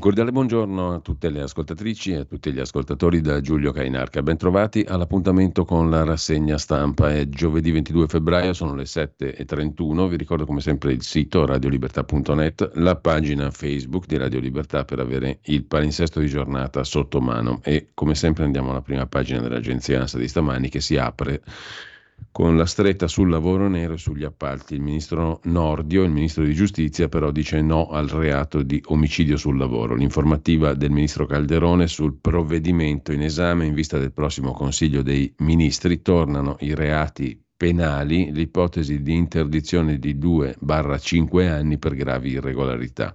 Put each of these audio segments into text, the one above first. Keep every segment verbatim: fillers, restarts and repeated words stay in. Cordiale buongiorno a tutte le ascoltatrici e a tutti gli ascoltatori da Giulio Cainarca. Bentrovati all'appuntamento con la rassegna stampa. È giovedì ventidue febbraio, sono le sette e trentuno. Vi ricordo come sempre il sito radio libertà punto net, la pagina Facebook di Radio Libertà per avere il palinsesto di giornata sotto mano. E come sempre andiamo alla prima pagina dell'agenzia ANSA di stamani, che si apre con la stretta sul lavoro nero e sugli appalti. Il ministro Nordio, il ministro di giustizia, però dice no al reato di omicidio sul lavoro. L'informativa del ministro Calderone sul provvedimento in esame in vista del prossimo Consiglio dei Ministri: tornano i reati penali, l'ipotesi di interdizione di due a cinque anni per gravi irregolarità.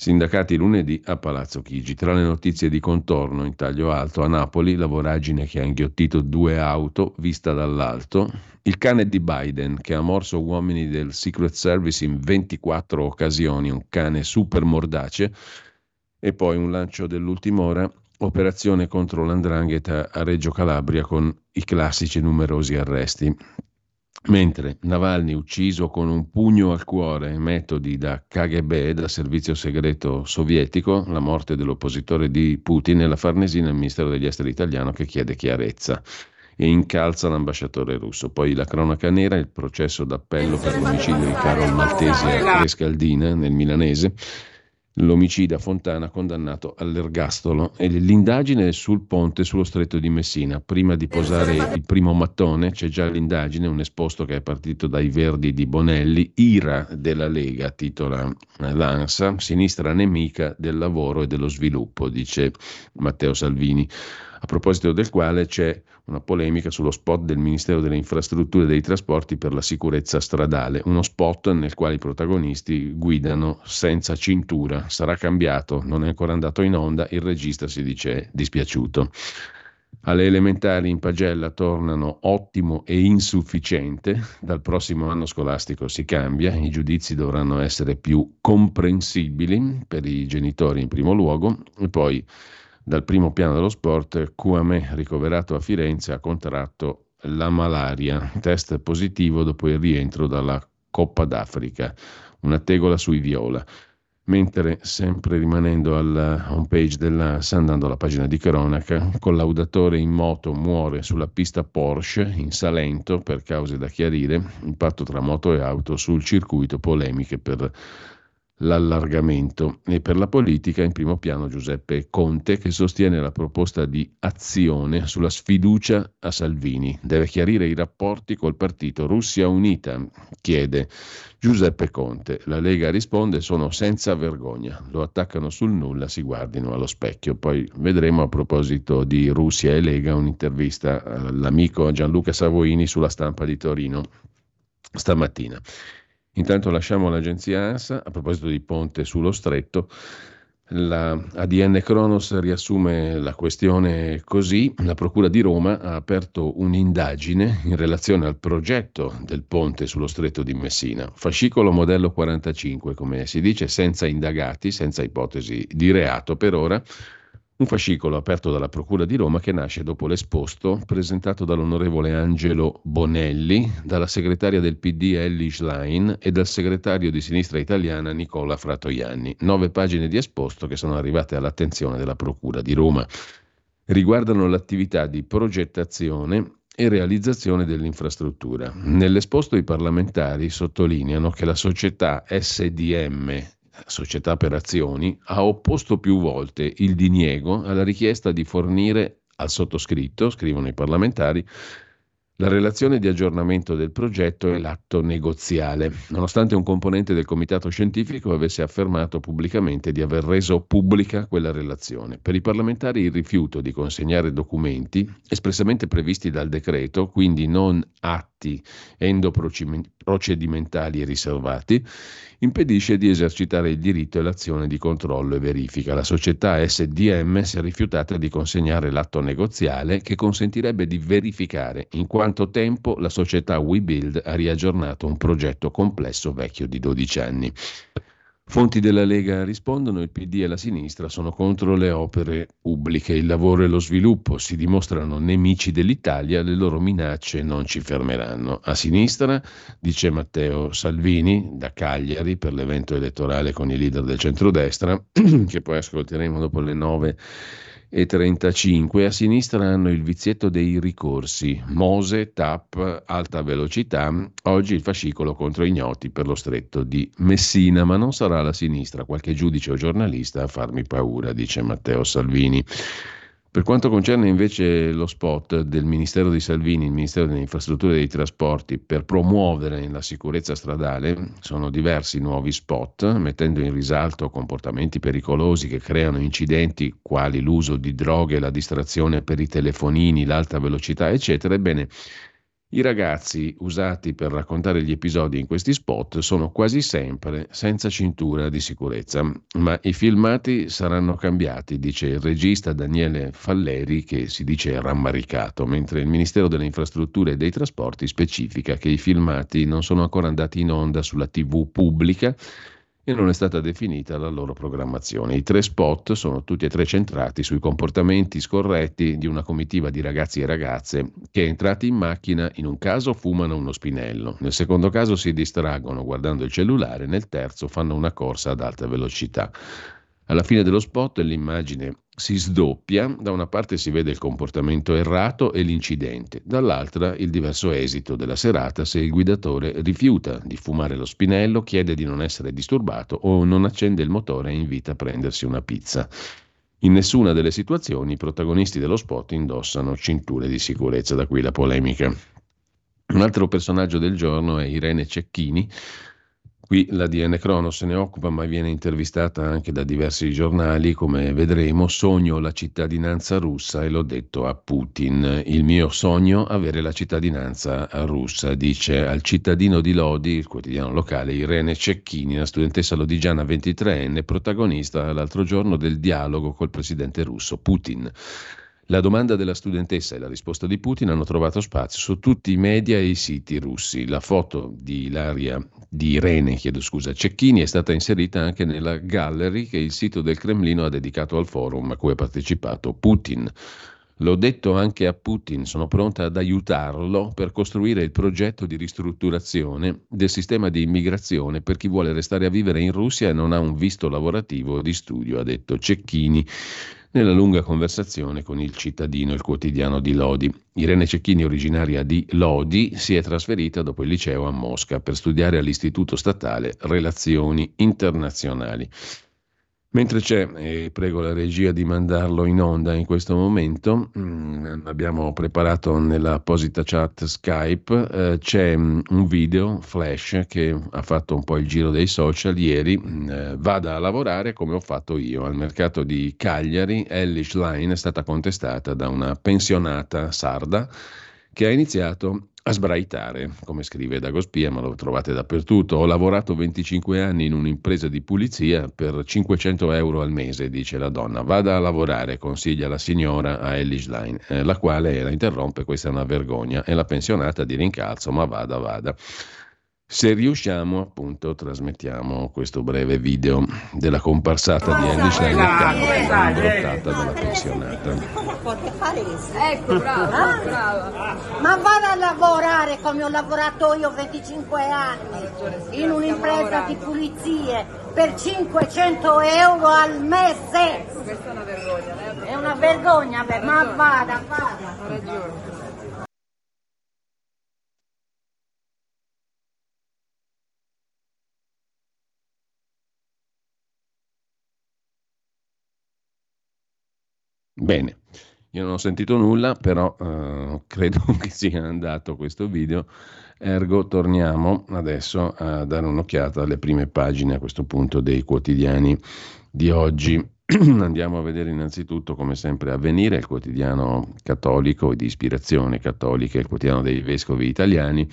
Sindacati lunedì a Palazzo Chigi. Tra le notizie di contorno, in taglio alto, a Napoli la voragine che ha inghiottito due auto vista dall'alto, il cane di Biden che ha morso uomini del Secret Service in ventiquattro occasioni, un cane super mordace, e poi un lancio dell'ultima ora, operazione contro l'andrangheta a Reggio Calabria con i classici numerosi arresti. Mentre Navalny, ucciso con un pugno al cuore, metodi da K G B, da servizio segreto sovietico, la morte dell'oppositore di Putin e la Farnesina, il ministero degli esteri italiano che chiede chiarezza e incalza l'ambasciatore russo. Poi la cronaca nera, il processo d'appello per l'omicidio di Carlo Maltese a Rescaldina, nel milanese. L'omicida Fontana condannato all'ergastolo, e l'indagine sul ponte sullo Stretto di Messina. Prima di posare il primo mattone c'è già l'indagine, un esposto che è partito dai Verdi di Bonelli, ira della Lega, titola l'ANSA, sinistra nemica del lavoro e dello sviluppo, dice Matteo Salvini, a proposito del quale c'è una polemica sullo spot del Ministero delle Infrastrutture e dei Trasporti per la sicurezza stradale, uno spot nel quale i protagonisti guidano senza cintura. Sarà cambiato, non è ancora andato in onda, il regista si dice dispiaciuto. Alle elementari in pagella tornano ottimo e insufficiente, dal prossimo anno scolastico si cambia, i giudizi dovranno essere più comprensibili per i genitori in primo luogo, e poi dal primo piano dello sport, Kouamé, ricoverato a Firenze, ha contratto la malaria, test positivo dopo il rientro dalla Coppa d'Africa, una tegola sui viola. Mentre, sempre rimanendo alla homepage dell'ANSA, andando alla pagina di cronaca, collaudatore in moto muore sulla pista Porsche in Salento, per cause da chiarire, impatto tra moto e auto sul circuito, polemiche per l'allargamento. E per la politica in primo piano Giuseppe Conte, che sostiene la proposta di azione sulla sfiducia a Salvini. Deve chiarire i rapporti col partito. Russia Unita, chiede Giuseppe Conte. La Lega risponde: sono senza vergogna, lo attaccano sul nulla, si guardino allo specchio. Poi vedremo, a proposito di Russia e Lega, un'intervista all'amico Gianluca Savoini sulla Stampa di Torino stamattina. Intanto lasciamo l'agenzia ANSA. A proposito di ponte sullo stretto, la A D N Cronos riassume la questione così: la Procura di Roma ha aperto un'indagine in relazione al progetto del ponte sullo Stretto di Messina, fascicolo modello quarantacinque, come si dice, senza indagati, senza ipotesi di reato per ora. Un fascicolo aperto dalla Procura di Roma che nasce dopo l'esposto presentato dall'onorevole Angelo Bonelli, dalla segretaria del P D Elly Schlein e dal segretario di Sinistra Italiana Nicola Fratoianni. Nove pagine di esposto che sono arrivate all'attenzione della Procura di Roma. Riguardano l'attività di progettazione e realizzazione dell'infrastruttura. Nell'esposto i parlamentari sottolineano che la società S D M, società per azioni, ha opposto più volte il diniego alla richiesta di fornire al sottoscritto, scrivono i parlamentari, la relazione di aggiornamento del progetto e l'atto negoziale, nonostante un componente del comitato scientifico avesse affermato pubblicamente di aver reso pubblica quella relazione. Per i parlamentari il rifiuto di consegnare documenti espressamente previsti dal decreto, quindi non atti endoprocedimentali e riservati, impedisce di esercitare il diritto e l'azione di controllo e verifica. La società S D M si è rifiutata di consegnare l'atto negoziale che consentirebbe di verificare in quanto quanto tempo la società WeBuild ha riaggiornato un progetto complesso vecchio di dodici anni. Fonti della Lega rispondono: il P D e la sinistra sono contro le opere pubbliche, il lavoro e lo sviluppo, si dimostrano nemici dell'Italia, le loro minacce non ci fermeranno. A sinistra, dice Matteo Salvini da Cagliari per l'evento elettorale con i leader del centrodestra, che poi ascolteremo dopo le nove e trentacinque, a sinistra hanno il vizietto dei ricorsi, Mose, T A P, alta velocità, oggi il fascicolo contro ignoti per lo stretto di Messina, ma non sarà la sinistra, qualche giudice o giornalista a farmi paura, dice Matteo Salvini. Per quanto concerne invece lo spot del Ministero di Salvini, il Ministero delle Infrastrutture e dei Trasporti, per promuovere la sicurezza stradale, sono diversi nuovi spot, mettendo in risalto comportamenti pericolosi che creano incidenti quali l'uso di droghe, la distrazione per i telefonini, l'alta velocità, eccetera. Ebbene, i ragazzi usati per raccontare gli episodi in questi spot sono quasi sempre senza cintura di sicurezza, ma i filmati saranno cambiati, dice il regista Daniele Falleri, che si dice rammaricato, mentre il Ministero delle Infrastrutture e dei Trasporti specifica che i filmati non sono ancora andati in onda sulla tivù pubblica e non è stata definita la loro programmazione. I tre spot sono tutti e tre centrati sui comportamenti scorretti di una comitiva di ragazzi e ragazze che, entrati in macchina, in un caso fumano uno spinello, nel secondo caso si distraggono guardando il cellulare, nel terzo fanno una corsa ad alta velocità. Alla fine dello spot l'immagine si sdoppia, da una parte si vede il comportamento errato e l'incidente, dall'altra il diverso esito della serata se il guidatore rifiuta di fumare lo spinello, chiede di non essere disturbato o non accende il motore e invita a prendersi una pizza. In nessuna delle situazioni i protagonisti dello spot indossano cinture di sicurezza, da qui la polemica. Un altro personaggio del giorno è Irene Cecchini. Qui l'A D N Cronos se ne occupa, ma viene intervistata anche da diversi giornali, come vedremo. Sogno la cittadinanza russa e l'ho detto a Putin. Il mio sogno avere la cittadinanza russa, dice al Cittadino di Lodi, il quotidiano locale, Irene Cecchini, una studentessa lodigiana ventitreenne, protagonista l'altro giorno del dialogo col presidente russo Putin. La domanda della studentessa e la risposta di Putin hanno trovato spazio su tutti i media e i siti russi. La foto di Ilaria, di Irene, chiedo scusa, Cecchini è stata inserita anche nella gallery che il sito del Cremlino ha dedicato al forum a cui ha partecipato Putin. L'ho detto anche a Putin, sono pronta ad aiutarlo per costruire il progetto di ristrutturazione del sistema di immigrazione per chi vuole restare a vivere in Russia e non ha un visto lavorativo o di studio, ha detto Cecchini nella lunga conversazione con il Cittadino, il quotidiano di Lodi. Irene Cecchini, originaria di Lodi, si è trasferita dopo il liceo a Mosca per studiare all'Istituto Statale Relazioni Internazionali. Mentre c'è, e prego la regia di mandarlo in onda in questo momento, mh, abbiamo preparato nella apposita chat Skype, eh, c'è mh, un video flash che ha fatto un po' il giro dei social ieri, mh, vada a lavorare come ho fatto io, al mercato di Cagliari. Elly Schlein è stata contestata da una pensionata sarda che ha iniziato a sbraitare, come scrive Dagospia, ma lo trovate dappertutto. Ho lavorato venticinque anni in un'impresa di pulizia per cinquecento euro al mese, dice la donna. Vada a lavorare, consiglia la signora a Elly Schlein, eh, la quale la interrompe: questa è una vergogna. E la pensionata di rincalzo: ma vada, vada. Se riusciamo, appunto, trasmettiamo questo breve video della comparsata di Elly Schlein sbrottata dalla pensionata. Ecco, brava, brava. Ma vada a lavorare come ho lavorato io venticinque anni in un'impresa di pulizie per cinquecento euro al mese. Questa è una vergogna, è una vergogna, ma vada, vada. Bene, io non ho sentito nulla, però eh, credo che sia andato questo video, ergo torniamo adesso a dare un'occhiata alle prime pagine a questo punto dei quotidiani di oggi. Andiamo a vedere innanzitutto, come sempre, Avvenire, il quotidiano cattolico e di ispirazione cattolica, il quotidiano dei vescovi italiani,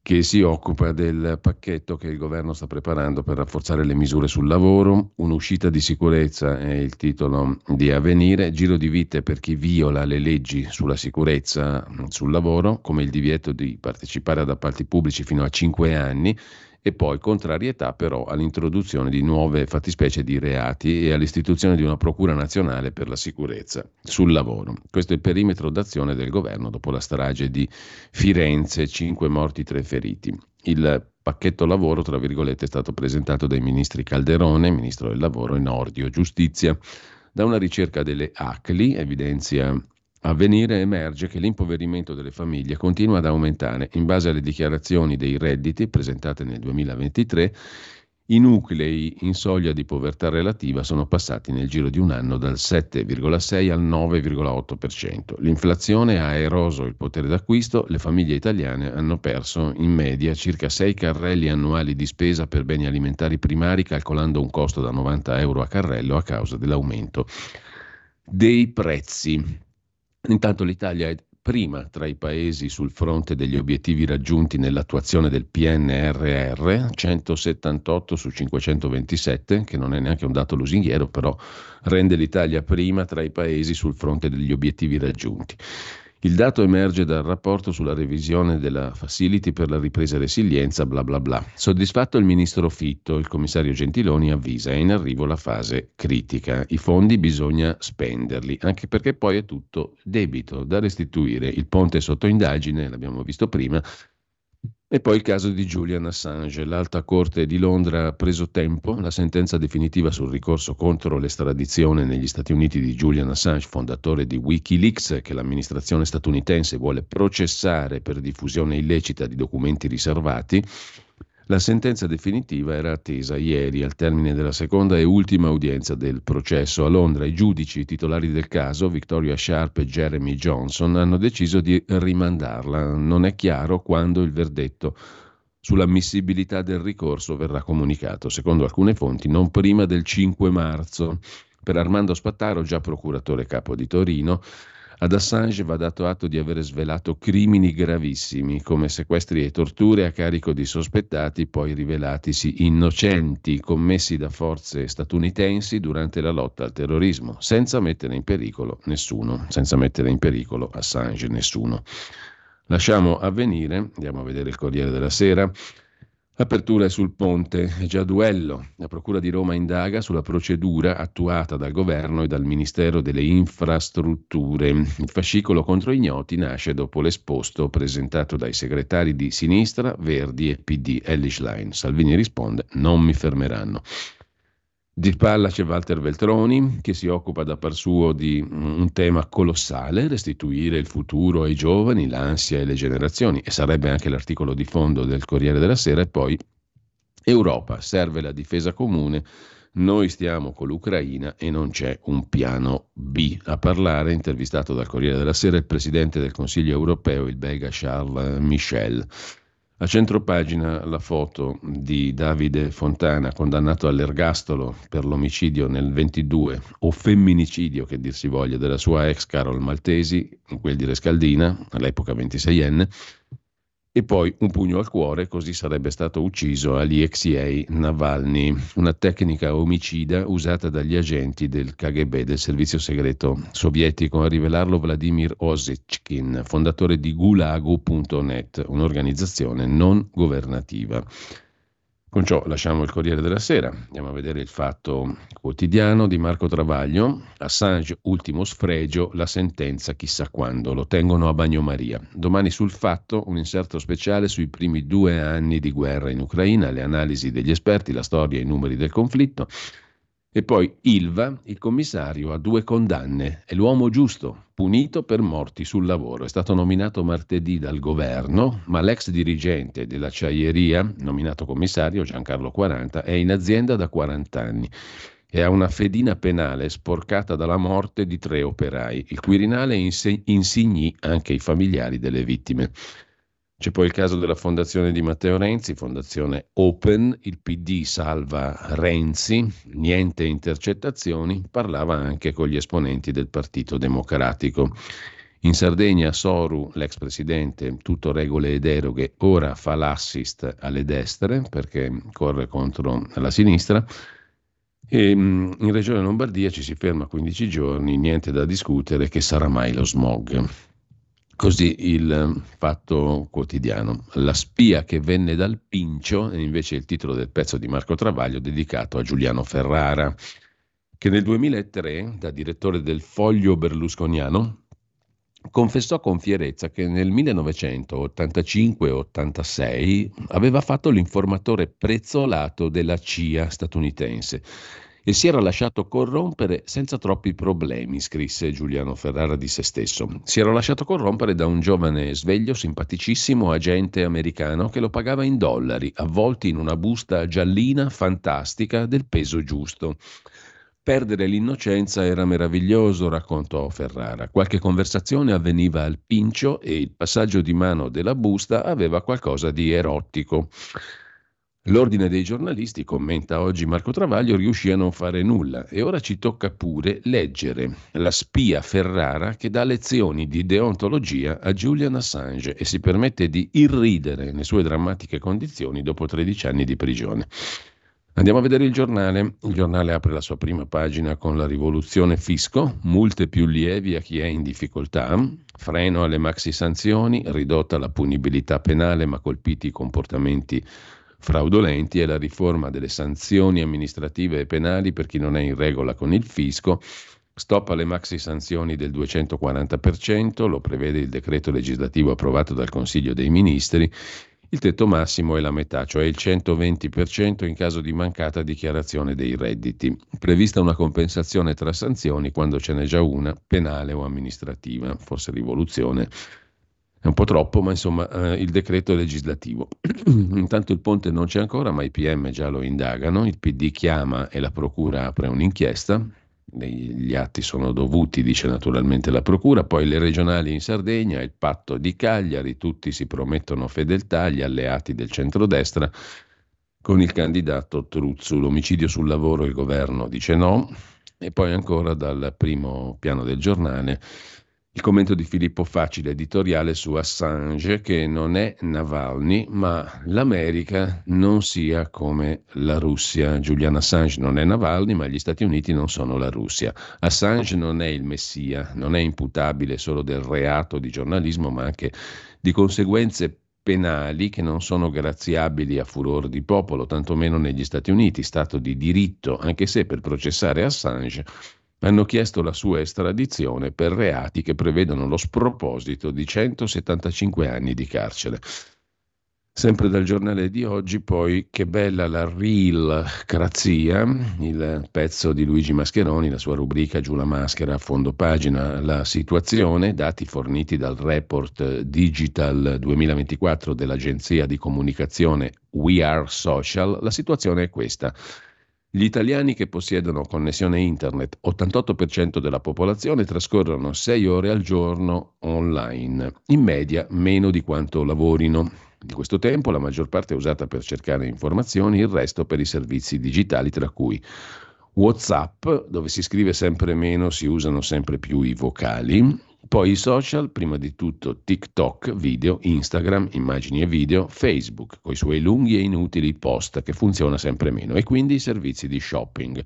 che si occupa del pacchetto che il governo sta preparando per rafforzare le misure sul lavoro. Un'uscita di sicurezza è il titolo di Avvenire, giro di vite per chi viola le leggi sulla sicurezza sul lavoro, come il divieto di partecipare ad appalti pubblici fino a cinque anni, e poi contrarietà però all'introduzione di nuove fattispecie di reati e all'istituzione di una Procura nazionale per la sicurezza sul lavoro. Questo è il perimetro d'azione del governo dopo la strage di Firenze, cinque morti, tre feriti. Il pacchetto lavoro, tra virgolette, è stato presentato dai ministri Calderone, ministro del lavoro, e Nordio, giustizia. Da una ricerca delle A C L I, evidenzia Avvenire, emerge che l'impoverimento delle famiglie continua ad aumentare. In base alle dichiarazioni dei redditi presentate nel duemilaventitré, i nuclei in soglia di povertà relativa sono passati nel giro di un anno dal sette virgola sei al nove virgola otto per cento. L'inflazione ha eroso il potere d'acquisto, le famiglie italiane hanno perso in media circa sei carrelli annuali di spesa per beni alimentari primari, calcolando un costo da novanta euro a carrello a causa dell'aumento dei prezzi. Intanto l'Italia è prima tra i paesi sul fronte degli obiettivi raggiunti nell'attuazione del P N R R, centosettantotto su cinquecentoventisette, che non è neanche un dato lusinghiero, però rende l'Italia prima tra i paesi sul fronte degli obiettivi raggiunti. Il dato emerge dal rapporto sulla revisione della Facility per la ripresa e resilienza, bla bla bla. Soddisfatto il ministro Fitto, il commissario Gentiloni avvisa: è in arrivo la fase critica, i fondi bisogna spenderli, anche perché poi è tutto debito da restituire. Il ponte sotto indagine, l'abbiamo visto prima. E poi il caso di Julian Assange. L'Alta Corte di Londra ha preso tempo. La sentenza definitiva sul ricorso contro l'estradizione negli Stati Uniti di Julian Assange, fondatore di Wikileaks, che l'amministrazione statunitense vuole processare per diffusione illecita di documenti riservati. La sentenza definitiva era attesa ieri, al termine della seconda e ultima udienza del processo a Londra. I giudici titolari del caso, Victoria Sharp e Jeremy Johnson, hanno deciso di rimandarla. Non è chiaro quando il verdetto sull'ammissibilità del ricorso verrà comunicato, secondo alcune fonti non prima del cinque marzo. Per Armando Spattaro, già procuratore capo di Torino, ad Assange va dato atto di avere svelato crimini gravissimi come sequestri e torture a carico di sospettati poi rivelatisi innocenti, commessi da forze statunitensi durante la lotta al terrorismo, senza mettere in pericolo nessuno, senza mettere in pericolo Assange, nessuno. Lasciamo Avvenire, andiamo a vedere il Corriere della Sera. Apertura è sul ponte, è già duello. La Procura di Roma indaga sulla procedura attuata dal governo e dal Ministero delle Infrastrutture. Il fascicolo contro ignoti nasce dopo l'esposto presentato dai segretari di Sinistra, Verdi e P D, Elly Schlein. Salvini risponde: non mi fermeranno. Di palla c'è Walter Veltroni, che si occupa da par suo di un tema colossale, restituire il futuro ai giovani, l'ansia e le generazioni, e sarebbe anche l'articolo di fondo del Corriere della Sera. E poi Europa, serve la difesa comune, noi stiamo con l'Ucraina e non c'è un piano B. A parlare, intervistato dal Corriere della Sera, il presidente del Consiglio europeo, il belga Charles Michel. A centropagina la foto di Davide Fontana, condannato all'ergastolo per l'omicidio nel ventidue, o femminicidio che dir si voglia, della sua ex Carlo Maltese, in quel di Rescaldina, all'epoca ventiseienne, e poi un pugno al cuore, così sarebbe stato ucciso all'Alexei Navalny, una tecnica omicida usata dagli agenti del K G B, del servizio segreto sovietico, a rivelarlo Vladimir Osechkin, fondatore di gulago punto net, un'organizzazione non governativa. Con ciò lasciamo il Corriere della Sera, andiamo a vedere il Fatto Quotidiano di Marco Travaglio. Assange, ultimo sfregio, la sentenza chissà quando, lo tengono a bagnomaria. Domani sul Fatto un inserto speciale sui primi due anni di guerra in Ucraina, le analisi degli esperti, la storia e i numeri del conflitto. E poi Ilva, il commissario ha due condanne, è l'uomo giusto, punito per morti sul lavoro. È stato nominato martedì dal governo, ma l'ex dirigente dell'acciaieria, nominato commissario, Giancarlo Quaranta, è in azienda da quaranta anni. e a una fedina penale sporcata dalla morte di tre operai. Il Quirinale inse- insignì anche i familiari delle vittime. C'è poi il caso della fondazione di Matteo Renzi, fondazione Open, il P D salva Renzi, niente intercettazioni, parlava anche con gli esponenti del Partito Democratico. In Sardegna Soru, l'ex presidente, tutto regole e deroghe, ora fa l'assist alle destre perché corre contro la sinistra. E in Regione Lombardia ci si ferma quindici giorni, niente da discutere, che sarà mai lo smog. Così il Fatto Quotidiano. La spia che venne dal Pincio, e invece il titolo del pezzo di Marco Travaglio dedicato a Giuliano Ferrara, che nel duemilatré, da direttore del Foglio berlusconiano, confessò con fierezza che nel millenovecentottantacinque ottantasei aveva fatto l'informatore prezzolato della C I A statunitense e si era lasciato corrompere senza troppi problemi, scrisse Giuliano Ferrara di se stesso. Si era lasciato corrompere da un giovane sveglio, simpaticissimo agente americano che lo pagava in dollari, avvolti in una busta giallina fantastica del peso giusto. Perdere l'innocenza era meraviglioso, raccontò Ferrara. Qualche conversazione avveniva al Pincio e il passaggio di mano della busta aveva qualcosa di erotico. L'ordine dei giornalisti, commenta oggi Marco Travaglio, riuscì a non fare nulla e ora ci tocca pure leggere la spia Ferrara che dà lezioni di deontologia a Julian Assange e si permette di irridere le sue drammatiche condizioni dopo tredici anni di prigione. Andiamo a vedere il giornale. Il giornale apre la sua prima pagina con la rivoluzione fisco, multe più lievi a chi è in difficoltà, freno alle maxi sanzioni, ridotta la punibilità penale ma colpiti i comportamenti fraudolenti e la riforma delle sanzioni amministrative e penali per chi non è in regola con il fisco, stop alle maxi sanzioni del duecentoquaranta per cento, lo prevede il decreto legislativo approvato dal Consiglio dei Ministri. Il tetto massimo è la metà, cioè il centoventi per cento in caso di mancata dichiarazione dei redditi. Prevista una compensazione tra sanzioni quando ce n'è già una, penale o amministrativa, forse rivoluzione. È un po' troppo, ma insomma eh, il decreto è legislativo. Intanto il ponte non c'è ancora, ma i P M già lo indagano, il P D chiama e la Procura apre un'inchiesta. Gli atti sono dovuti, dice naturalmente la Procura, poi le regionali in Sardegna, il patto di Cagliari, tutti si promettono fedeltà, gli alleati del centrodestra con il candidato Truzzu, l'omicidio sul lavoro, il governo dice no, e poi ancora dal primo piano del giornale il commento di Filippo Facile, editoriale su Assange, che non è Navalny, ma l'America non sia come la Russia. Julian Assange non è Navalny, ma gli Stati Uniti non sono la Russia. Assange non è il messia, non è imputabile solo del reato di giornalismo, ma anche di conseguenze penali che non sono graziabili a furor di popolo, tantomeno negli Stati Uniti, stato di diritto, anche se per processare Assange hanno chiesto la sua estradizione per reati che prevedono lo sproposito di centosettantacinque anni di carcere. Sempre dal giornale di oggi, poi, che bella la realcrazia, il pezzo di Luigi Mascheroni, la sua rubrica Giù la maschera, a fondo pagina, la situazione, dati forniti dal report Digital duemilaventiquattro dell'agenzia di comunicazione We Are Social, la situazione è questa. Gli italiani che possiedono connessione internet, ottantotto per cento della popolazione, trascorrono sei ore al giorno online, in media meno di quanto lavorino. Di questo tempo la maggior parte è usata per cercare informazioni, il resto per i servizi digitali, tra cui WhatsApp, dove si scrive sempre meno, si usano sempre più i vocali, poi i social, prima di tutto TikTok, video, Instagram, immagini e video, Facebook, coi suoi lunghi e inutili post che funziona sempre meno, e quindi i servizi di shopping.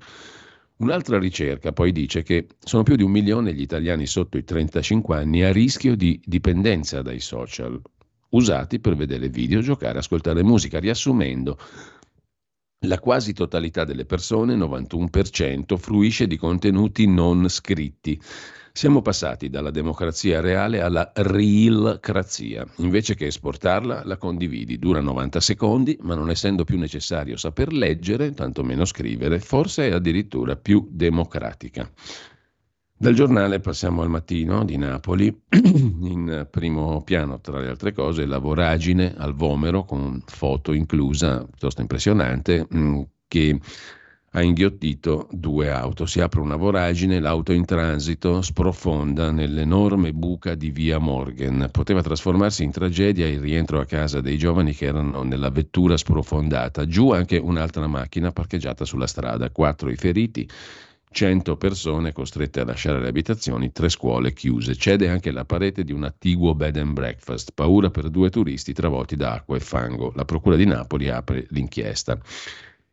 Un'altra ricerca poi dice che sono più di un milione gli italiani sotto i trentacinque anni a rischio di dipendenza dai social, usati per vedere video, giocare, ascoltare musica, riassumendo. La quasi totalità delle persone, novantuno per cento, fruisce di contenuti non scritti. Siamo passati dalla democrazia reale alla realcrazia. Invece che esportarla, la condividi. Dura novanta secondi, ma non essendo più necessario saper leggere, tantomeno scrivere, forse è addirittura più democratica. Dal giornale passiamo al Mattino di Napoli, in primo piano tra le altre cose la voragine al Vomero con foto inclusa, piuttosto impressionante, che ha inghiottito due auto. Si apre una voragine, l'auto in transito sprofonda nell'enorme buca di via Morgan. Poteva trasformarsi in tragedia il rientro a casa dei giovani che erano nella vettura sprofondata. Giù anche un'altra macchina parcheggiata sulla strada. Quattro i feriti, cento persone costrette a lasciare le abitazioni, tre scuole chiuse. Cede anche la parete di un attiguo bed and breakfast. Paura per due turisti travolti da acqua e fango. La Procura di Napoli apre l'inchiesta.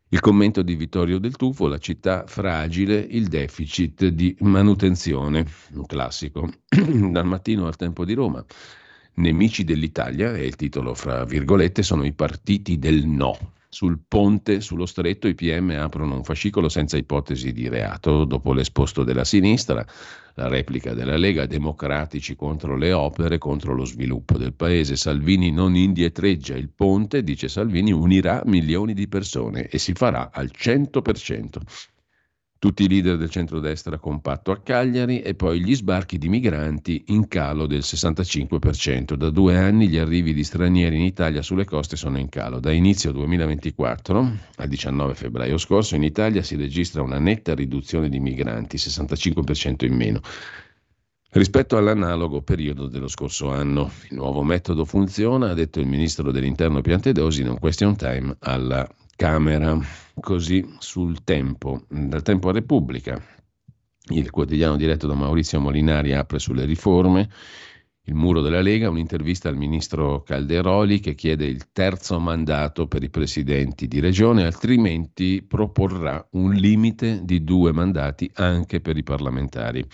Il commento di Vittorio Del Tufo, la città fragile, il deficit di manutenzione, un classico, dal mattino al tempo di Roma. Nemici dell'Italia, è il titolo fra virgolette, sono i partiti del no. Sul ponte, sullo stretto, i P M aprono un fascicolo senza ipotesi di reato. Dopo l'esposto della sinistra, la replica della Lega, democratici contro le opere, contro lo sviluppo del paese. Salvini non indietreggia, il ponte, dice Salvini, unirà milioni di persone e si farà al cento per cento. Tutti i leader del centrodestra compatto a Cagliari e poi gli sbarchi di migranti in calo del sessantacinque per cento. Da due anni gli arrivi di stranieri in Italia sulle coste sono in calo. Da inizio duemilaventiquattro al diciannove febbraio scorso in Italia si registra una netta riduzione di migranti, sessantacinque per cento in meno, rispetto all'analogo periodo dello scorso anno. Il nuovo metodo funziona, ha detto il ministro dell'interno Piantedosi in un question time alla Camera. Così sul tempo, dal tempo a Repubblica, il quotidiano diretto da Maurizio Molinari apre sulle riforme, il muro della Lega, un'intervista al ministro Calderoli che chiede il terzo mandato per i presidenti di regione, altrimenti proporrà un limite di due mandati anche per i parlamentari.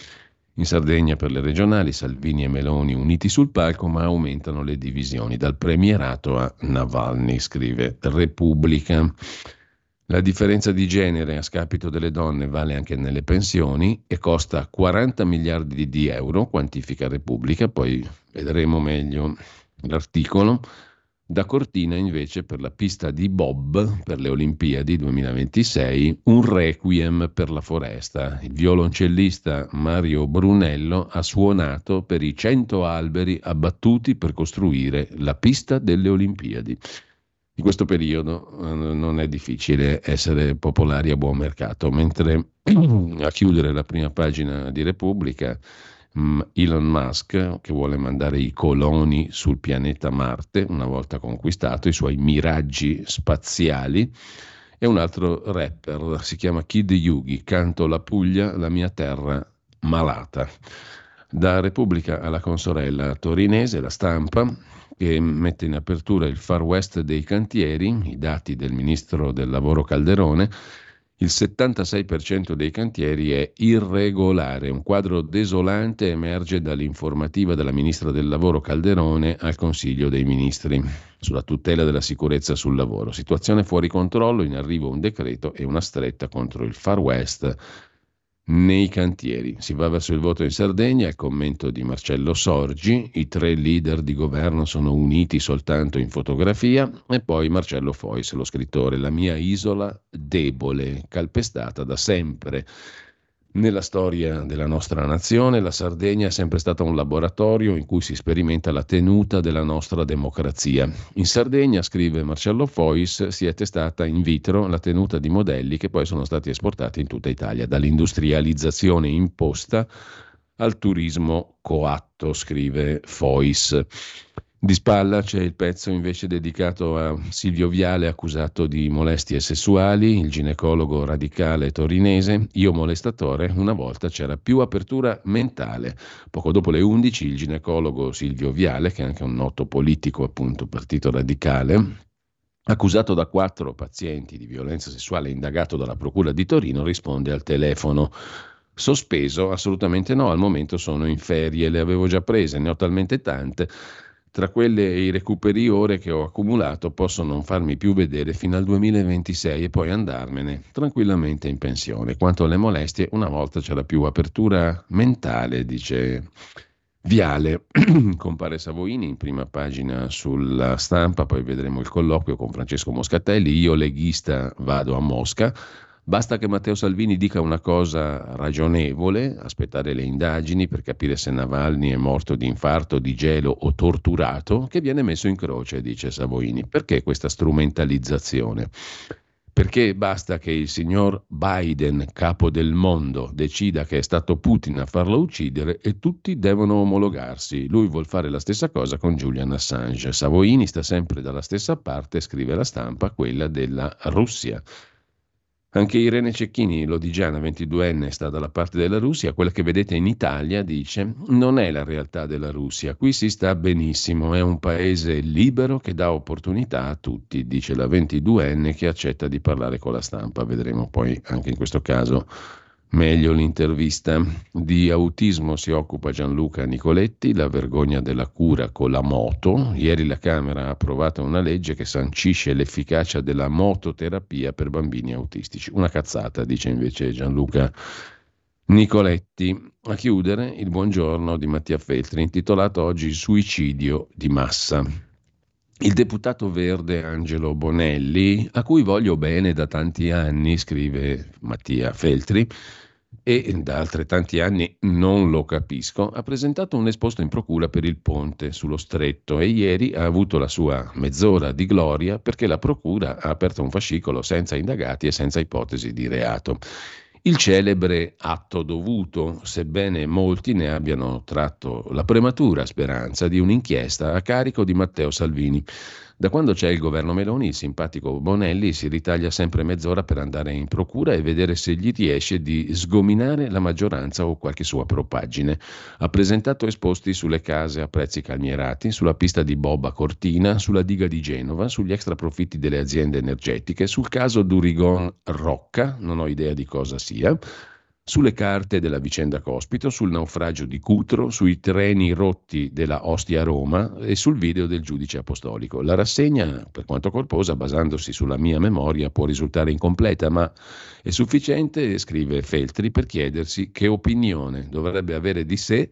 In Sardegna per le regionali, Salvini e Meloni uniti sul palco, ma aumentano le divisioni, dal premierato a Navalny, scrive Repubblica. La differenza di genere a scapito delle donne vale anche nelle pensioni e costa quaranta miliardi di euro, quantifica Repubblica, poi vedremo meglio l'articolo. Da cortina invece per la pista di bob per le Olimpiadi duemilaventisei, un requiem per la foresta. Il violoncellista Mario Brunello ha suonato per i cento alberi abbattuti per costruire la pista delle Olimpiadi. In questo periodo non è difficile essere popolari a buon mercato, mentre a chiudere la prima pagina di Repubblica Elon Musk, che vuole mandare i coloni sul pianeta Marte una volta conquistato, i suoi miraggi spaziali, e un altro rapper, si chiama Kid Yugi, canto la Puglia, la mia terra malata. Da Repubblica alla consorella torinese, La Stampa, che mette in apertura il Far West dei cantieri, i dati del ministro del lavoro Calderone. Il settantasei per cento dei cantieri è irregolare. Un quadro desolante emerge dall'informativa della ministra del lavoro Calderone al Consiglio dei Ministri sulla tutela della sicurezza sul lavoro. Situazione fuori controllo, in arrivo un decreto e una stretta contro il Far West nei cantieri. Si va verso il voto in Sardegna, il commento di Marcello Sorgi, i tre leader di governo sono uniti soltanto in fotografia, e poi Marcello Fois, lo scrittore, la mia isola debole, calpestata da sempre. Nella storia della nostra nazione la Sardegna è sempre stata un laboratorio in cui si sperimenta la tenuta della nostra democrazia. In Sardegna, scrive Marcello Fois, si è testata in vitro la tenuta di modelli che poi sono stati esportati in tutta Italia, dall'industrializzazione imposta al turismo coatto, scrive Fois. Di spalla c'è il pezzo invece dedicato a Silvio Viale, accusato di molestie sessuali, il ginecologo radicale torinese. Io molestatore, una volta c'era più apertura mentale. Poco dopo le undici il ginecologo Silvio Viale, che è anche un noto politico, appunto, partito radicale, accusato da quattro pazienti di violenza sessuale, indagato dalla Procura di Torino, risponde al telefono. Sospeso? Assolutamente no, al momento sono in ferie, le avevo già prese, ne ho talmente tante. Tra quelle e i recuperi ore che ho accumulato posso non farmi più vedere fino al duemilaventisei e poi andarmene tranquillamente in pensione. Quanto alle molestie, una volta c'era più apertura mentale, dice Viale. Compare Savoini in prima pagina sulla Stampa, poi vedremo il colloquio con Francesco Moscatelli. Io leghista vado a Mosca. Basta che Matteo Salvini dica una cosa ragionevole, aspettare le indagini per capire se Navalny è morto di infarto, di gelo o torturato, che viene messo in croce, dice Savoini. Perché questa strumentalizzazione? Perché basta che il signor Biden, capo del mondo, decida che è stato Putin a farlo uccidere e tutti devono omologarsi. Lui vuol fare la stessa cosa con Julian Assange. Savoini sta sempre dalla stessa parte, scrive La Stampa, quella della Russia. Anche Irene Cecchini, lodigiana, ventiduenne, sta dalla parte della Russia. Quella che vedete in Italia, dice, non è la realtà della Russia. Qui si sta benissimo, è un paese libero che dà opportunità a tutti, dice la ventiduenne che accetta di parlare con La Stampa. Vedremo poi anche in questo caso meglio l'intervista. Di autismo si occupa Gianluca Nicoletti, la vergogna della cura con la moto. Ieri la Camera ha approvato una legge che sancisce l'efficacia della mototerapia per bambini autistici. Una cazzata, dice invece Gianluca Nicoletti. A chiudere il buongiorno di Mattia Feltri, intitolato oggi Il suicidio di massa. Il deputato verde Angelo Bonelli, a cui voglio bene da tanti anni, scrive Mattia Feltri, e da altrettanti anni non lo capisco, ha presentato un esposto in procura per il ponte sullo stretto e ieri ha avuto la sua mezz'ora di gloria perché la procura ha aperto un fascicolo senza indagati e senza ipotesi di reato. Il celebre atto dovuto, sebbene molti ne abbiano tratto la prematura speranza di un'inchiesta a carico di Matteo Salvini. Da quando c'è il governo Meloni, il simpatico Bonelli si ritaglia sempre mezz'ora per andare in procura e vedere se gli riesce di sgominare la maggioranza o qualche sua propaggine. Ha presentato esposti sulle case a prezzi calmierati, sulla pista di Boba Cortina, sulla diga di Genova, sugli extraprofitti delle aziende energetiche, sul caso Durigon Rocca, non ho idea di cosa sia, sulle carte della vicenda Cospito, sul naufragio di Cutro, sui treni rotti della Ostia a Roma e sul video del giudice apostolico. La rassegna, per quanto corposa, basandosi sulla mia memoria, può risultare incompleta, ma è sufficiente, scrive Feltri, per chiedersi che opinione dovrebbe avere di sé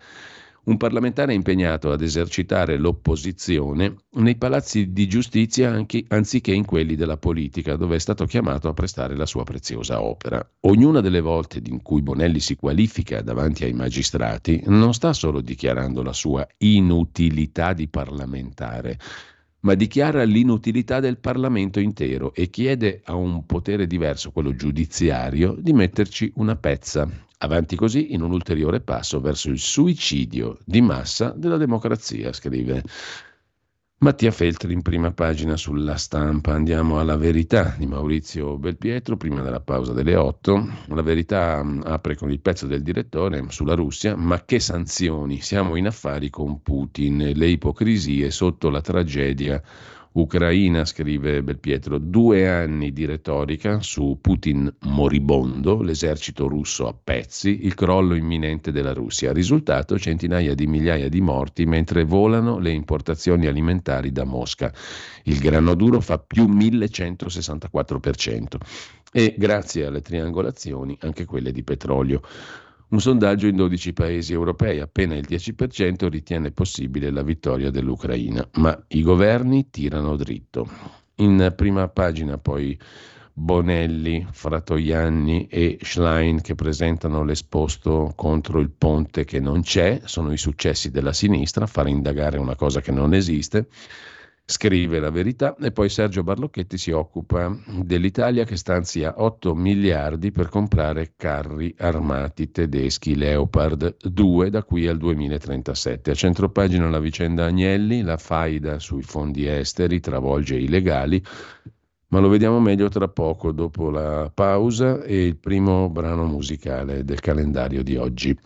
un parlamentare impegnato ad esercitare l'opposizione nei palazzi di giustizia anche, anziché in quelli della politica, dove è stato chiamato a prestare la sua preziosa opera. Ognuna delle volte in cui Bonelli si qualifica davanti ai magistrati non sta solo dichiarando la sua inutilità di parlamentare, ma dichiara l'inutilità del Parlamento intero e chiede a un potere diverso, quello giudiziario, di metterci una pezza. Avanti così in un ulteriore passo verso il suicidio di massa della democrazia, scrive Mattia Feltri in prima pagina sulla Stampa. Andiamo alla Verità di Maurizio Belpietro, prima della pausa delle otto. La Verità apre con il pezzo del direttore sulla Russia, ma che sanzioni, siamo in affari con Putin, le ipocrisie sotto la tragedia ucraina, scrive Belpietro. Due anni di retorica su Putin moribondo, l'esercito russo a pezzi, il crollo imminente della Russia. Risultato, centinaia di migliaia di morti mentre volano le importazioni alimentari da Mosca. Il grano duro fa più millecentosessantaquattro per cento e grazie alle triangolazioni anche quelle di petrolio. Un sondaggio in dodici paesi europei, appena il dieci per cento ritiene possibile la vittoria dell'Ucraina, ma i governi tirano dritto. In prima pagina poi Bonelli, Fratoianni e Schlein che presentano l'esposto contro il ponte che non c'è, sono i successi della sinistra, fare indagare una cosa che non esiste. Scrive La Verità e poi Sergio Barlocchetti si occupa dell'Italia che stanzia otto miliardi per comprare carri armati tedeschi Leopard due da qui al duemilatrentasette. A centropagina la vicenda Agnelli, la faida sui fondi esteri travolge i legali, ma lo vediamo meglio tra poco dopo la pausa e il primo brano musicale del calendario di oggi.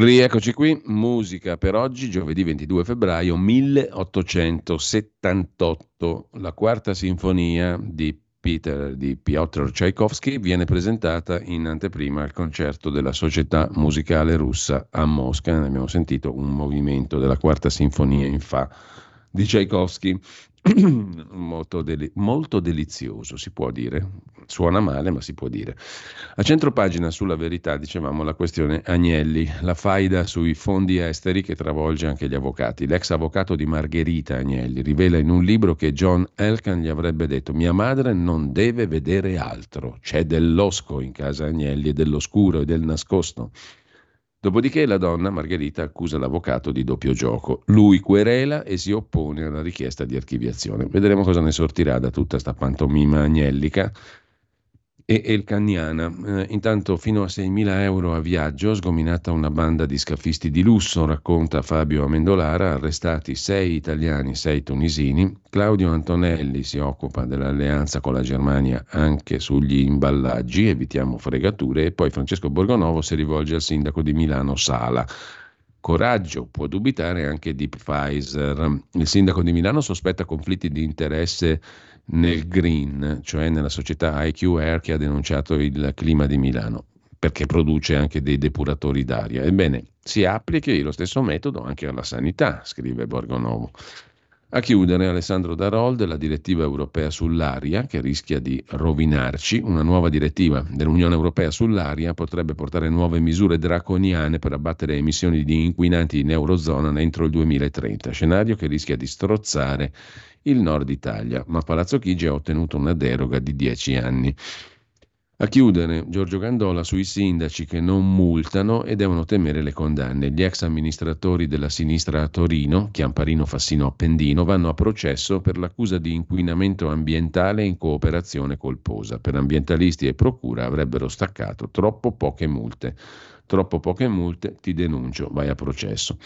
Rieccoci qui, musica per oggi, giovedì ventidue febbraio milleottocentosettantotto, la quarta sinfonia di, Peter, di Piotr Tchaikovsky viene presentata in anteprima al concerto della Società Musicale Russa a Mosca. Ne abbiamo sentito un movimento della quarta sinfonia in fa di Tchaikovsky, molto, deli- molto delizioso, si può dire. Suona male, ma si può dire. A centropagina sulla verità, dicevamo, la questione Agnelli, la faida sui fondi esteri che travolge anche gli avvocati. L'ex avvocato di Margherita Agnelli rivela in un libro che John Elkann gli avrebbe detto: mia madre non deve vedere altro, c'è dell'osco in casa Agnelli, e dell'oscuro e del nascosto. Dopodiché la donna, Margherita, accusa l'avvocato di doppio gioco. Lui querela e si oppone alla richiesta di archiviazione. Vedremo cosa ne sortirà da tutta sta pantomima agnellica e elcaniana. Eh, intanto fino a seimila euro a viaggio, sgominata una banda di scafisti di lusso, racconta Fabio Amendolara. Arrestati sei italiani, sei tunisini. Claudio Antonelli si occupa dell'alleanza con la Germania anche sugli imballaggi, evitiamo fregature. E poi Francesco Borgonovo si rivolge al sindaco di Milano Sala. Coraggio, può dubitare anche di Pfizer. Il sindaco di Milano sospetta conflitti di interesse nel green, cioè nella società I Q R che ha denunciato il clima di Milano, perché produce anche dei depuratori d'aria. Ebbene, si applichi lo stesso metodo anche alla sanità, scrive Borgonovo. A chiudere, Alessandro Darold, la direttiva europea sull'aria che rischia di rovinarci. Una nuova direttiva dell'Unione Europea sull'aria potrebbe portare nuove misure draconiane per abbattere emissioni di inquinanti in Eurozona entro il duemilatrenta, scenario che rischia di strozzare il nord Italia, ma Palazzo Chigi ha ottenuto una deroga di dieci anni. A chiudere, Giorgio Gandola sui sindaci che non multano e devono temere le condanne. Gli ex amministratori della sinistra a Torino, Chiamparino, Fassino, Appendino, vanno a processo per l'accusa di inquinamento ambientale in cooperazione colposa. Per ambientalisti e procura avrebbero staccato troppo poche multe. Troppo poche multe, ti denuncio, vai a processo.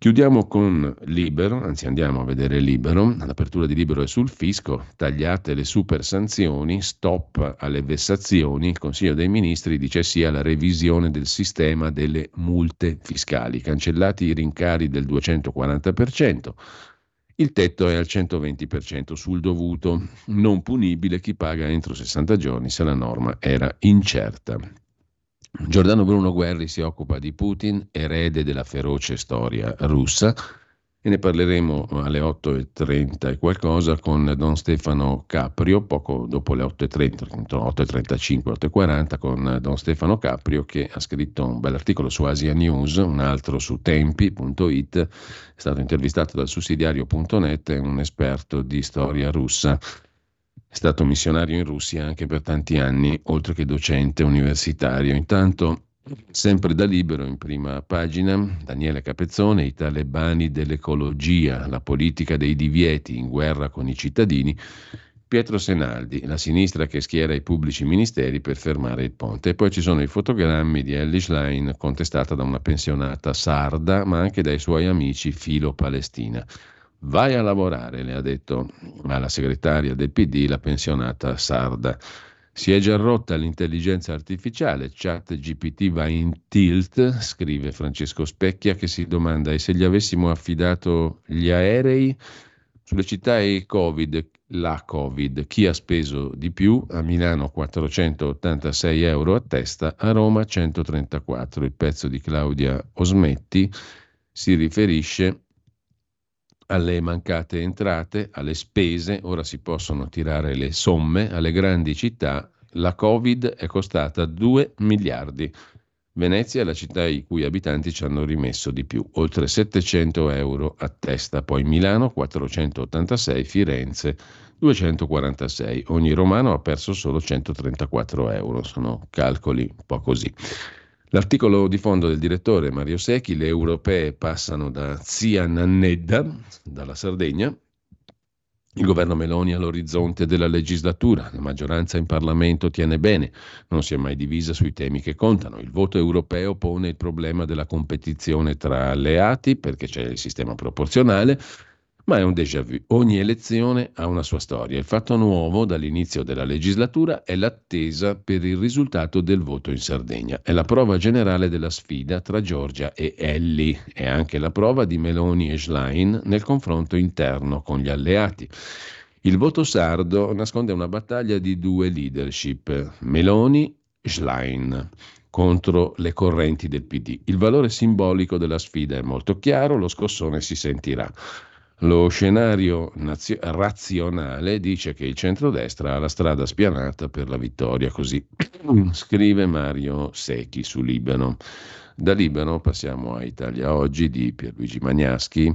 Chiudiamo con Libero, anzi andiamo a vedere Libero. L'apertura di Libero è sul fisco, tagliate le super sanzioni, stop alle vessazioni, il Consiglio dei Ministri dice sì alla revisione del sistema delle multe fiscali, cancellati i rincari del duecentoquaranta per cento, il tetto è al centoventi per cento sul dovuto, non punibile chi paga entro sessanta giorni se la norma era incerta. Giordano Bruno Guerri si occupa di Putin, erede della feroce storia russa, e ne parleremo alle otto e trenta e qualcosa con Don Stefano Caprio, poco dopo le otto e trenta, otto e trentacinque, otto e quaranta, con Don Stefano Caprio che ha scritto un bell'articolo su Asia News, un altro su tempi punto it, è stato intervistato dal sussidiario punto net, è un esperto di storia russa. È stato missionario in Russia anche per tanti anni, oltre che docente universitario. Intanto, sempre da Libero, in prima pagina, Daniele Capezzone, i talebani dell'ecologia, la politica dei divieti in guerra con i cittadini. Pietro Senaldi, la sinistra che schiera i pubblici ministeri per fermare il ponte. E poi ci sono i fotogrammi di Elly Schlein, contestata da una pensionata sarda, ma anche dai suoi amici filo Palestina. Vai a lavorare, le ha detto alla segretaria del P D la pensionata sarda. Si è già rotta l'intelligenza artificiale, Chat G P T va in tilt, scrive Francesco Specchia, che si domanda: e se gli avessimo affidato gli aerei sulle città e il Covid, la Covid, chi ha speso di più? A Milano quattrocentottantasei euro a testa, a Roma centotrentaquattro. Il pezzo di Claudia Osmetti si riferisce alle mancate entrate, alle spese, ora si possono tirare le somme, alle grandi città la Covid è costata due miliardi. Venezia è la città i cui abitanti ci hanno rimesso di più, oltre settecento euro a testa, poi Milano quattrocentottantasei, Firenze duecentoquarantasei, ogni romano ha perso solo centotrentaquattro euro, sono calcoli un po' così. L'articolo di fondo del direttore Mario Secchi, le europee passano da zia Nannedda, dalla Sardegna, il governo Meloni all'orizzonte della legislatura, la maggioranza in Parlamento tiene bene, non si è mai divisa sui temi che contano, il voto europeo pone il problema della competizione tra alleati perché c'è il sistema proporzionale, Ma è un déjà vu. Ogni elezione ha una sua storia. Il fatto nuovo dall'inizio della legislatura è l'attesa per il risultato del voto in Sardegna. È la prova generale della sfida tra Giorgia e Elly. È anche la prova di Meloni e Schlein nel confronto interno con gli alleati. Il voto sardo nasconde una battaglia di due leadership, Meloni e Schlein, contro le correnti del P D. Il valore simbolico della sfida è molto chiaro, lo scossone si sentirà. Lo scenario nazio- razionale dice che il centrodestra ha la strada spianata per la vittoria, così scrive Mario Secchi su Libano. Da Libano passiamo a Italia Oggi di Pierluigi Magnaschi,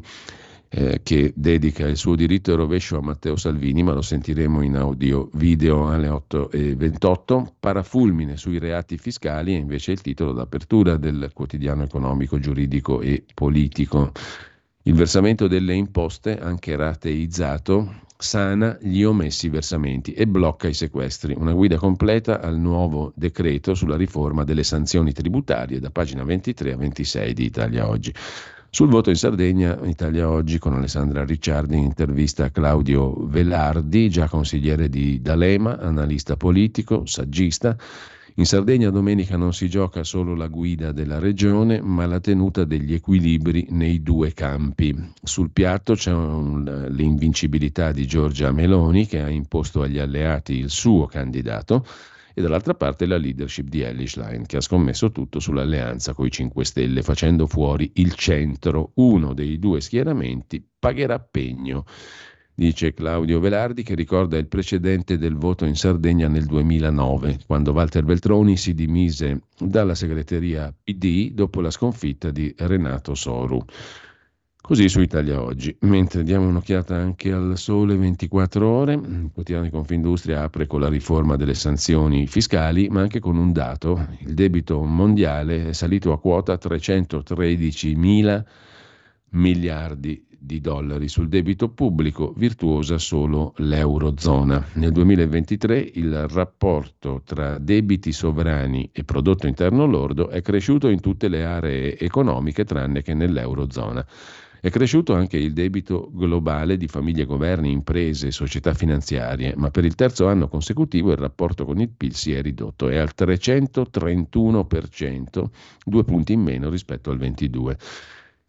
eh, che dedica il suo diritto e rovescio a Matteo Salvini, ma lo sentiremo in audio video alle otto e ventotto. Parafulmine sui reati fiscali è invece il titolo d'apertura del quotidiano economico, giuridico e politico. Il versamento delle imposte, anche rateizzato, sana gli omessi versamenti e blocca i sequestri. Una guida completa al nuovo decreto sulla riforma delle sanzioni tributarie, da pagina ventitré a ventisei di Italia Oggi. Sul voto in Sardegna, Italia Oggi con Alessandra Ricciardi intervista Claudio Velardi, già consigliere di D'Alema, analista politico, saggista. In Sardegna domenica non si gioca solo la guida della regione, ma la tenuta degli equilibri nei due campi. Sul piatto c'è un, l'invincibilità di Giorgia Meloni, che ha imposto agli alleati il suo candidato, e dall'altra parte la leadership di Elly Schlein, che ha scommesso tutto sull'alleanza coi cinque Stelle, facendo fuori il centro. Uno dei due schieramenti pagherà pegno, dice Claudio Velardi, che ricorda il precedente del voto in Sardegna nel duemilanove, quando Walter Veltroni si dimise dalla segreteria P D dopo la sconfitta di Renato Soru. Così su Italia Oggi. Mentre diamo un'occhiata anche al Sole ventiquattro Ore, il quotidiano di Confindustria apre con la riforma delle sanzioni fiscali, ma anche con un dato: il debito mondiale è salito a quota trecentotredicimila miliardi di dollari sul debito pubblico, virtuosa solo l'eurozona. Nel duemilaventitré il rapporto tra debiti sovrani e prodotto interno lordo è cresciuto in tutte le aree economiche tranne che nell'eurozona. È cresciuto anche il debito globale di famiglie, governi, imprese e società finanziarie, ma per il terzo anno consecutivo il rapporto con il P I L si è ridotto, è al trecentotrentuno per cento, due punti in meno rispetto al ventidue.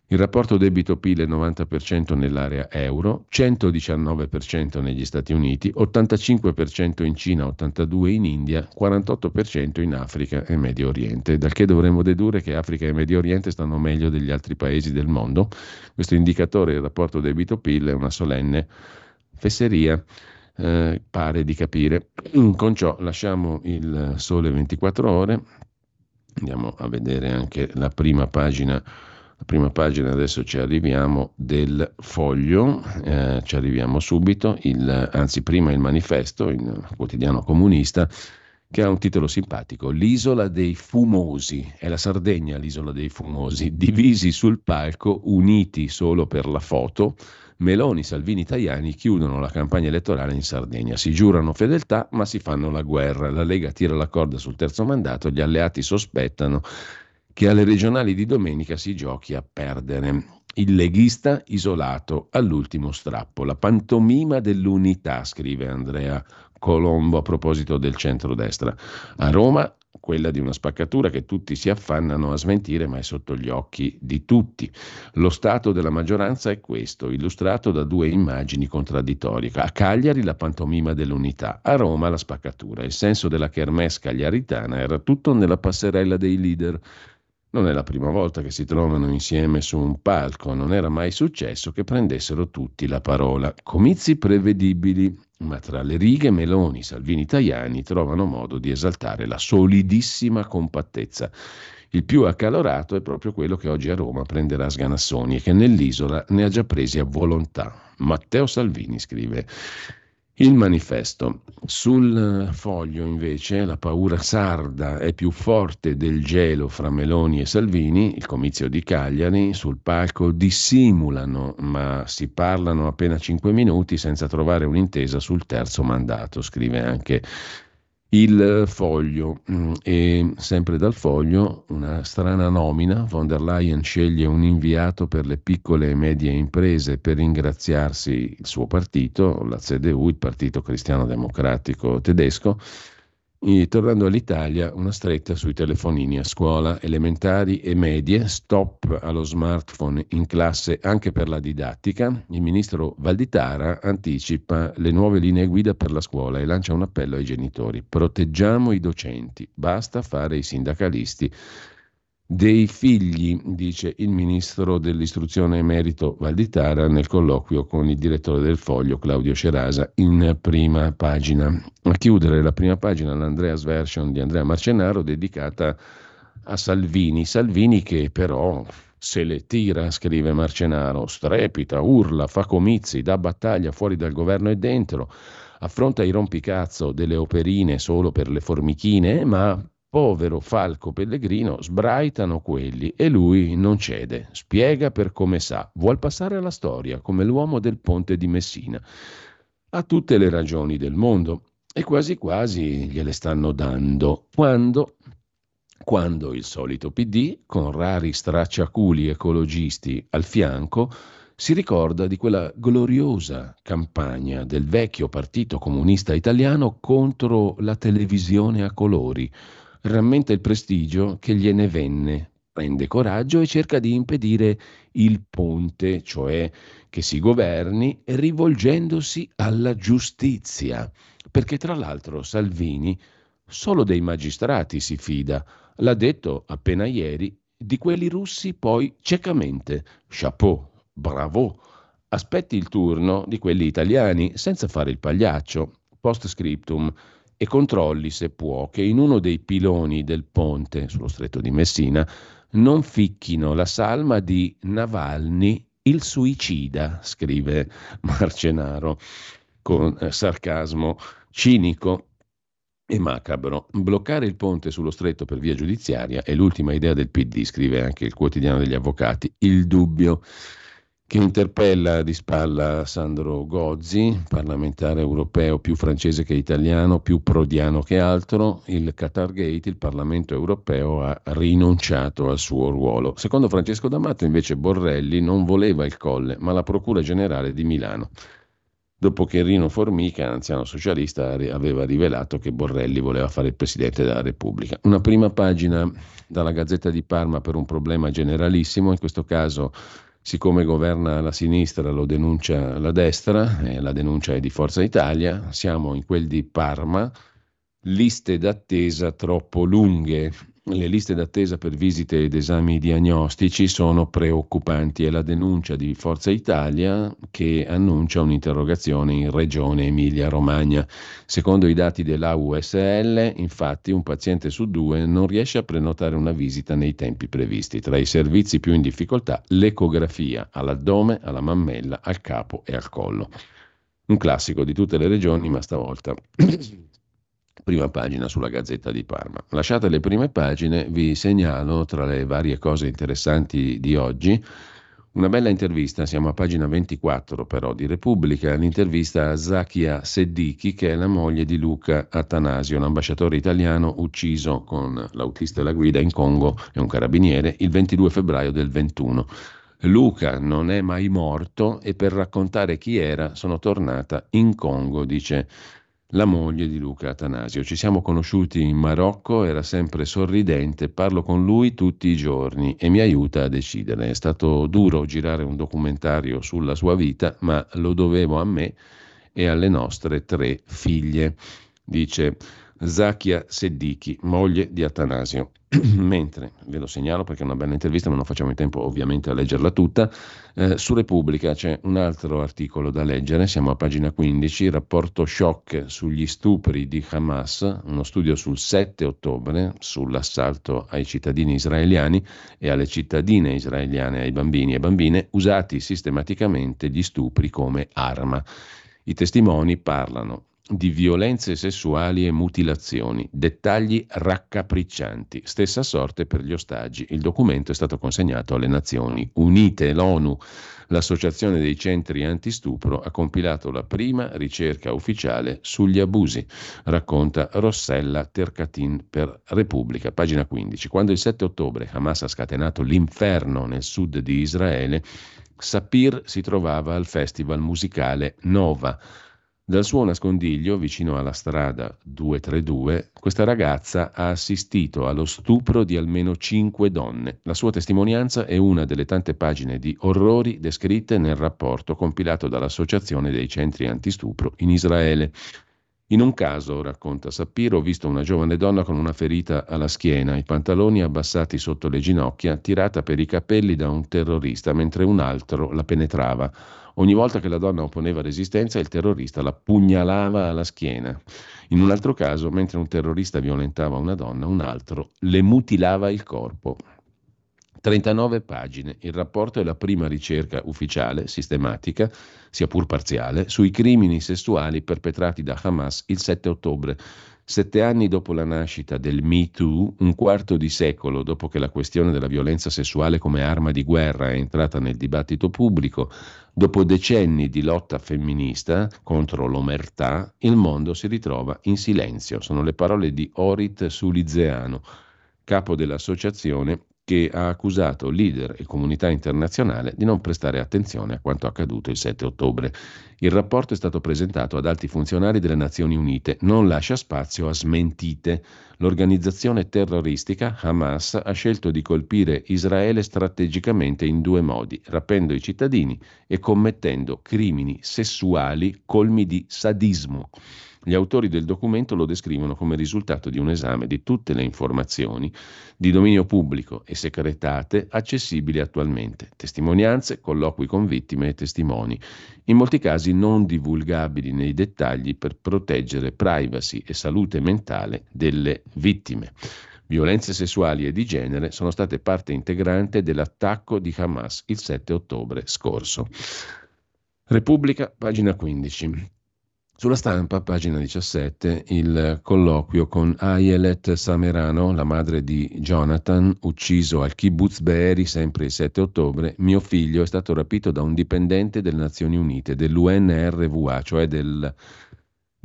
Il rapporto debito-P I L è novanta per cento nell'area euro, centodiciannove per cento negli Stati Uniti, ottantacinque per cento in Cina, ottantadue per cento in India, quarantotto per cento in Africa e Medio Oriente, dal che dovremmo dedurre che Africa e Medio Oriente stanno meglio degli altri paesi del mondo. Questo indicatore, il rapporto debito-P I L, è una solenne fesseria. Eh, pare di capire. Con ciò lasciamo il Sole ventiquattro Ore, andiamo a vedere anche la prima pagina. La prima pagina, adesso ci arriviamo, del Foglio, eh, ci arriviamo subito, il, anzi prima il Manifesto, il quotidiano comunista, che ha un titolo simpatico: l'isola dei fumosi, è la Sardegna l'isola dei fumosi, divisi sul palco, uniti solo per la foto, Meloni, Salvini, Tajani chiudono la campagna elettorale in Sardegna, si giurano fedeltà ma si fanno la guerra, la Lega tira la corda sul terzo mandato, gli alleati sospettano che alle regionali di domenica si giochi a perdere. Il leghista isolato all'ultimo strappo. La pantomima dell'unità, scrive Andrea Colombo a proposito del centrodestra. A Roma, quella di una spaccatura che tutti si affannano a smentire, ma è sotto gli occhi di tutti. Lo stato della maggioranza è questo, illustrato da due immagini contraddittorie. A Cagliari la pantomima dell'unità, a Roma la spaccatura. Il senso della kermesse cagliaritana era tutto nella passerella dei leader. Non è la prima volta che si trovano insieme su un palco, non era mai successo che prendessero tutti la parola. Comizi prevedibili, ma tra le righe Meloni, Salvini, Tajani trovano modo di esaltare la solidissima compattezza. Il più accalorato è proprio quello che oggi a Roma prenderà Sganassoni e che nell'isola ne ha già presi a volontà. Matteo Salvini, scrive Il Manifesto. Sul Foglio invece la paura sarda è più forte del gelo fra Meloni e Salvini, il comizio di Cagliari, sul palco dissimulano ma si parlano appena cinque minuti senza trovare un'intesa sul terzo mandato, scrive anche Il Foglio, e sempre dal Foglio, una strana nomina, von der Leyen sceglie un inviato per le piccole e medie imprese per ringraziarsi il suo partito, la C D U, il Partito Cristiano Democratico tedesco. E, tornando all'Italia, una stretta sui telefonini a scuola, elementari e medie, stop allo smartphone in classe anche per la didattica. Il ministro Valditara anticipa le nuove linee guida per la scuola e lancia un appello ai genitori. Proteggiamo i docenti, basta fare i sindacalisti dei figli, dice il ministro dell'istruzione emerito Valditara nel colloquio con il direttore del Foglio Claudio Cerasa in prima pagina. A chiudere la prima pagina l'Andreas Version di Andrea Marcenaro dedicata a Salvini. Salvini che però se le tira, scrive Marcenaro, strepita, urla, fa comizi, dà battaglia fuori dal governo e dentro, affronta i rompicazzo delle operine solo per le formichine, ma povero Falco Pellegrino, sbraitano quelli e lui non cede, spiega per come sa, vuol passare alla storia come l'uomo del ponte di Messina. Ha tutte le ragioni del mondo e quasi quasi gliele stanno dando quando, quando il solito P D, con rari stracciaculi ecologisti al fianco, si ricorda di quella gloriosa campagna del vecchio Partito Comunista Italiano contro la televisione a colori. Rammenta il prestigio che gliene venne, prende coraggio e cerca di impedire il ponte, cioè che si governi, rivolgendosi alla giustizia. Perché tra l'altro Salvini solo dei magistrati si fida, l'ha detto appena ieri, di quelli russi poi ciecamente. Chapeau, bravo, aspetti il turno di quelli italiani senza fare il pagliaccio. Post scriptum. E controlli, se può, che in uno dei piloni del ponte sullo Stretto di Messina non ficchino la salma di Navalny, il suicida, scrive Marcenaro con sarcasmo cinico e macabro. Bloccare il ponte sullo Stretto per via giudiziaria è l'ultima idea del P D, scrive anche il Quotidiano degli Avvocati, il Dubbio, che interpella di spalla Sandro Gozzi, parlamentare europeo più francese che italiano, più prodiano che altro. Il Qatargate, il Parlamento europeo ha rinunciato al suo ruolo. Secondo Francesco D'Amato invece Borrelli non voleva il Colle, ma la Procura Generale di Milano, dopo che Rino Formica, anziano socialista, aveva rivelato che Borrelli voleva fare il Presidente della Repubblica. Una prima pagina dalla Gazzetta di Parma per un problema generalissimo, in questo caso siccome governa la sinistra lo denuncia la destra, eh, la denuncia è di Forza Italia, siamo in quel di Parma, liste d'attesa troppo lunghe, le liste d'attesa per visite ed esami diagnostici sono preoccupanti, è la denuncia di Forza Italia che annuncia un'interrogazione in regione Emilia-Romagna. Secondo i dati dell'A U S L, infatti, un paziente su due non riesce a prenotare una visita nei tempi previsti. Tra i servizi più in difficoltà, l'ecografia all'addome, alla mammella, al capo e al collo. Un classico di tutte le regioni, ma stavolta prima pagina sulla Gazzetta di Parma. Lasciate le prime pagine, vi segnalo tra le varie cose interessanti di oggi una bella intervista, siamo a pagina ventiquattro però di Repubblica, l'intervista a Zakia Seddiqui, che è la moglie di Luca Attanasio, l'ambasciatore italiano ucciso con l'autista e la guida in Congo e un carabiniere il ventidue febbraio del ventuno. Luca non è mai morto e per raccontare chi era sono tornata in Congo, dice la moglie di Luca Attanasio. Ci siamo conosciuti in Marocco, era sempre sorridente, parlo con lui tutti i giorni e mi aiuta a decidere. È stato duro girare un documentario sulla sua vita, ma lo dovevo a me e alle nostre tre figlie, dice Zakia Seddiqui, moglie di Attanasio. Mentre, ve lo segnalo perché è una bella intervista ma non facciamo in tempo ovviamente a leggerla tutta, eh, su Repubblica c'è un altro articolo da leggere, siamo a pagina quindici, rapporto shock sugli stupri di Hamas, uno studio sul sette ottobre sull'assalto ai cittadini israeliani e alle cittadine israeliane, ai bambini e bambine, usati sistematicamente gli stupri come arma. I testimoni parlano di violenze sessuali e mutilazioni, dettagli raccapriccianti. Stessa sorte per gli ostaggi. Il documento è stato consegnato alle Nazioni Unite. L'ONU, l'Associazione dei Centri Antistupro, ha compilato la prima ricerca ufficiale sugli abusi, racconta Rossella Tercatin per Repubblica, pagina quindici. Quando il sette ottobre Hamas ha scatenato l'inferno nel sud di Israele, Sapir si trovava al festival musicale Nova. Dal suo nascondiglio, vicino alla strada duecentotrentadue, questa ragazza ha assistito allo stupro di almeno cinque donne. La sua testimonianza è una delle tante pagine di orrori descritte nel rapporto compilato dall'Associazione dei Centri Antistupro in Israele. In un caso, racconta Sapir, ho visto una giovane donna con una ferita alla schiena, i pantaloni abbassati sotto le ginocchia, tirata per i capelli da un terrorista, mentre un altro la penetrava. Ogni volta che la donna opponeva resistenza, il terrorista la pugnalava alla schiena. In un altro caso, mentre un terrorista violentava una donna, un altro le mutilava il corpo. trentanove pagine. Il rapporto è la prima ricerca ufficiale, sistematica, sia pur parziale, sui crimini sessuali perpetrati da Hamas il sette ottobre. Sette anni dopo la nascita del Me Too, un quarto di secolo dopo che la questione della violenza sessuale come arma di guerra è entrata nel dibattito pubblico, dopo decenni di lotta femminista contro l'omertà, il mondo si ritrova in silenzio. Sono le parole di Orit Sulizeano, capo dell'associazione, che ha accusato leader e comunità internazionale di non prestare attenzione a quanto accaduto il sette ottobre. Il rapporto è stato presentato ad alti funzionari delle Nazioni Unite, non lascia spazio a smentite. L'organizzazione terroristica Hamas ha scelto di colpire Israele strategicamente in due modi, rapendo i cittadini e commettendo crimini sessuali colmi di sadismo. Gli autori del documento lo descrivono come risultato di un esame di tutte le informazioni di dominio pubblico e segretate accessibili attualmente, testimonianze, colloqui con vittime e testimoni, in molti casi non divulgabili nei dettagli per proteggere privacy e salute mentale delle vittime. Violenze sessuali e di genere sono state parte integrante dell'attacco di Hamas il sette ottobre scorso. Repubblica, pagina quindici. Sulla Stampa, pagina diciassette, il colloquio con Ayelet Samerano, la madre di Jonathan, ucciso al kibbutz Be'eri sempre il sette ottobre. Mio figlio è stato rapito da un dipendente delle Nazioni Unite, dell'U N R W A, cioè del,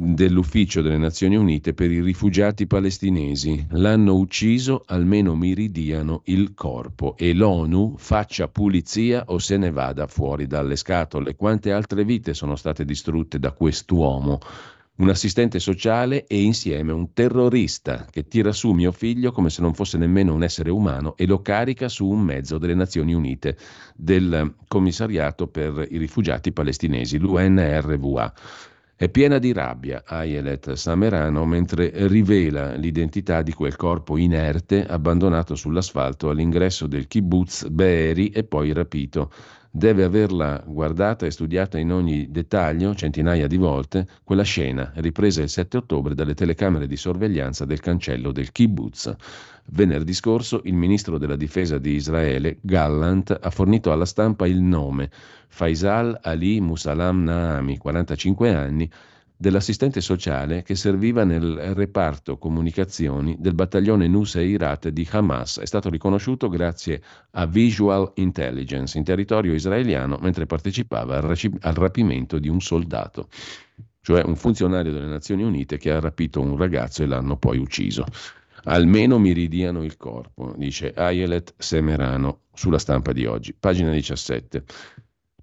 dell'Ufficio delle Nazioni Unite per i rifugiati palestinesi. L'hanno ucciso, almeno mi ridiano il corpo e l'ONU faccia pulizia o se ne vada fuori dalle scatole. Quante altre vite sono state distrutte da quest'uomo, un assistente sociale e insieme un terrorista che tira su mio figlio come se non fosse nemmeno un essere umano e lo carica su un mezzo delle Nazioni Unite, del commissariato per i rifugiati palestinesi, l'U N R W A. È piena di rabbia Ayelet Samerano mentre rivela l'identità di quel corpo inerte abbandonato sull'asfalto all'ingresso del kibbutz Be'eri e poi rapito. Deve averla guardata e studiata in ogni dettaglio centinaia di volte quella scena ripresa il sette ottobre dalle telecamere di sorveglianza del cancello del kibbutz. Venerdì scorso il ministro della difesa di Israele, Gallant, ha fornito alla stampa il nome Faisal Ali Musalam Naami, quarantacinque anni, dell'assistente sociale che serviva nel reparto comunicazioni del battaglione Nuseirat di Hamas. È stato riconosciuto grazie a Visual Intelligence in territorio israeliano mentre partecipava al, raci- al rapimento di un soldato, cioè un funzionario delle Nazioni Unite che ha rapito un ragazzo e l'hanno poi ucciso. Almeno mi ridiano il corpo, dice Ayelet Samerano sulla Stampa di oggi, pagina diciassette.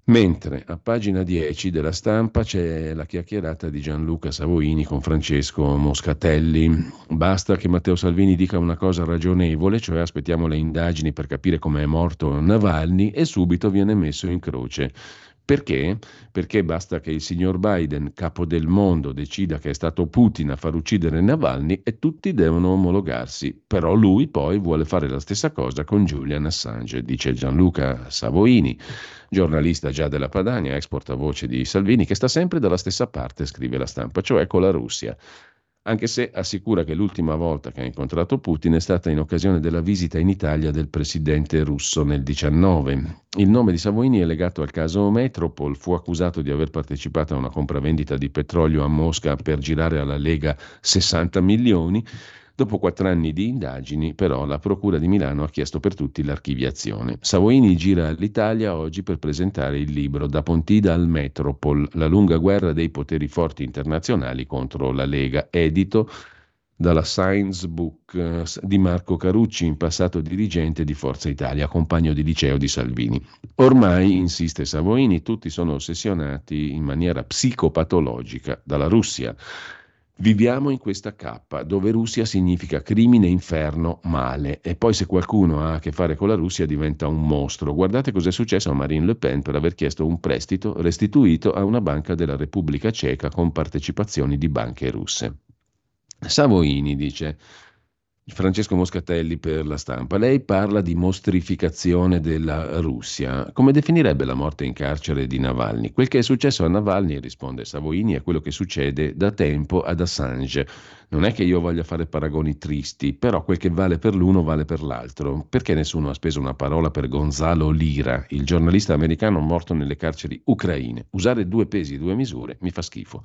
Mentre a pagina dieci della Stampa c'è la chiacchierata di Gianluca Savoini con Francesco Moscatelli. Basta che Matteo Salvini dica una cosa ragionevole, cioè aspettiamo le indagini per capire come è morto Navalny, e subito viene messo in croce. Perché? Perché basta che il signor Biden, capo del mondo, decida che è stato Putin a far uccidere Navalny e tutti devono omologarsi. Però lui poi vuole fare la stessa cosa con Julian Assange, dice Gianluca Savoini, giornalista già della Padania, ex portavoce di Salvini, che sta sempre dalla stessa parte, scrive la Stampa, cioè con la Russia. anche se assicura che l'ultima volta che ha incontrato Putin è stata in occasione della visita in Italia del presidente russo nel diciannove. Il nome di Savoini è legato al caso Metropol, fu accusato di aver partecipato a una compravendita di petrolio a Mosca per girare alla Lega sessanta milioni. Dopo quattro anni di indagini, però, la Procura di Milano ha chiesto per tutti l'archiviazione. Savoini gira all'Italia oggi per presentare il libro Da Pontida al Metropol, la lunga guerra dei poteri forti internazionali contro la Lega, edito dalla Science Book di Marco Carucci, in passato dirigente di Forza Italia, compagno di liceo di Salvini. Ormai, insiste Savoini, tutti sono ossessionati in maniera psicopatologica dalla Russia. Viviamo in questa cappa dove Russia significa crimine, inferno, male, e poi se qualcuno ha a che fare con la Russia diventa un mostro. Guardate cos'è successo a Marine Le Pen per aver chiesto un prestito restituito a una banca della Repubblica Ceca con partecipazioni di banche russe. Savoini, dice Francesco Moscatelli per La Stampa, lei parla di mostrificazione della Russia. Come definirebbe la morte in carcere di Navalny? Quel che è successo a Navalny, risponde Savoini, è quello che succede da tempo ad Assange. Non è che io voglia fare paragoni tristi, però quel che vale per l'uno vale per l'altro. Perché nessuno ha speso una parola per Gonzalo Lira, il giornalista americano morto nelle carceri ucraine? Usare due pesi e due misure mi fa schifo.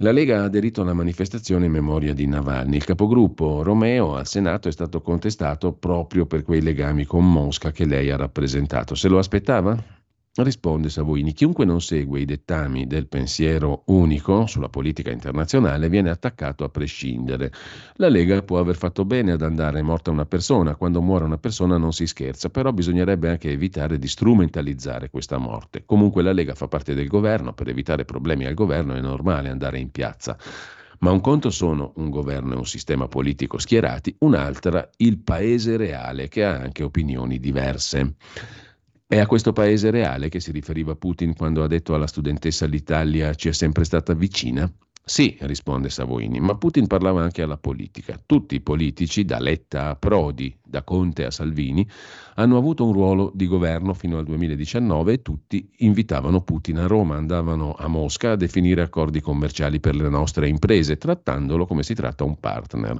La Lega ha aderito alla manifestazione in memoria di Navalny. Il capogruppo Romeo al Senato è stato contestato proprio per quei legami con Mosca che lei ha rappresentato. Se lo aspettava? Risponde Savoini. Chiunque non segue i dettami del pensiero unico sulla politica internazionale viene attaccato a prescindere. La Lega può aver fatto bene ad andare morta una persona. Quando muore una persona non si scherza, però bisognerebbe anche evitare di strumentalizzare questa morte. Comunque la Lega fa parte del governo, per evitare problemi al governo è normale andare in piazza. Ma un conto sono un governo e un sistema politico schierati, un'altra il paese reale che ha anche opinioni diverse. È a questo paese reale che si riferiva Putin quando ha detto alla studentessa l'Italia ci è sempre stata vicina? Sì, risponde Savoini, ma Putin parlava anche alla politica. Tutti i politici, da Letta a Prodi, da Conte a Salvini, hanno avuto un ruolo di governo fino al duemiladiciannove e tutti invitavano Putin a Roma, andavano a Mosca a definire accordi commerciali per le nostre imprese, trattandolo come si tratta un partner.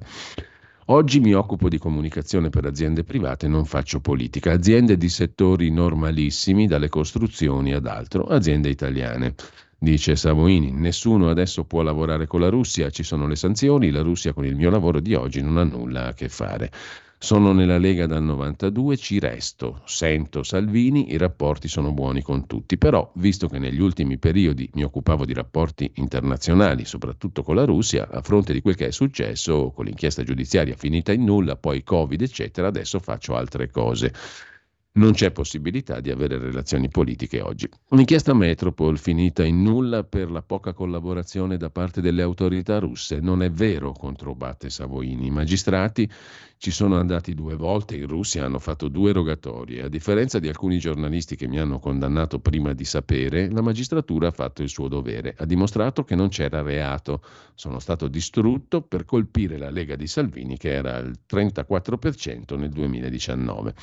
Oggi mi occupo di comunicazione per aziende private, non faccio politica. Aziende di settori normalissimi, dalle costruzioni ad altro, aziende italiane. Dice Savoini, nessuno adesso può lavorare con la Russia, ci sono le sanzioni, la Russia con il mio lavoro di oggi non ha nulla a che fare. Sono nella Lega dal novantadue, ci resto, sento Salvini, i rapporti sono buoni con tutti, però visto che negli ultimi periodi mi occupavo di rapporti internazionali, soprattutto con la Russia, a fronte di quel che è successo, con l'inchiesta giudiziaria finita in nulla, poi Covid eccetera, adesso faccio altre cose. Non c'è possibilità di avere relazioni politiche oggi. Un'inchiesta Metropol finita in nulla per la poca collaborazione da parte delle autorità russe. Non è vero, controbatte Savoini. I magistrati ci sono andati due volte in Russia, hanno fatto due rogatorie. A differenza di alcuni giornalisti che mi hanno condannato prima di sapere, la magistratura ha fatto il suo dovere. Ha dimostrato che non c'era reato. Sono stato distrutto per colpire la Lega di Salvini, che era al trentaquattro per cento nel duemiladiciannove.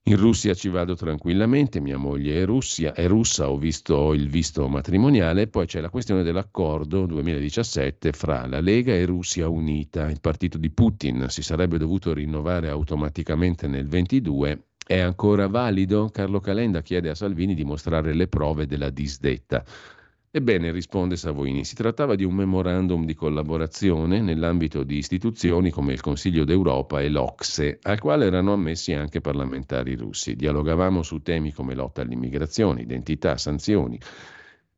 In Russia ci vado tranquillamente, mia moglie è, Russia, è russa, ho visto il visto matrimoniale, poi c'è la questione dell'accordo duemiladiciassette fra la Lega e Russia Unita, il partito di Putin, si sarebbe dovuto rinnovare automaticamente nel ventidue, è ancora valido? Carlo Calenda chiede a Salvini di mostrare le prove della disdetta. Ebbene, risponde Savoini, si trattava di un memorandum di collaborazione nell'ambito di istituzioni come il Consiglio d'Europa e l'O C S E, al quale erano ammessi anche parlamentari russi. Dialogavamo su temi come lotta all'immigrazione, identità, sanzioni,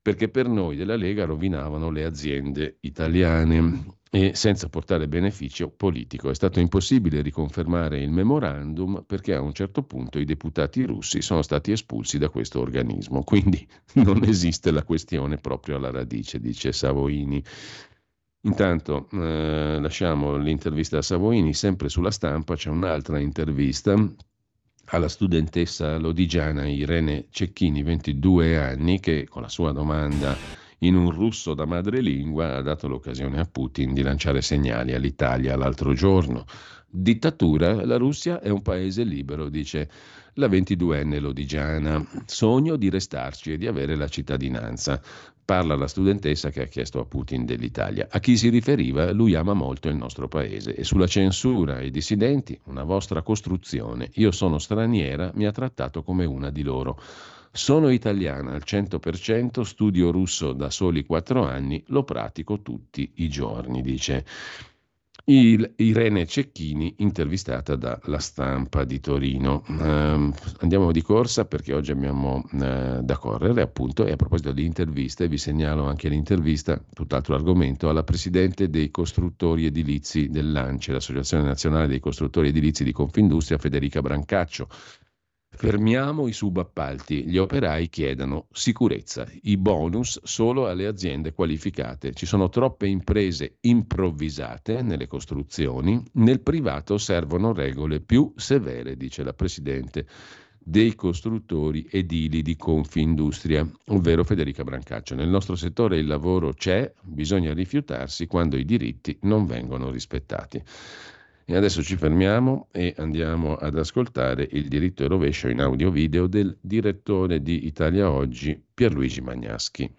perché per noi della Lega rovinavano le aziende italiane e senza portare beneficio politico. È stato impossibile riconfermare il memorandum perché a un certo punto i deputati russi sono stati espulsi da questo organismo, quindi non esiste la questione proprio alla radice, dice Savoini. Intanto eh, lasciamo l'intervista a Savoini, sempre sulla Stampa c'è un'altra intervista alla studentessa lodigiana Irene Cecchini, ventidue anni, che con la sua domanda in un russo da madrelingua ha dato l'occasione a Putin di lanciare segnali all'Italia l'altro giorno. Dittatura, la Russia è un paese libero, dice la ventiduenne lodigiana. Sogno di restarci e di avere la cittadinanza. Parla la studentessa che ha chiesto a Putin dell'Italia. A chi si riferiva, lui ama molto il nostro paese. E sulla censura ai dissidenti, una vostra costruzione. Io sono straniera, mi ha trattato come una di loro. Sono italiana al cento per cento, studio russo da soli quattro anni, lo pratico tutti i giorni, dice Il Irene Cecchini, intervistata dalla Stampa di Torino. Eh, andiamo di corsa perché oggi abbiamo eh, da correre, appunto, e a proposito di interviste vi segnalo anche l'intervista, tutt'altro argomento, alla Presidente dei Costruttori Edilizi dell'A N C E, l'Associazione Nazionale dei Costruttori Edilizi di Confindustria, Federica Brancaccio. Fermiamo i subappalti, gli operai chiedono sicurezza, i bonus solo alle aziende qualificate. Ci sono troppe imprese improvvisate nelle costruzioni, nel privato servono regole più severe, dice la Presidente dei costruttori edili di Confindustria, ovvero Federica Brancaccio. Nel nostro settore il lavoro c'è, bisogna rifiutarsi quando i diritti non vengono rispettati. E adesso ci fermiamo e andiamo ad ascoltare il diritto e rovescio in audio video del direttore di Italia Oggi, Pierluigi Magnaschi.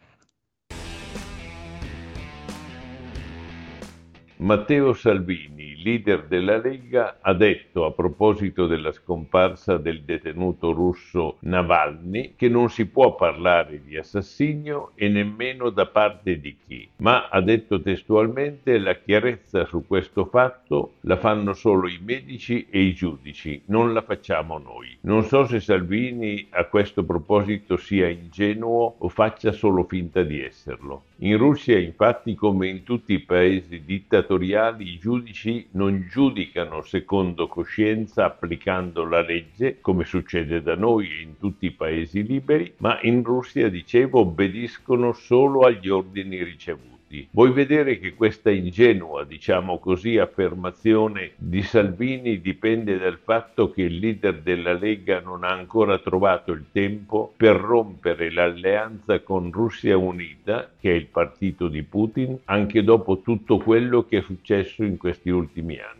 Matteo Salvini, leader della Lega, ha detto a proposito della scomparsa del detenuto russo Navalny che non si può parlare di assassinio e nemmeno da parte di chi, ma ha detto testualmente: la chiarezza su questo fatto la fanno solo i medici e i giudici, non la facciamo noi. Non so se Salvini a questo proposito sia ingenuo o faccia solo finta di esserlo. In Russia, infatti, come in tutti i paesi dittatoriali, i giudici non giudicano secondo coscienza applicando la legge, come succede da noi e in tutti i paesi liberi, ma in Russia, dicevo, obbediscono solo agli ordini ricevuti. Vuoi vedere che questa ingenua, diciamo così, affermazione di Salvini dipende dal fatto che il leader della Lega non ha ancora trovato il tempo per rompere l'alleanza con Russia Unita, che è il partito di Putin, anche dopo tutto quello che è successo in questi ultimi anni.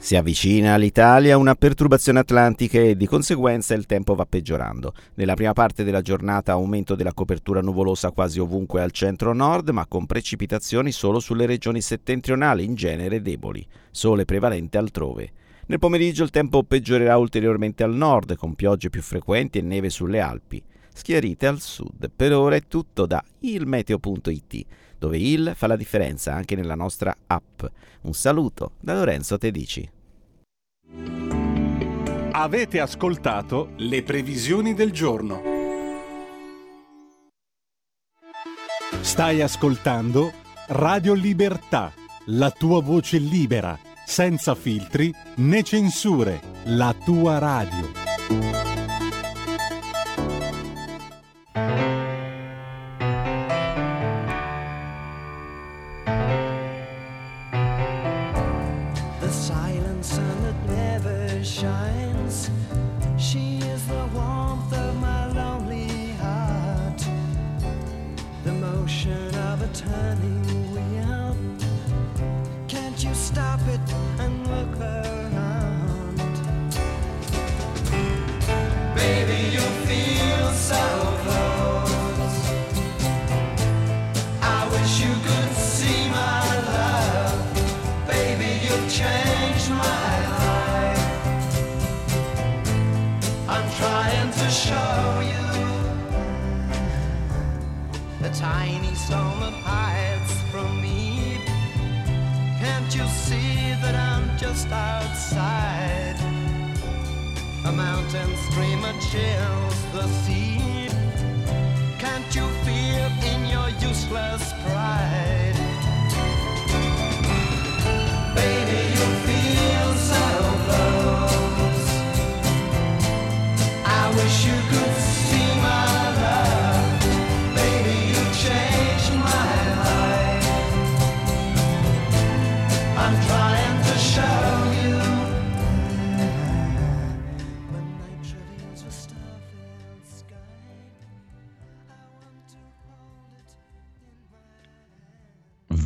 Si avvicina all'Italia una perturbazione atlantica e di conseguenza il tempo va peggiorando. Nella prima parte della giornata aumento della copertura nuvolosa quasi ovunque al centro-nord, ma con precipitazioni solo sulle regioni settentrionali, in genere deboli. Sole prevalente altrove. Nel pomeriggio il tempo peggiorerà ulteriormente al nord, con piogge più frequenti e neve sulle Alpi. Schiarite al sud. Per ora è tutto da il meteo punto it. Dove il fa la differenza anche nella nostra app. Un saluto da Lorenzo Tedici. Avete ascoltato le previsioni del giorno. Stai ascoltando Radio Libertà, la tua voce libera, senza filtri né censure, la tua radio. I'm trying.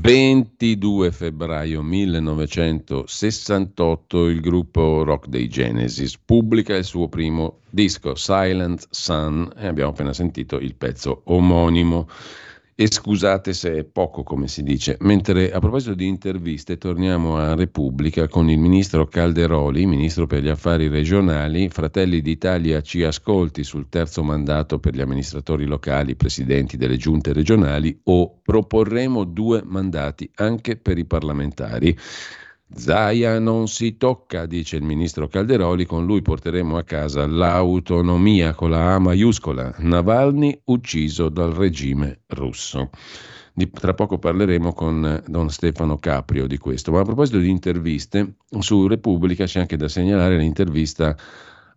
ventidue febbraio millenovecentosessantotto il gruppo rock dei Genesis pubblica il suo primo disco, Silent Sun, e abbiamo appena sentito il pezzo omonimo. E scusate se è poco, come si dice. Mentre a proposito di interviste torniamo a Repubblica con il ministro Calderoli, ministro per gli affari regionali. Fratelli d'Italia ci ascolti sul terzo mandato per gli amministratori locali, presidenti delle giunte regionali, o proporremo due mandati anche per i parlamentari. Zaia non si tocca, dice il ministro Calderoli, con lui porteremo a casa l'autonomia con la A maiuscola. Navalny ucciso dal regime russo. Di, tra poco parleremo con Don Stefano Caprio di questo, ma a proposito di interviste, su Repubblica c'è anche da segnalare l'intervista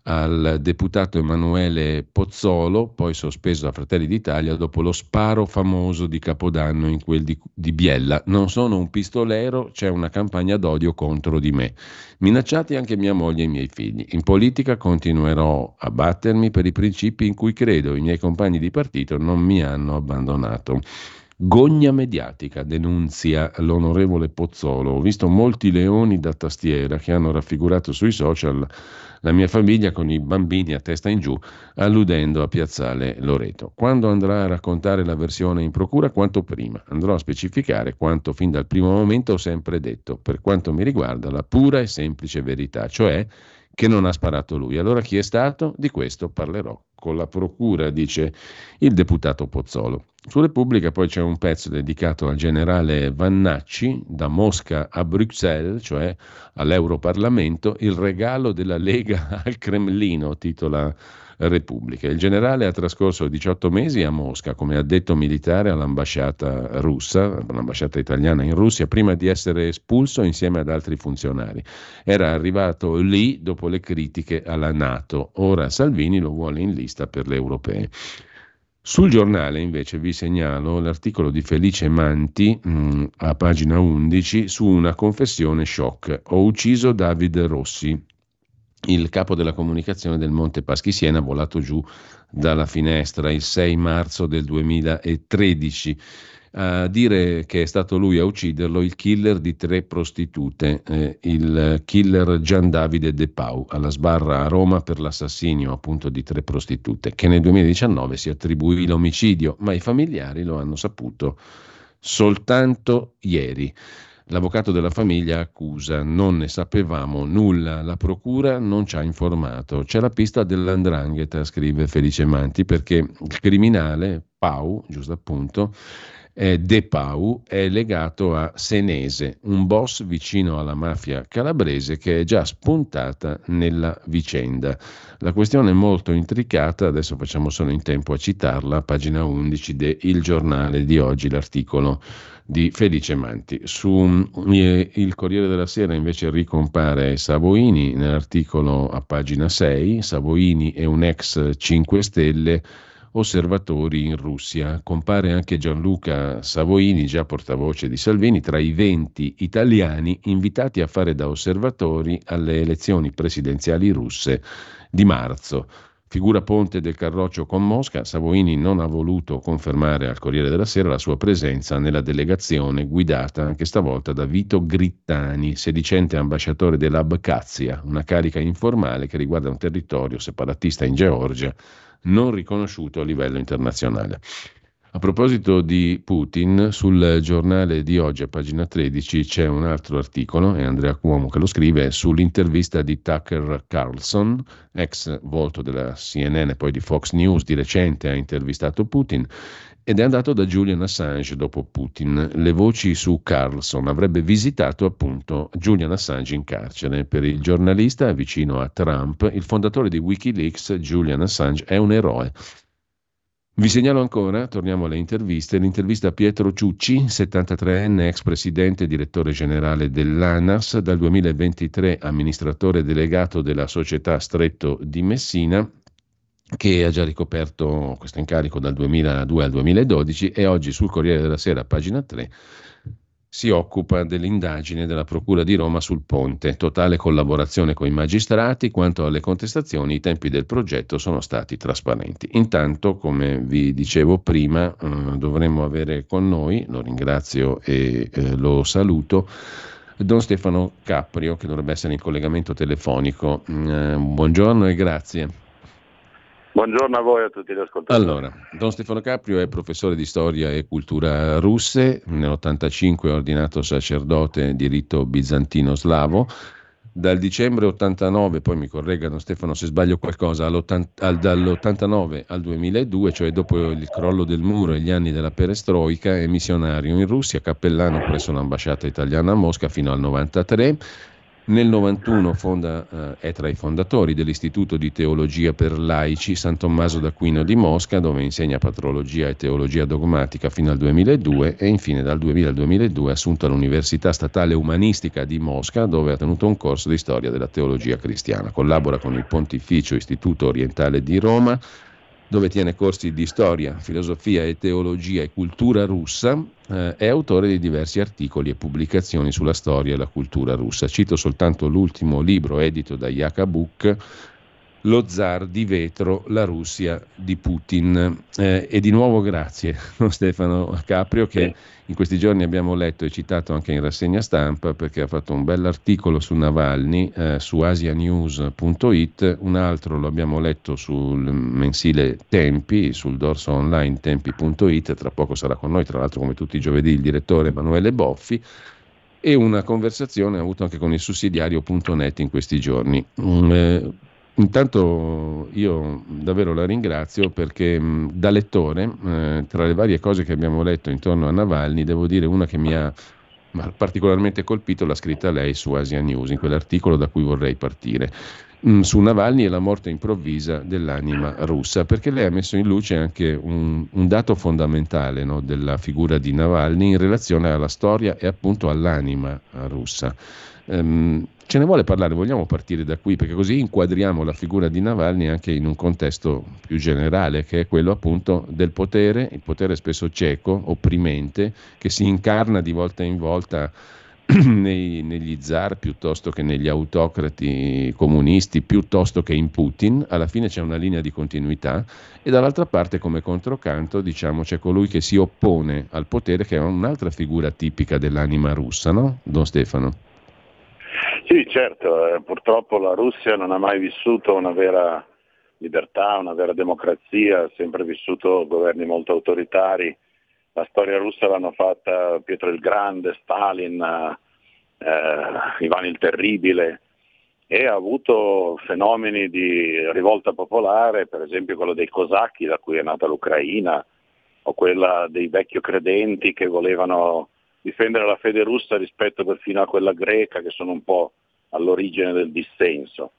al deputato Emanuele Pozzolo, poi sospeso da Fratelli d'Italia dopo lo sparo famoso di Capodanno in quel di, di Biella. Non sono un pistolero, c'è una campagna d'odio contro di me. Minacciati anche mia moglie e i miei figli. In politica continuerò a battermi per i principi in cui credo. I miei compagni di partito non mi hanno abbandonato. Gogna mediatica, denunzia l'onorevole Pozzolo. Ho visto molti leoni da tastiera che hanno raffigurato sui social la mia famiglia con i bambini a testa in giù, alludendo a Piazzale Loreto. Quando andrà a raccontare la versione in procura? Quanto prima. Andrò a specificare quanto fin dal primo momento ho sempre detto, per quanto mi riguarda, la pura e semplice verità, cioè che non ha sparato lui. Allora chi è stato? Di questo parlerò con la procura, dice il deputato Pozzolo. Su Repubblica poi c'è un pezzo dedicato al generale Vannacci, da Mosca a Bruxelles, cioè all'Europarlamento, il regalo della Lega al Cremlino, titola Repubblica. Il generale ha trascorso diciotto mesi a Mosca come addetto militare all'ambasciata russa, all'ambasciata italiana in Russia, prima di essere espulso insieme ad altri funzionari. Era arrivato lì dopo le critiche alla NATO. Ora Salvini lo vuole in lista per le europee. Sul giornale invece vi segnalo l'articolo di Felice Manti mh, a pagina undici su una confessione shock. Ho ucciso Davide Rossi, il capo della comunicazione del Monte Paschi Siena, volato giù dalla finestra il sei marzo del duemilatredici. A dire che è stato lui a ucciderlo, il killer di tre prostitute, eh, il killer Gian Davide De Pau, alla sbarra a Roma per l'assassinio appunto di tre prostitute, che nel duemiladiciannove si attribuì l'omicidio, ma i familiari lo hanno saputo soltanto ieri. L'avvocato della famiglia accusa, non ne sapevamo nulla, la procura non ci ha informato. C'è la pista dell'andrangheta, scrive Felice Manti, perché il criminale, Pau, giusto appunto, eh, De Pau, è legato a Senese, un boss vicino alla mafia calabrese che è già spuntata nella vicenda. La questione è molto intricata, adesso facciamo solo in tempo a citarla, pagina undici de Il Giornale di oggi, l'articolo di Felice Manti. Su eh, il Corriere della Sera invece ricompare Savoini nell'articolo a pagina sei, Savoini è un ex cinque Stelle, osservatori in Russia. Compare anche Gianluca Savoini, già portavoce di Salvini, tra i venti italiani invitati a fare da osservatori alle elezioni presidenziali russe di marzo. Figura ponte del carroccio con Mosca, Savoini non ha voluto confermare al Corriere della Sera la sua presenza nella delegazione guidata anche stavolta da Vito Grittani, sedicente ambasciatore dell'Abkhazia, una carica informale che riguarda un territorio separatista in Georgia non riconosciuto a livello internazionale. A proposito di Putin, sul Giornale di oggi a pagina tredici c'è un altro articolo, è Andrea Cuomo che lo scrive, sull'intervista di Tucker Carlson, ex volto della C N N e poi di Fox News, di recente ha intervistato Putin ed è andato da Julian Assange dopo Putin. Le voci su Carlson, avrebbe visitato appunto Julian Assange in carcere. Per il giornalista vicino a Trump, il fondatore di Wikileaks, Julian Assange è un eroe. Vi segnalo ancora, torniamo alle interviste, l'intervista a Pietro Ciucci, settantatreenne, ex presidente e direttore generale dell'ANAS, dal duemilaventitré amministratore delegato della società Stretto di Messina, che ha già ricoperto questo incarico dal duemiladue al duemiladodici, e oggi sul Corriere della Sera, pagina tre, si occupa dell'indagine della Procura di Roma sul ponte. Totale collaborazione con i magistrati. Quanto alle contestazioni, i tempi del progetto sono stati trasparenti. Intanto, come vi dicevo prima, eh, dovremmo avere con noi, lo ringrazio e eh, lo saluto, Don Stefano Caprio, che dovrebbe essere in collegamento telefonico. Eh, buongiorno e grazie. Buongiorno a voi e a tutti gli ascoltatori. Allora, Don Stefano Caprio è professore di storia e cultura russe, nell'ottantacinque è ordinato sacerdote diritto bizantino slavo, dal dicembre ottantanove, poi mi corregga Don Stefano se sbaglio qualcosa, al, dall'ottantanove al duemiladue, cioè dopo il crollo del muro e gli anni della perestroica, è missionario in Russia, cappellano presso l'ambasciata italiana a Mosca fino al novantatré. Nel novantuno fonda, eh, è tra i fondatori dell'Istituto di Teologia per Laici San Tommaso d'Aquino di Mosca, dove insegna patrologia e teologia dogmatica fino al duemiladue e infine dal duemila al duemiladue è assunto all'Università Statale Umanistica di Mosca, dove ha tenuto un corso di storia della teologia cristiana. Collabora con il Pontificio Istituto Orientale di Roma, dove tiene corsi di storia, filosofia e teologia e cultura russa, eh, è autore di diversi articoli e pubblicazioni sulla storia e la cultura russa. Cito soltanto l'ultimo libro edito da Yakabuk, Lo zar di vetro, la Russia di Putin. Eh, e di nuovo grazie a Stefano Caprio, che in questi giorni abbiamo letto e citato anche in rassegna stampa, perché ha fatto un bell'articolo su Navalny eh, su asianews punto it, un altro lo abbiamo letto sul mensile Tempi, sul dorso online tempi punto it, tra poco sarà con noi, tra l'altro come tutti i giovedì, il direttore Emanuele Boffi, e una conversazione avuta anche con il sussidiario punto net in questi giorni. Mm. Eh, Intanto io davvero la ringrazio perché mh, da lettore, eh, tra le varie cose che abbiamo letto intorno a Navalny, devo dire una che mi ha particolarmente colpito l'ha scritta lei su Asia News, in quell'articolo da cui vorrei partire, mh, su Navalny e la morte improvvisa dell'anima russa, perché lei ha messo in luce anche un, un dato fondamentale, no, della figura di Navalny in relazione alla storia e appunto all'anima russa. Um, ce ne vuole parlare, vogliamo partire da qui perché così inquadriamo la figura di Navalny anche in un contesto più generale, che è quello appunto del potere, il potere spesso cieco, opprimente, che si incarna di volta in volta nei, negli zar piuttosto che negli autocrati comunisti, piuttosto che in Putin. Alla fine c'è una linea di continuità e dall'altra parte, come controcanto, diciamo, c'è colui che si oppone al potere, che è un'altra figura tipica dell'anima russa, no, Don Stefano? Sì, certo, eh, purtroppo la Russia non ha mai vissuto una vera libertà, una vera democrazia, ha sempre vissuto governi molto autoritari. La storia russa l'hanno fatta Pietro il Grande, Stalin, eh, Ivan il Terribile, e ha avuto fenomeni di rivolta popolare, per esempio quello dei cosacchi da cui è nata l'Ucraina, o quella dei vecchio credenti che volevano difendere la fede russa rispetto perfino a quella greca, che sono un po' all'origine del dissenso.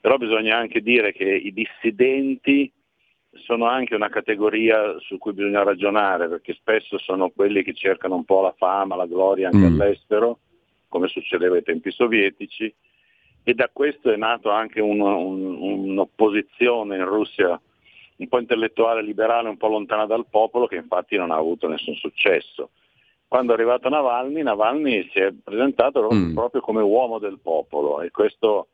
Però bisogna anche dire che i dissidenti sono anche una categoria su cui bisogna ragionare, perché spesso sono quelli che cercano un po' la fama, la gloria anche mm. all'estero, come succedeva ai tempi sovietici, e da questo è nato anche un, un, un'opposizione in Russia un po' intellettuale, liberale, un po' lontana dal popolo, che infatti non ha avuto nessun successo. Quando è arrivato Navalny, Navalny si è presentato mm. proprio come uomo del popolo, e questo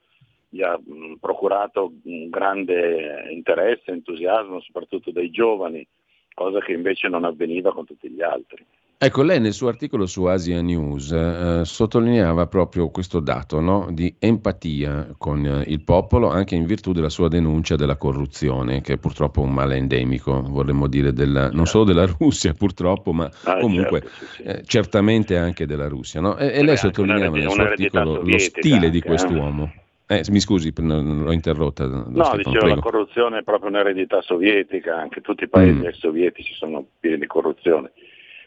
gli ha procurato un grande interesse, entusiasmo, soprattutto dai giovani, cosa che invece non avveniva con tutti gli altri. Ecco, lei nel suo articolo su Asia News eh, sottolineava proprio questo dato, no, di empatia con eh, il popolo, anche in virtù della sua denuncia della corruzione, che è purtroppo un male endemico, vorremmo dire, della, non solo della Russia purtroppo, ma ah, comunque certo, sì, sì. Eh, certamente anche della Russia, no? E, e lei eh, sottolineava nel suo articolo lo stile anche, di quest'uomo. Eh. Eh, mi scusi, l'ho interrotta. No, dicevo, la corruzione è proprio un'eredità sovietica, anche tutti i paesi mm. sovietici sono pieni di corruzione.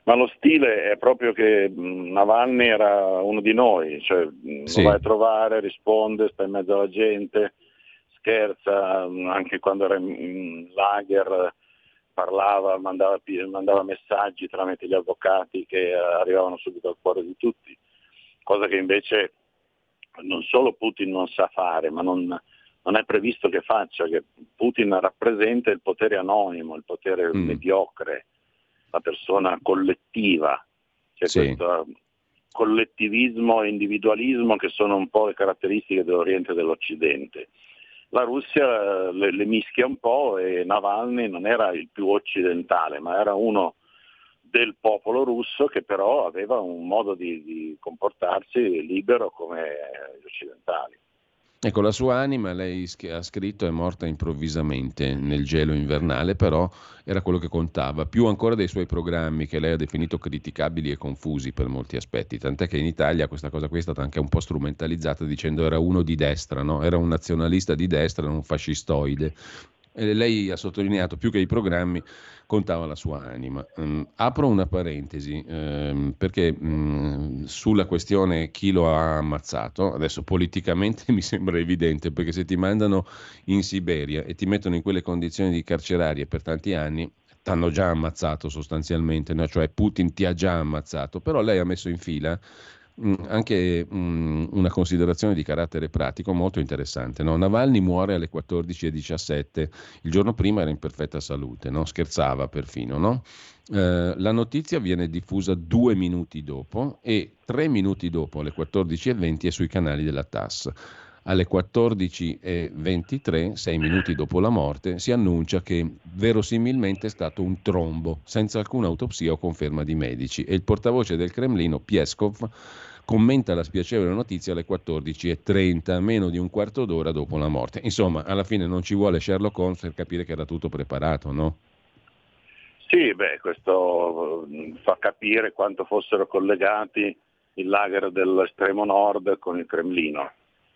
Ma lo stile è proprio che Navalny era uno di noi, cioè sì. lo vai a trovare, risponde, sta in mezzo alla gente, scherza, anche quando era in lager parlava, mandava, mandava messaggi tramite gli avvocati che arrivavano subito al cuore di tutti, cosa che invece non solo Putin non sa fare, ma non, non è previsto che faccia, che Putin rappresenta il potere anonimo, il potere mm. mediocre, la persona collettiva, cioè sì. questa collettivismo e individualismo che sono un po' le caratteristiche dell'Oriente e dell'Occidente. La Russia le, le mischia un po' e Navalny non era il più occidentale, ma era uno del popolo russo che però aveva un modo di, di comportarsi libero come gli occidentali. Ecco, la sua anima, lei ha scritto, è morta improvvisamente nel gelo invernale, però era quello che contava, più ancora dei suoi programmi che lei ha definito criticabili e confusi per molti aspetti, tant'è che in Italia questa cosa qui è stata anche un po' strumentalizzata dicendo era uno di destra, no? Era un nazionalista di destra, un fascistoide. E lei ha sottolineato più che i programmi contava la sua anima. Um, apro una parentesi um, perché um, sulla questione chi lo ha ammazzato adesso politicamente mi sembra evidente, perché se ti mandano in Siberia e ti mettono in quelle condizioni di carcerarie per tanti anni t'hanno già ammazzato sostanzialmente, no? Cioè Putin ti ha già ammazzato, però lei ha messo in fila anche um, una considerazione di carattere pratico molto interessante, no? Navalny muore alle quattordici e diciassette, il giorno prima era in perfetta salute, no? Scherzava perfino, no? Eh, la notizia viene diffusa due minuti dopo e tre minuti dopo alle quattordici e venti è sui canali della TASS. Alle quattordici e ventitré, sei minuti dopo la morte, si annuncia che verosimilmente è stato un trombo, senza alcuna autopsia o conferma di medici. E il portavoce del Cremlino, Peskov, commenta la spiacevole notizia alle quattordici e trenta, meno di un quarto d'ora dopo la morte. Insomma, alla fine non ci vuole Sherlock Holmes per capire che era tutto preparato, no? Sì, beh, questo fa capire quanto fossero collegati il lager dell'estremo nord con il Cremlino.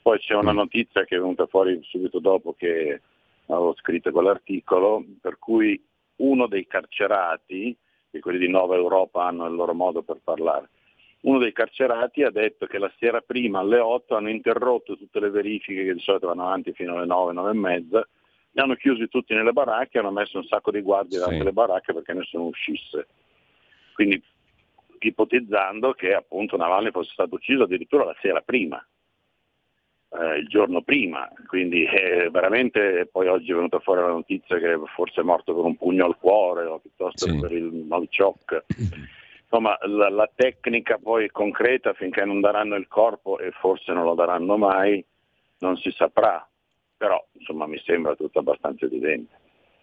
Poi c'è una notizia che è venuta fuori subito dopo che avevo scritto quell'articolo, per cui uno dei carcerati, e quelli di Nova Europa hanno il loro modo per parlare, uno dei carcerati ha detto che la sera prima alle otto hanno interrotto tutte le verifiche che di solito vanno avanti fino alle nove, nove e mezza, li hanno chiusi tutti nelle baracche, hanno messo un sacco di guardie davanti alle baracche perché nessuno uscisse. Quindi ipotizzando che appunto Navalny fosse stato ucciso addirittura la sera prima. Eh, il giorno prima, quindi eh, veramente poi oggi è venuta fuori la notizia che forse è morto con un pugno al cuore o piuttosto sì. per il Novichok. Insomma, la, la tecnica poi concreta, finché non daranno il corpo e forse non lo daranno mai, non si saprà, però insomma mi sembra tutto abbastanza evidente.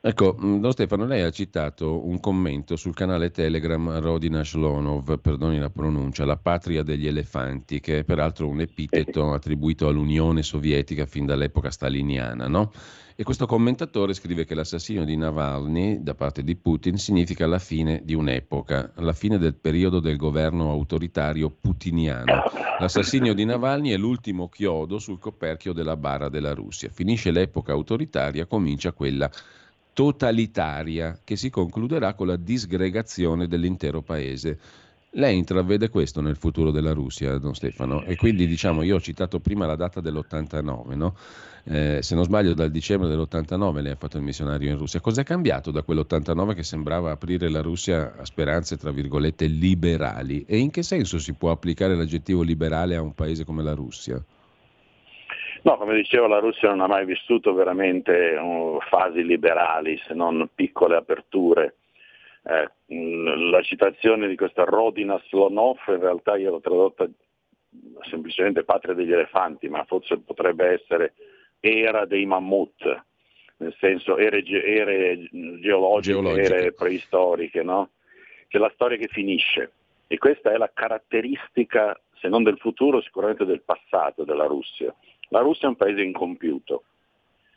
Ecco, Don Stefano, lei ha citato un commento sul canale Telegram Rodina Shlonov, perdoni la pronuncia, la patria degli elefanti, che è peraltro un epiteto attribuito all'Unione Sovietica fin dall'epoca staliniana, no? E questo commentatore scrive che l'assassinio di Navalny da parte di Putin significa la fine di un'epoca, la fine del periodo del governo autoritario putiniano. L'assassinio di Navalny è l'ultimo chiodo sul coperchio della bara della Russia. Finisce l'epoca autoritaria, comincia quella totalitaria, che si concluderà con la disgregazione dell'intero paese. Lei intravede questo nel futuro della Russia, Don Stefano? E quindi, diciamo, io ho citato prima la data dell'ottantanove, no? Eh, se non sbaglio dal dicembre dell'ottantanove lei ha fatto il missionario in Russia. Cos'è cambiato da quell'ottantanove che sembrava aprire la Russia a speranze, tra virgolette, liberali? E in che senso si può applicare l'aggettivo liberale a un paese come la Russia? No, come dicevo, la Russia non ha mai vissuto veramente uh, fasi liberali, se non piccole aperture. Eh, mh, la citazione di questa Rodina Slonov, in realtà io l'ho tradotta semplicemente patria degli elefanti, ma forse potrebbe essere era dei mammut, nel senso ere, ge- ere geologiche, Geologica. ere preistoriche, no? C'è la storia che finisce, e questa è la caratteristica, se non del futuro, sicuramente del passato della Russia. La Russia è un paese incompiuto,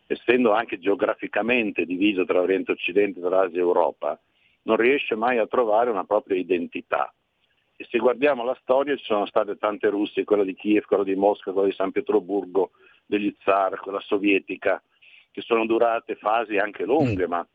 essendo anche geograficamente diviso tra Oriente e Occidente, tra Asia e Europa, non riesce mai a trovare una propria identità. E se guardiamo la storia ci sono state tante Russie, quella di Kiev, quella di Mosca, quella di San Pietroburgo, degli zar, quella sovietica, che sono durate fasi anche lunghe, ma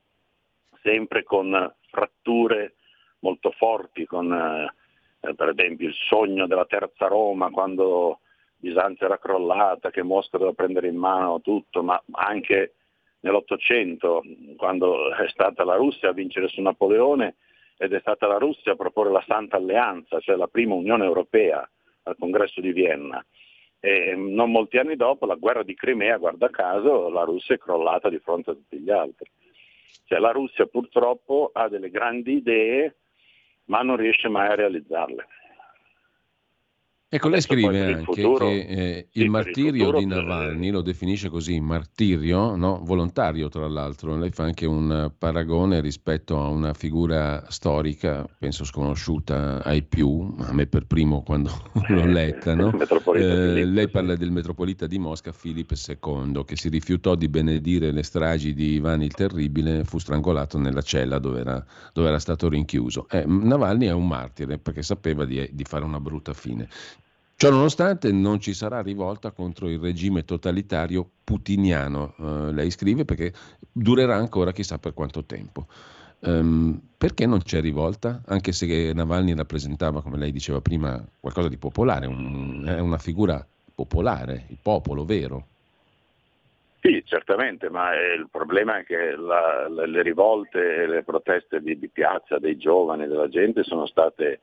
sempre con fratture molto forti, con eh, per esempio il sogno della Terza Roma, quando Bisanzio era crollata, che Mosca doveva prendere in mano tutto, ma anche nell'Ottocento, quando è stata la Russia a vincere su Napoleone ed è stata la Russia a proporre la Santa Alleanza, cioè la prima Unione Europea al Congresso di Vienna. E non molti anni dopo, la guerra di Crimea, guarda caso, la Russia è crollata di fronte a tutti gli altri. Cioè la Russia purtroppo ha delle grandi idee, ma non riesce mai a realizzarle. Ecco, lei adesso scrive anche futuro, che eh, il sì, martirio il di Navalny, per... lo definisce così, martirio, no? Volontario tra l'altro, lei fa anche un paragone rispetto a una figura storica, penso sconosciuta ai più, a me per primo quando l'ho letta, no? eh, lei parla del metropolita di Mosca Filippo secondo, che si rifiutò di benedire le stragi di Ivan il Terribile, fu strangolato nella cella dove era, dove era stato rinchiuso. Eh, Navalny è un martire perché sapeva di, di fare una brutta fine. Ciononostante non ci sarà rivolta contro il regime totalitario putiniano, eh, lei scrive, perché durerà ancora chissà per quanto tempo. Um, perché non c'è rivolta? Anche se Navalny rappresentava, come lei diceva prima, qualcosa di popolare, un, è una figura popolare, il popolo vero. Sì, certamente, ma il problema è che la, le, le rivolte e le proteste di, di piazza dei giovani, della gente, sono state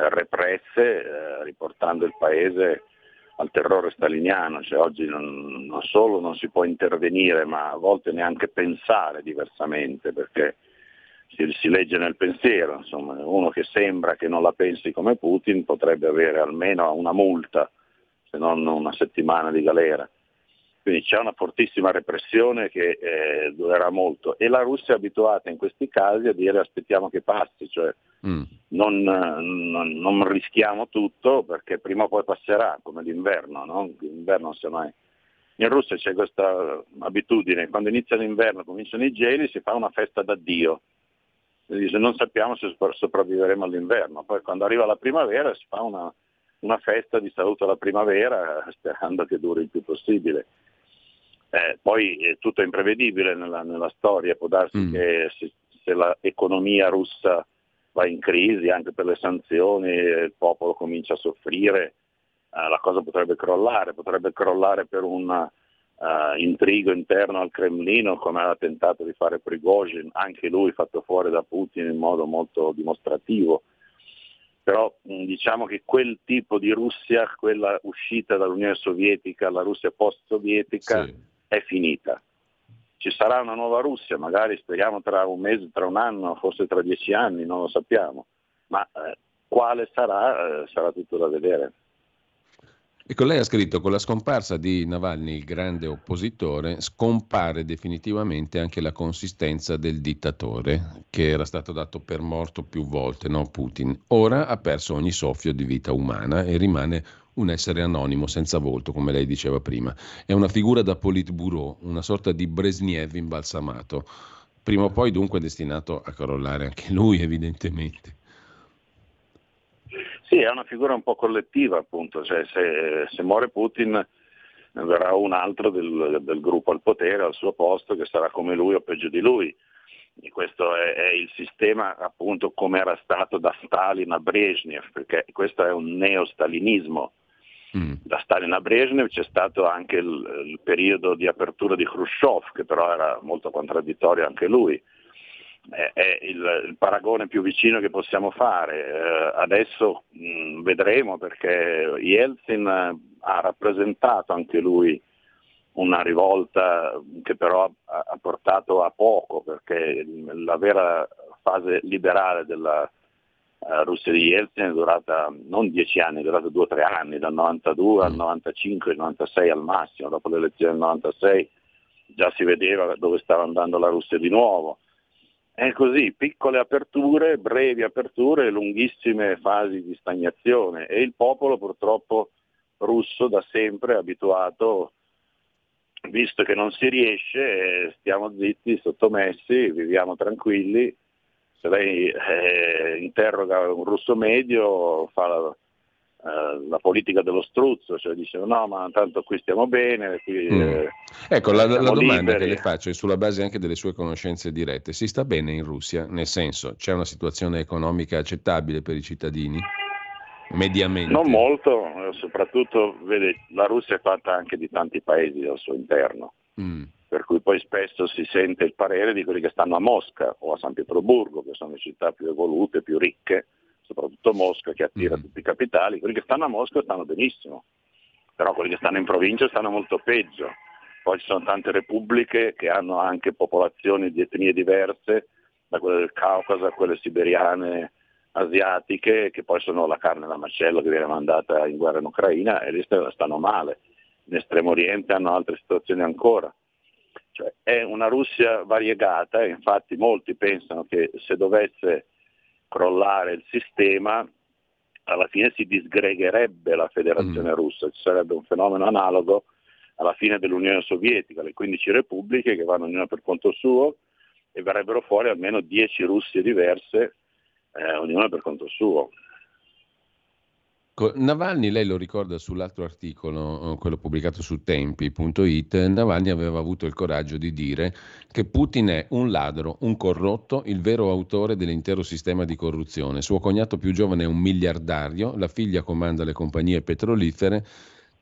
represse, eh, riportando il paese al terrore staliniano, cioè oggi non, non solo non si può intervenire, ma a volte neanche pensare diversamente, perché si, si legge nel pensiero, insomma, uno che sembra che non la pensi come Putin potrebbe avere almeno una multa, se non una settimana di galera. Quindi c'è una fortissima repressione che eh, durerà molto, e la Russia è abituata in questi casi a dire aspettiamo che passi, cioè mm. non, non, non rischiamo tutto perché prima o poi passerà, come l'inverno, no? L'inverno non sia mai. In Russia c'è questa abitudine, quando inizia l'inverno, cominciano i geli, si fa una festa d'addio, dice, non sappiamo se sopravviveremo all'inverno, poi quando arriva la primavera si fa una, una festa di saluto alla primavera sperando che duri il più possibile. Eh, poi eh, tutto è imprevedibile nella, nella storia, può darsi mm. che se, se l'economia russa va in crisi anche per le sanzioni, il popolo comincia a soffrire, eh, la cosa potrebbe crollare, potrebbe crollare per un uh, intrigo interno al Cremlino, come aveva tentato di fare Prigozhin, anche lui fatto fuori da Putin in modo molto dimostrativo. Però diciamo che quel tipo di Russia, quella uscita dall'Unione Sovietica, la Russia post-sovietica, sì, è finita. Ci sarà una nuova Russia, magari speriamo tra un mese, tra un anno, forse tra dieci anni, non lo sappiamo, ma eh, quale sarà, eh, sarà tutto da vedere. Ecco, lei ha scritto: con la scomparsa di Navalny, il grande oppositore, scompare definitivamente anche la consistenza del dittatore, che era stato dato per morto più volte, no? Putin. Ora ha perso ogni soffio di vita umana e rimane un essere anonimo, senza volto, come lei diceva prima. È una figura da politburo, una sorta di Brezhnev imbalsamato. Prima o poi, dunque, è destinato a crollare anche lui, evidentemente. Sì, è una figura un po' collettiva, appunto, cioè se, se muore Putin verrà un altro del, del gruppo al potere, al suo posto, che sarà come lui o peggio di lui. E questo è, è il sistema, appunto, come era stato da Stalin a Brezhnev, perché questo è un neo-stalinismo. Mm. Da Stalin a Brezhnev c'è stato anche il, il periodo di apertura di Khrushchev, che però era molto contraddittorio anche lui. È il, il paragone più vicino che possiamo fare. Eh, adesso mh, vedremo, perché Yeltsin ha rappresentato anche lui una rivolta che però ha, ha portato a poco, perché la vera fase liberale della uh, Russia di Yeltsin è durata non dieci anni, è durata due o tre anni, dal novantadue al novantacinque, al novantasei al massimo. Dopo le elezioni del novantasei già si vedeva dove stava andando la Russia di nuovo. È così, piccole aperture, brevi aperture, lunghissime fasi di stagnazione, e il popolo purtroppo russo da sempre è abituato, visto che non si riesce, stiamo zitti, sottomessi, viviamo tranquilli. Se lei eh, interroga un russo medio, fa la, eh, la politica dello struzzo, cioè dice no, ma tanto qui stiamo bene, qui... Eh, Ecco, la, la domanda liberi. Che le faccio è sulla base anche delle sue conoscenze dirette. Si sta bene in Russia? Nel senso, c'è una situazione economica accettabile per i cittadini? Mediamente? Non molto, soprattutto, vede, la Russia è fatta anche di tanti paesi al suo interno, mm. per cui poi spesso si sente il parere di quelli che stanno a Mosca o a San Pietroburgo, che sono le città più evolute, più ricche, soprattutto Mosca che attira mm. tutti i capitali. Quelli che stanno a Mosca stanno benissimo, però quelli che stanno in provincia stanno molto peggio. Poi ci sono tante repubbliche che hanno anche popolazioni di etnie diverse, da quelle del Caucaso a quelle siberiane, asiatiche, che poi sono la carne da macello che viene mandata in guerra in Ucraina, e lì stanno male. In Estremo Oriente hanno altre situazioni ancora. Cioè, è una Russia variegata, e infatti molti pensano che se dovesse crollare il sistema alla fine si disgregherebbe la federazione mm. russa, ci sarebbe un fenomeno analogo alla fine dell'Unione Sovietica, le quindici repubbliche che vanno ognuna per conto suo, e verrebbero fuori almeno dieci Russie diverse, eh, ognuna per conto suo. Navalny, lei lo ricorda sull'altro articolo, quello pubblicato su tempi punto it, Navalny aveva avuto il coraggio di dire che Putin è un ladro, un corrotto, il vero autore dell'intero sistema di corruzione. Suo cognato più giovane è un miliardario, la figlia comanda le compagnie petrolifere,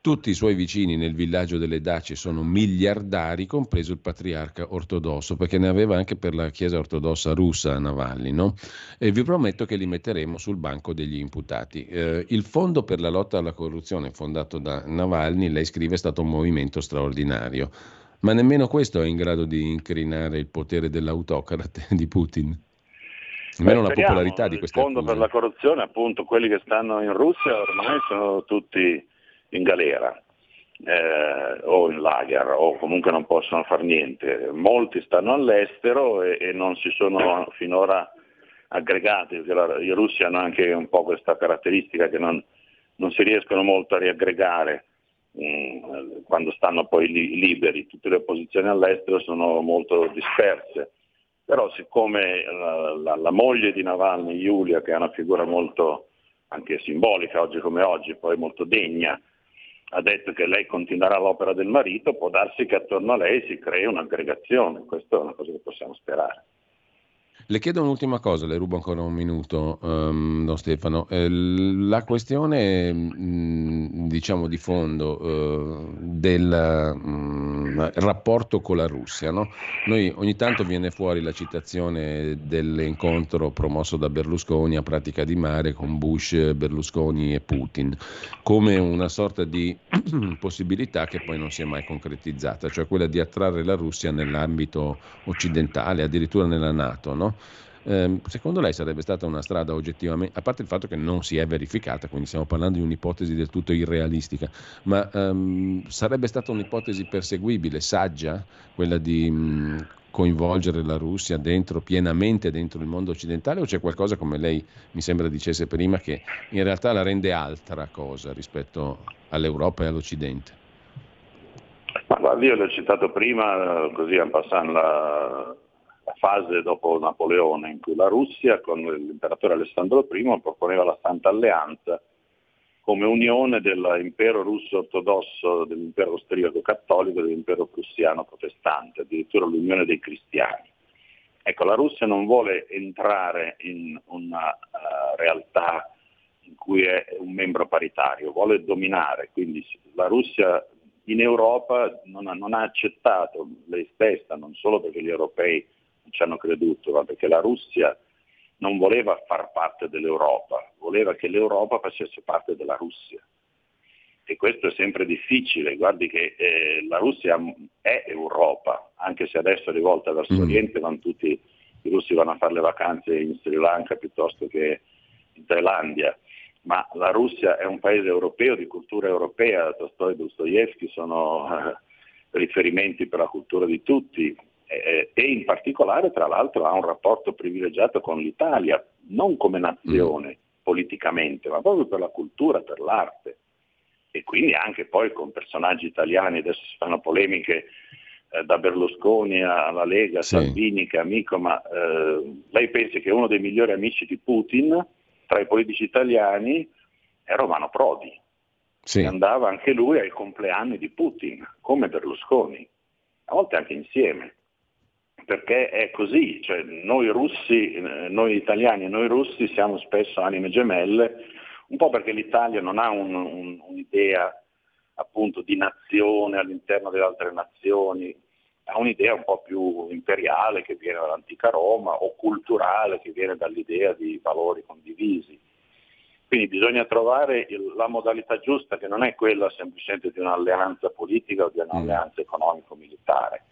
tutti i suoi vicini nel villaggio delle Dacie sono miliardari, compreso il patriarca ortodosso, perché ne aveva anche per la Chiesa ortodossa russa Navalny, no? E vi prometto che li metteremo sul banco degli imputati. Eh, il Fondo per la lotta alla corruzione, fondato da Navalny, lei scrive, è stato un movimento straordinario, ma nemmeno questo è in grado di incrinare il potere dell'autocrate di Putin. Almeno la popolarità di queste accuse. Il Fondo per la corruzione, appunto, quelli che stanno in Russia ormai sono tutti in galera eh, o in lager, o comunque non possono far niente. Molti stanno all'estero e, e non si sono finora aggregati, perché la, i russi hanno anche un po' questa caratteristica che non, non si riescono molto a riaggregare mh, quando stanno poi li, liberi. Tutte le opposizioni all'estero sono molto disperse, però siccome la, la, la moglie di Navalny, Giulia, che è una figura molto anche simbolica oggi come oggi, poi molto degna, ha detto che lei continuerà l'opera del marito, può darsi che attorno a lei si crei un'aggregazione, questa è una cosa che possiamo sperare. Le chiedo un'ultima cosa, le rubo ancora un minuto, um, no Stefano, eh, la questione mh, diciamo di fondo uh, del mh, rapporto con la Russia, no? Noi, ogni tanto viene fuori la citazione dell'incontro promosso da Berlusconi a Pratica di Mare con Bush, Berlusconi e Putin, come una sorta di possibilità che poi non si è mai concretizzata, cioè quella di attrarre la Russia nell'ambito occidentale, addirittura nella NATO, no? Secondo lei sarebbe stata una strada oggettivamente, a parte il fatto che non si è verificata, quindi stiamo parlando di un'ipotesi del tutto irrealistica, ma um, sarebbe stata un'ipotesi perseguibile, saggia, quella di um, coinvolgere la Russia dentro, pienamente dentro il mondo occidentale, o c'è qualcosa, come lei mi sembra dicesse prima, che in realtà la rende altra cosa rispetto all'Europa e all'Occidente? Ma guarda, io l'ho citato prima, così en passant, la la fase dopo Napoleone, in cui la Russia con l'imperatore Alessandro primo proponeva la Santa Alleanza come unione dell'impero russo ortodosso, dell'impero austriaco cattolico e dell'impero prussiano protestante, addirittura l'unione dei cristiani. Ecco, la Russia non vuole entrare in una uh, realtà in cui è un membro paritario, vuole dominare, quindi la Russia in Europa non ha, non ha accettato, lei stessa, non solo perché gli europei ci hanno creduto, ma perché la Russia non voleva far parte dell'Europa, voleva che l'Europa facesse parte della Russia, e questo è sempre difficile. Guardi che eh, la Russia è Europa, anche se adesso è rivolta verso mm. l'Oriente, vanno tutti i russi vanno a fare le vacanze in Sri Lanka piuttosto che in Thailandia, ma la Russia è un paese europeo, di cultura europea, Tolstoj e Dostoevskij sono eh, riferimenti per la cultura di tutti. E in particolare, tra l'altro, ha un rapporto privilegiato con l'Italia, non come nazione mm. politicamente, ma proprio per la cultura, per l'arte, e quindi anche poi con personaggi italiani. Adesso si fanno polemiche eh, da Berlusconi alla Lega, sì. Salvini che è amico, ma eh, lei pensa che uno dei migliori amici di Putin tra i politici italiani è Romano Prodi, sì. che andava anche lui ai compleanni di Putin, come Berlusconi, a volte anche insieme. Perché è così, cioè noi russi, noi italiani e noi russi siamo spesso anime gemelle, un po' perché l'Italia non ha un, un, un'idea appunto di nazione all'interno delle altre nazioni, ha un'idea un po' più imperiale che viene dall'antica Roma, o culturale che viene dall'idea di valori condivisi. Quindi bisogna trovare il, la modalità giusta, che non è quella semplicemente di un'alleanza politica o di un'alleanza economico-militare.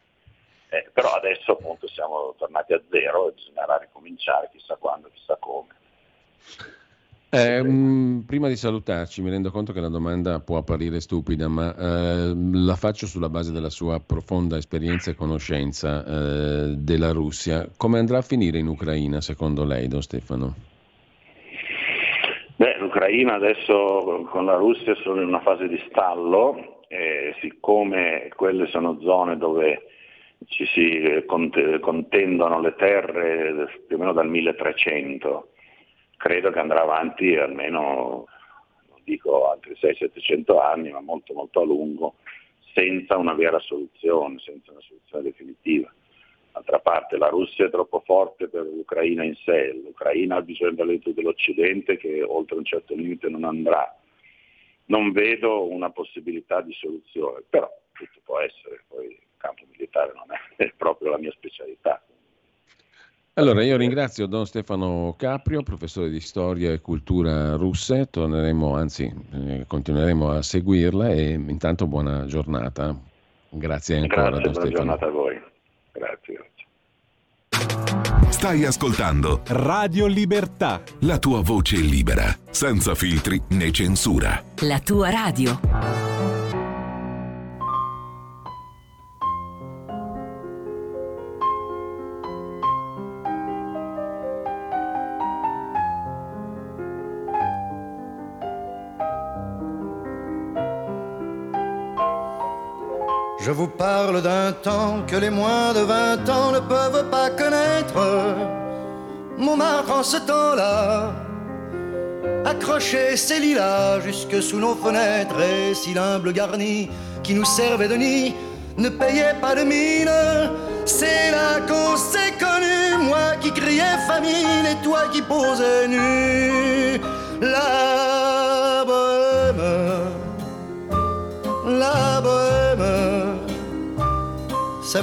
Eh, però adesso appunto siamo tornati a zero e bisognerà ricominciare chissà quando, chissà come. Eh, um, prima di salutarci, mi rendo conto che la domanda può apparire stupida, ma eh, la faccio sulla base della sua profonda esperienza e conoscenza eh, della Russia. Come andrà a finire in Ucraina, secondo lei, Don Stefano? Beh, l'Ucraina adesso con la Russia sono in una fase di stallo, e siccome quelle sono zone dove ci si contendono le terre più o meno dal milletrecento, credo che andrà avanti almeno, non dico altri seicento settecento anni, ma molto molto a lungo, senza una vera soluzione, senza una soluzione definitiva. D'altra parte la Russia è troppo forte per l'Ucraina in sé, l'Ucraina ha bisogno dell'aiuto dell'Occidente che oltre un certo limite non andrà. Non vedo una possibilità di soluzione, però tutto può essere, poi il campo militare non è, è proprio la mia specialità. Allora, io ringrazio Don Stefano Caprio, professore di storia e cultura russe. Torneremo, anzi, eh, continueremo a seguirla, e intanto buona giornata. Grazie ancora, Grazie, Don buona Stefano. Giornata a voi. Grazie. Stai ascoltando Radio Libertà, la tua voce libera, senza filtri né censura. La tua radio. Je vous parle d'un temps que les moins de vingt ans ne peuvent pas connaître. Montmartre en ce temps-là accrochait ses lilas jusque sous nos fenêtres. Et si l'humble garni qui nous servait de nid ne payait pas de mine, c'est là qu'on s'est connus. Moi qui criais famine et toi qui posais nu. La bohème, la bohème, ça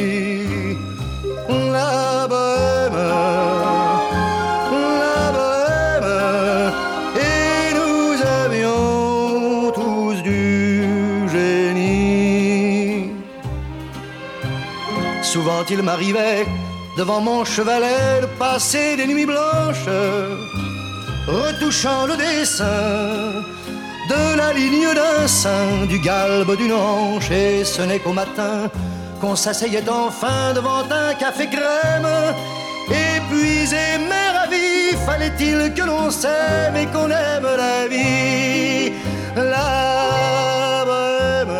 La bohème, souvent il m'arrivait devant mon chevalet de passer des nuits blanches, retouchant le dessin de la ligne d'un sein, du galbe d'une hanche. Et ce n'est qu'au matin qu'on s'asseyait enfin devant un café crème. Épuisé mais ravi, fallait-il que l'on s'aime et qu'on aime la vie. La bohème,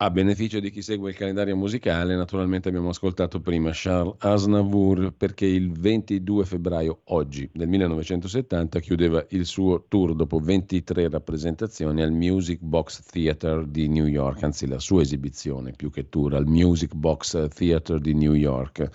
A beneficio di chi segue il calendario musicale, naturalmente abbiamo ascoltato prima Charles Aznavour, perché il ventidue febbraio, oggi, del millenovecentosettanta, chiudeva il suo tour dopo ventitré rappresentazioni al Music Box Theater di New York, anzi la sua esibizione più che tour al Music Box Theater di New York.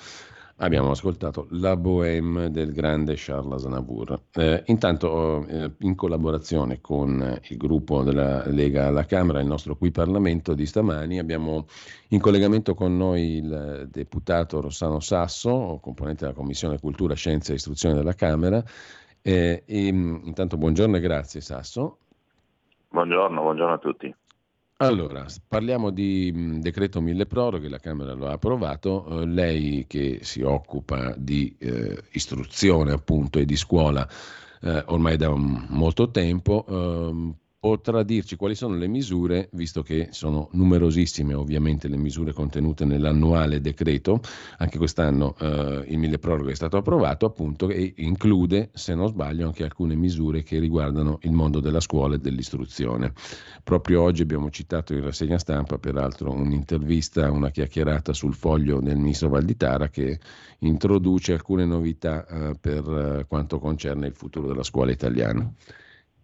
Abbiamo ascoltato La Bohème del grande Charles Aznavour. Eh, intanto, eh, in collaborazione con il gruppo della Lega alla Camera, il nostro Qui Parlamento di stamani, abbiamo in collegamento con noi il deputato Rossano Sasso, componente della Commissione Cultura, Scienze e Istruzione della Camera. Eh, e, intanto buongiorno e grazie Sasso. Buongiorno, buongiorno a tutti. Allora, parliamo di mh, decreto milleproroghe, la Camera lo ha approvato, eh, lei che si occupa di eh, istruzione appunto e di scuola eh, ormai da un, molto tempo, eh, potrà dirci quali sono le misure, visto che sono numerosissime ovviamente le misure contenute nell'annuale decreto, anche quest'anno eh, il milleproroghe è stato approvato appunto e include, se non sbaglio, anche alcune misure che riguardano il mondo della scuola e dell'istruzione. Proprio oggi abbiamo citato in rassegna stampa, peraltro, un'intervista, una chiacchierata sul Foglio del ministro Valditara che introduce alcune novità eh, per eh, quanto concerne il futuro della scuola italiana.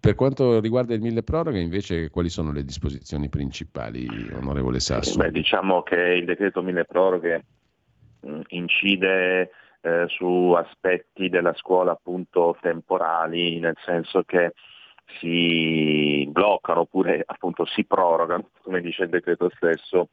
Per quanto riguarda il milleproroghe, invece, quali sono le disposizioni principali, onorevole Sasso? Beh, diciamo che il decreto milleproroghe incide eh, su aspetti della scuola appunto temporali, nel senso che si bloccano oppure appunto si prorogano, come dice il decreto stesso,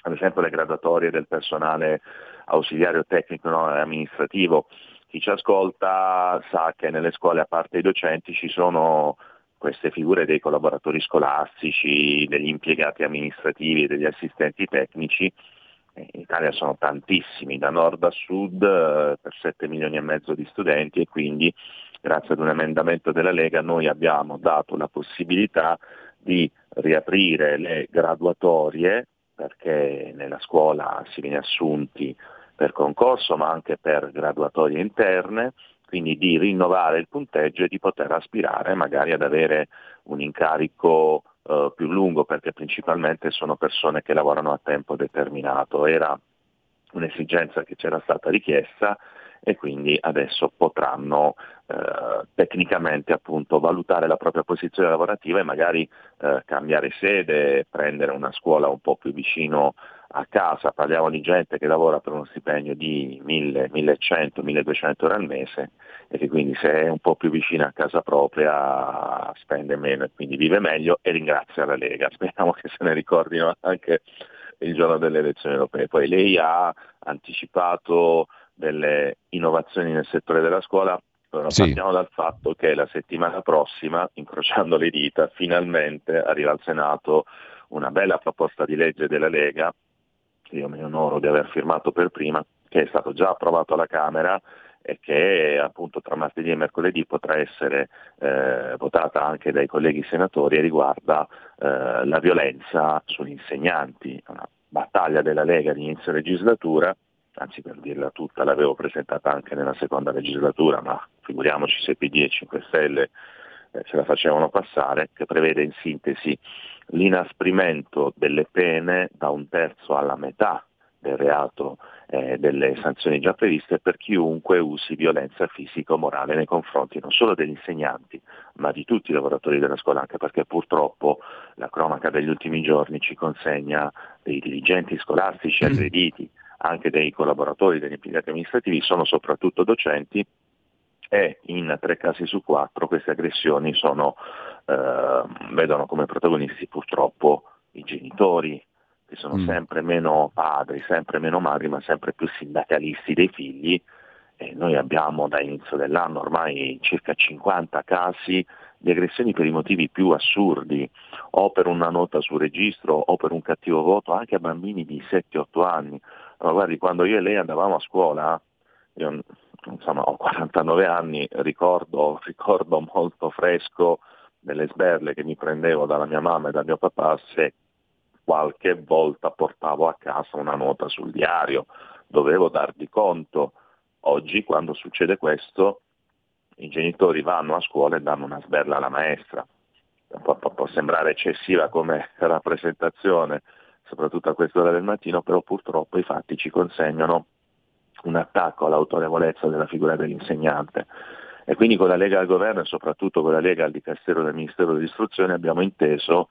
ad esempio le graduatorie del personale ausiliario tecnico no, amministrativo. Chi ci ascolta sa che nelle scuole, a parte i docenti, ci sono queste figure dei collaboratori scolastici, degli impiegati amministrativi e degli assistenti tecnici. In Italia sono tantissimi, da nord a sud, per sette milioni e mezzo di studenti, e quindi grazie ad un emendamento della Lega noi abbiamo dato la possibilità di riaprire le graduatorie, perché nella scuola si viene assunti per concorso ma anche per graduatorie interne, quindi di rinnovare il punteggio e di poter aspirare magari ad avere un incarico eh, più lungo, perché principalmente sono persone che lavorano a tempo determinato. Era un'esigenza che c'era stata richiesta e quindi adesso potranno eh, tecnicamente appunto valutare la propria posizione lavorativa e magari eh, cambiare sede, prendere una scuola un po' più vicino a casa. Parliamo di gente che lavora per uno stipendio di mille, millecento, milleduecento euro al mese e che quindi, se è un po' più vicina a casa propria, spende meno e quindi vive meglio, e ringrazia la Lega. Speriamo che se ne ricordino anche il giorno delle elezioni europee. Poi lei ha anticipato delle innovazioni nel settore della scuola. Allora, sì. Partiamo dal fatto che la settimana prossima, incrociando le dita, finalmente arriva al Senato una bella proposta di legge della Lega, che io mi onoro di aver firmato per prima, che è stato già approvato alla Camera e che appunto tra martedì e mercoledì potrà essere eh, votata anche dai colleghi senatori, e riguarda eh, la violenza sugli insegnanti, una battaglia della Lega di inizio legislatura, anzi, per dirla tutta, l'avevo presentata anche nella seconda legislatura, ma figuriamoci se P D e cinque Stelle eh, ce la facevano passare, che prevede in sintesi l'inasprimento delle pene da un terzo alla metà del reato eh, delle sanzioni già previste per chiunque usi violenza fisica o morale nei confronti non solo degli insegnanti ma di tutti i lavoratori della scuola, anche perché purtroppo la cronaca degli ultimi giorni ci consegna dei dirigenti scolastici aggrediti, anche dei collaboratori, degli impiegati amministrativi, sono soprattutto docenti, e in tre casi su quattro queste aggressioni sono eh, vedono come protagonisti purtroppo i genitori, che sono mm. sempre meno padri, sempre meno madri, ma sempre più sindacalisti dei figli. E noi abbiamo da inizio dell'anno ormai circa cinquanta casi di aggressioni per i motivi più assurdi, o per una nota sul registro o per un cattivo voto, anche a bambini di sette otto anni. Allora, guardi, quando io e lei andavamo a scuola, io insomma ho quarantanove anni, ricordo, ricordo molto fresco delle sberle che mi prendevo dalla mia mamma e da mio papà se qualche volta portavo a casa una nota sul diario, dovevo dar di conto. Oggi, quando succede questo, i genitori vanno a scuola e danno una sberla alla maestra. Pu- può sembrare eccessiva come rappresentazione, soprattutto a quest'ora del mattino, però purtroppo i fatti ci consegnano un attacco all'autorevolezza della figura dell'insegnante. E quindi con la Lega al governo e soprattutto con la Lega al Dicastero del Ministero dell'Istruzione abbiamo inteso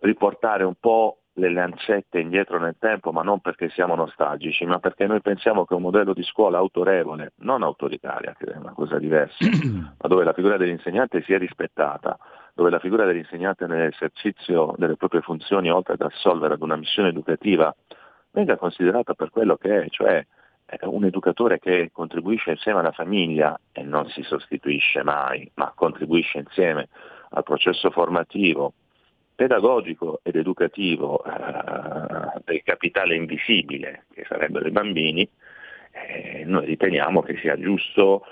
riportare un po' le lancette indietro nel tempo, ma non perché siamo nostalgici, ma perché noi pensiamo che un modello di scuola autorevole, non autoritaria, che è una cosa diversa, ma dove la figura dell'insegnante sia rispettata, dove la figura dell'insegnante nell'esercizio delle proprie funzioni, oltre ad assolvere ad una missione educativa, venga considerata per quello che è, cioè un educatore che contribuisce insieme alla famiglia e non si sostituisce mai, ma contribuisce insieme al processo formativo, pedagogico ed educativo eh, del capitale invisibile, che sarebbero i bambini, eh, noi riteniamo che sia giusto.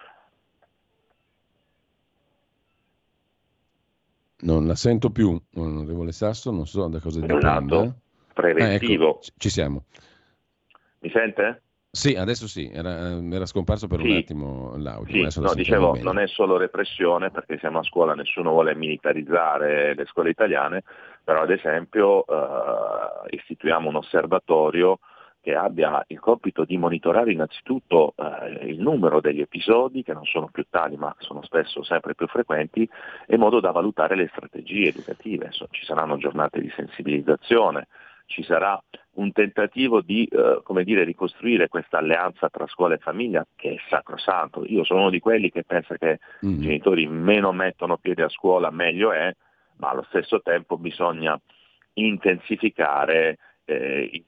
Non la sento più, onorevole Sasso, non so da cosa dipenda. Preventivo. Ah, ecco, ci siamo. Mi sente? Sì, adesso sì, era, era scomparso per sì. un attimo l'audio. Sì. No, dicevo, bene. Non è solo repressione, perché siamo a scuola, nessuno vuole militarizzare le scuole italiane, però ad esempio eh, istituiamo un osservatorio che abbia il compito di monitorare innanzitutto eh, il numero degli episodi, che non sono più tali ma sono spesso sempre più frequenti, in modo da valutare le strategie educative. So, ci saranno giornate di sensibilizzazione, ci sarà un tentativo di eh, come dire, ricostruire questa alleanza tra scuola e famiglia, che è sacrosanto. Io sono uno di quelli che pensa che mm. i genitori meno mettono piede a scuola meglio è, ma allo stesso tempo bisogna intensificare eh, i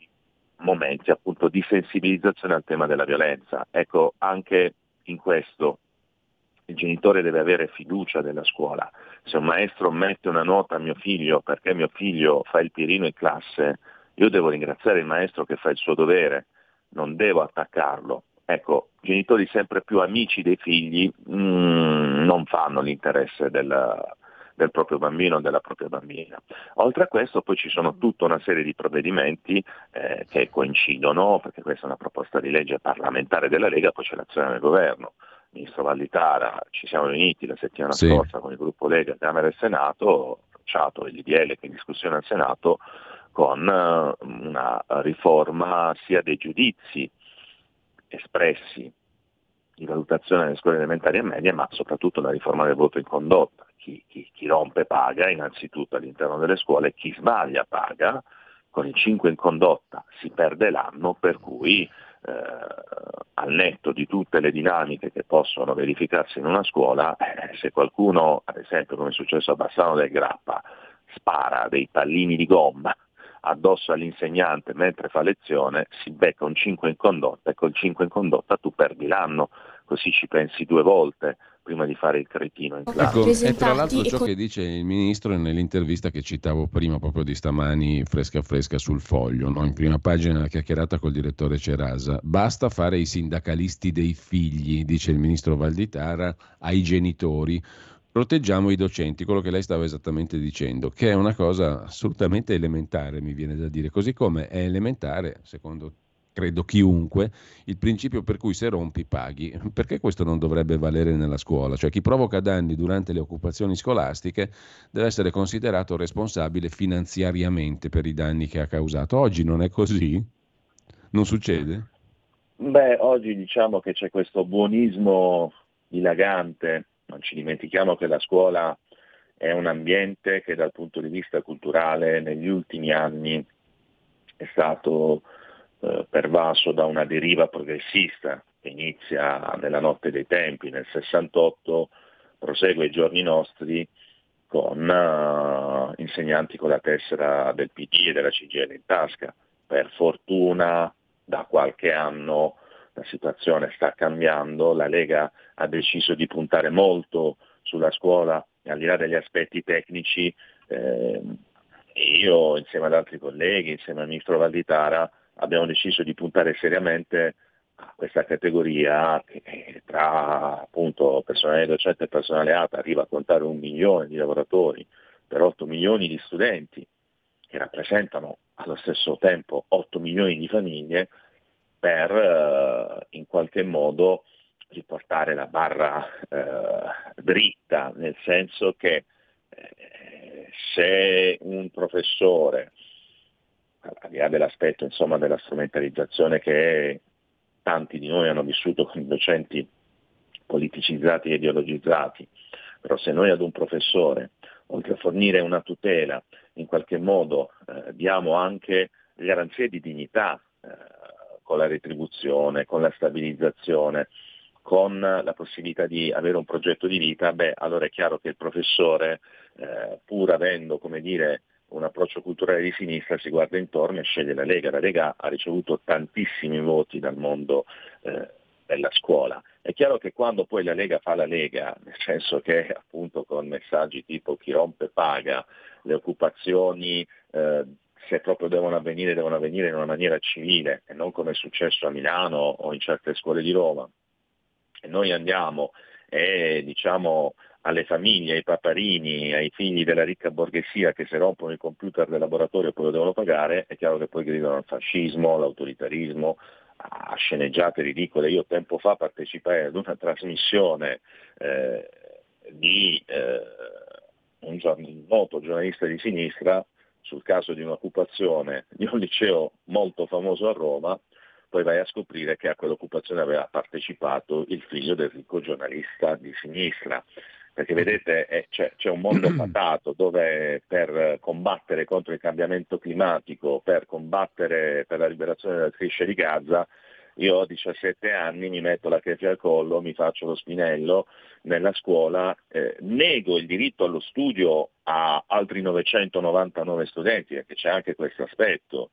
momenti appunto di sensibilizzazione al tema della violenza. Ecco, anche in questo il genitore deve avere fiducia della scuola. Se un maestro mette una nota a mio figlio perché mio figlio fa il pirino in classe, io devo ringraziare il maestro che fa il suo dovere, non devo attaccarlo. Ecco, genitori sempre più amici dei figli mm, non fanno l'interesse del, del proprio bambino o della propria bambina. Oltre a questo poi ci sono tutta una serie di provvedimenti eh, che coincidono, perché questa è una proposta di legge parlamentare della Lega, poi c'è l'azione del governo. Ministro Vallitara, ci siamo riuniti la settimana sì. scorsa con il gruppo Lega, Camera e Senato, tracciato il D D L che è in discussione al Senato, con una riforma sia dei giudizi espressi di valutazione nelle scuole elementari e medie, ma soprattutto la riforma del voto in condotta. Chi, chi, chi rompe paga innanzitutto all'interno delle scuole, chi sbaglia paga, con il cinque in condotta si perde l'anno, per cui Eh, al netto di tutte le dinamiche che possono verificarsi in una scuola, eh, se qualcuno, ad esempio come è successo a Bassano del Grappa, spara dei pallini di gomma addosso all'insegnante mentre fa lezione, si becca un cinque in condotta, e col cinque in condotta tu perdi l'anno, così ci pensi due volte prima di fare il cretino in classe. Ecco, e tra l'altro ciò che dice il ministro nell'intervista che citavo prima, proprio di stamani, fresca fresca sul Foglio, no? In prima pagina la chiacchierata col direttore Cerasa. Basta fare i sindacalisti dei figli, dice il ministro Valditara, ai genitori. Proteggiamo i docenti, quello che lei stava esattamente dicendo, che è una cosa assolutamente elementare, mi viene da dire, così come è elementare, secondo credo chiunque, il principio per cui se rompi paghi. Perché questo non dovrebbe valere nella scuola? Cioè chi provoca danni durante le occupazioni scolastiche deve essere considerato responsabile finanziariamente per i danni che ha causato. Oggi non è così? Non succede? Beh, oggi diciamo che c'è questo buonismo dilagante. Non ci dimentichiamo che la scuola è un ambiente che dal punto di vista culturale negli ultimi anni è stato pervaso da una deriva progressista che inizia nella notte dei tempi, nel sessantotto, prosegue ai giorni nostri con uh, insegnanti con la tessera del P D e della C G I L in tasca. Per fortuna da qualche anno la situazione sta cambiando, la Lega ha deciso di puntare molto sulla scuola, al di là degli aspetti tecnici, eh, io insieme ad altri colleghi, insieme al ministro Valditara, abbiamo deciso di puntare seriamente a questa categoria che tra appunto personale docente e personale A T A arriva a contare un milione di lavoratori per otto milioni di studenti, che rappresentano allo stesso tempo otto milioni di famiglie, per eh, in qualche modo riportare la barra eh, dritta, nel senso che eh, se un professore, al di là dell'aspetto insomma della strumentalizzazione che tanti di noi hanno vissuto con docenti politicizzati e ideologizzati, però se noi ad un professore, oltre a fornire una tutela, in qualche modo eh, diamo anche garanzie di dignità eh, con la retribuzione, con la stabilizzazione, con la possibilità di avere un progetto di vita, beh allora è chiaro che il professore, eh, pur avendo come dire un approccio culturale di sinistra, si guarda intorno e sceglie la Lega. La Lega ha ricevuto tantissimi voti dal mondo eh, della scuola. È chiaro che quando poi la Lega fa la Lega, nel senso che appunto con messaggi tipo chi rompe paga, le occupazioni eh, se proprio devono avvenire devono avvenire in una maniera civile e non come è successo a Milano o in certe scuole di Roma, e noi andiamo e diciamo alle famiglie, ai paparini, ai figli della ricca borghesia che se rompono il computer del laboratorio poi lo devono pagare, è chiaro che poi gridano al fascismo, all'autoritarismo, a sceneggiate ridicole. Io tempo fa partecipai ad una trasmissione eh, di eh, un, un noto giornalista di sinistra sul caso di un'occupazione di un liceo molto famoso a Roma, poi vai a scoprire che a quell'occupazione aveva partecipato il figlio del ricco giornalista di sinistra. Perché vedete eh, c'è, c'è un mondo patato dove per combattere contro il cambiamento climatico, per combattere per la liberazione della striscia di Gaza, io ho diciassette anni, mi metto la crepe al collo, mi faccio lo spinello nella scuola, eh, nego il diritto allo studio a altri novecentonovantanove studenti, perché c'è anche questo aspetto,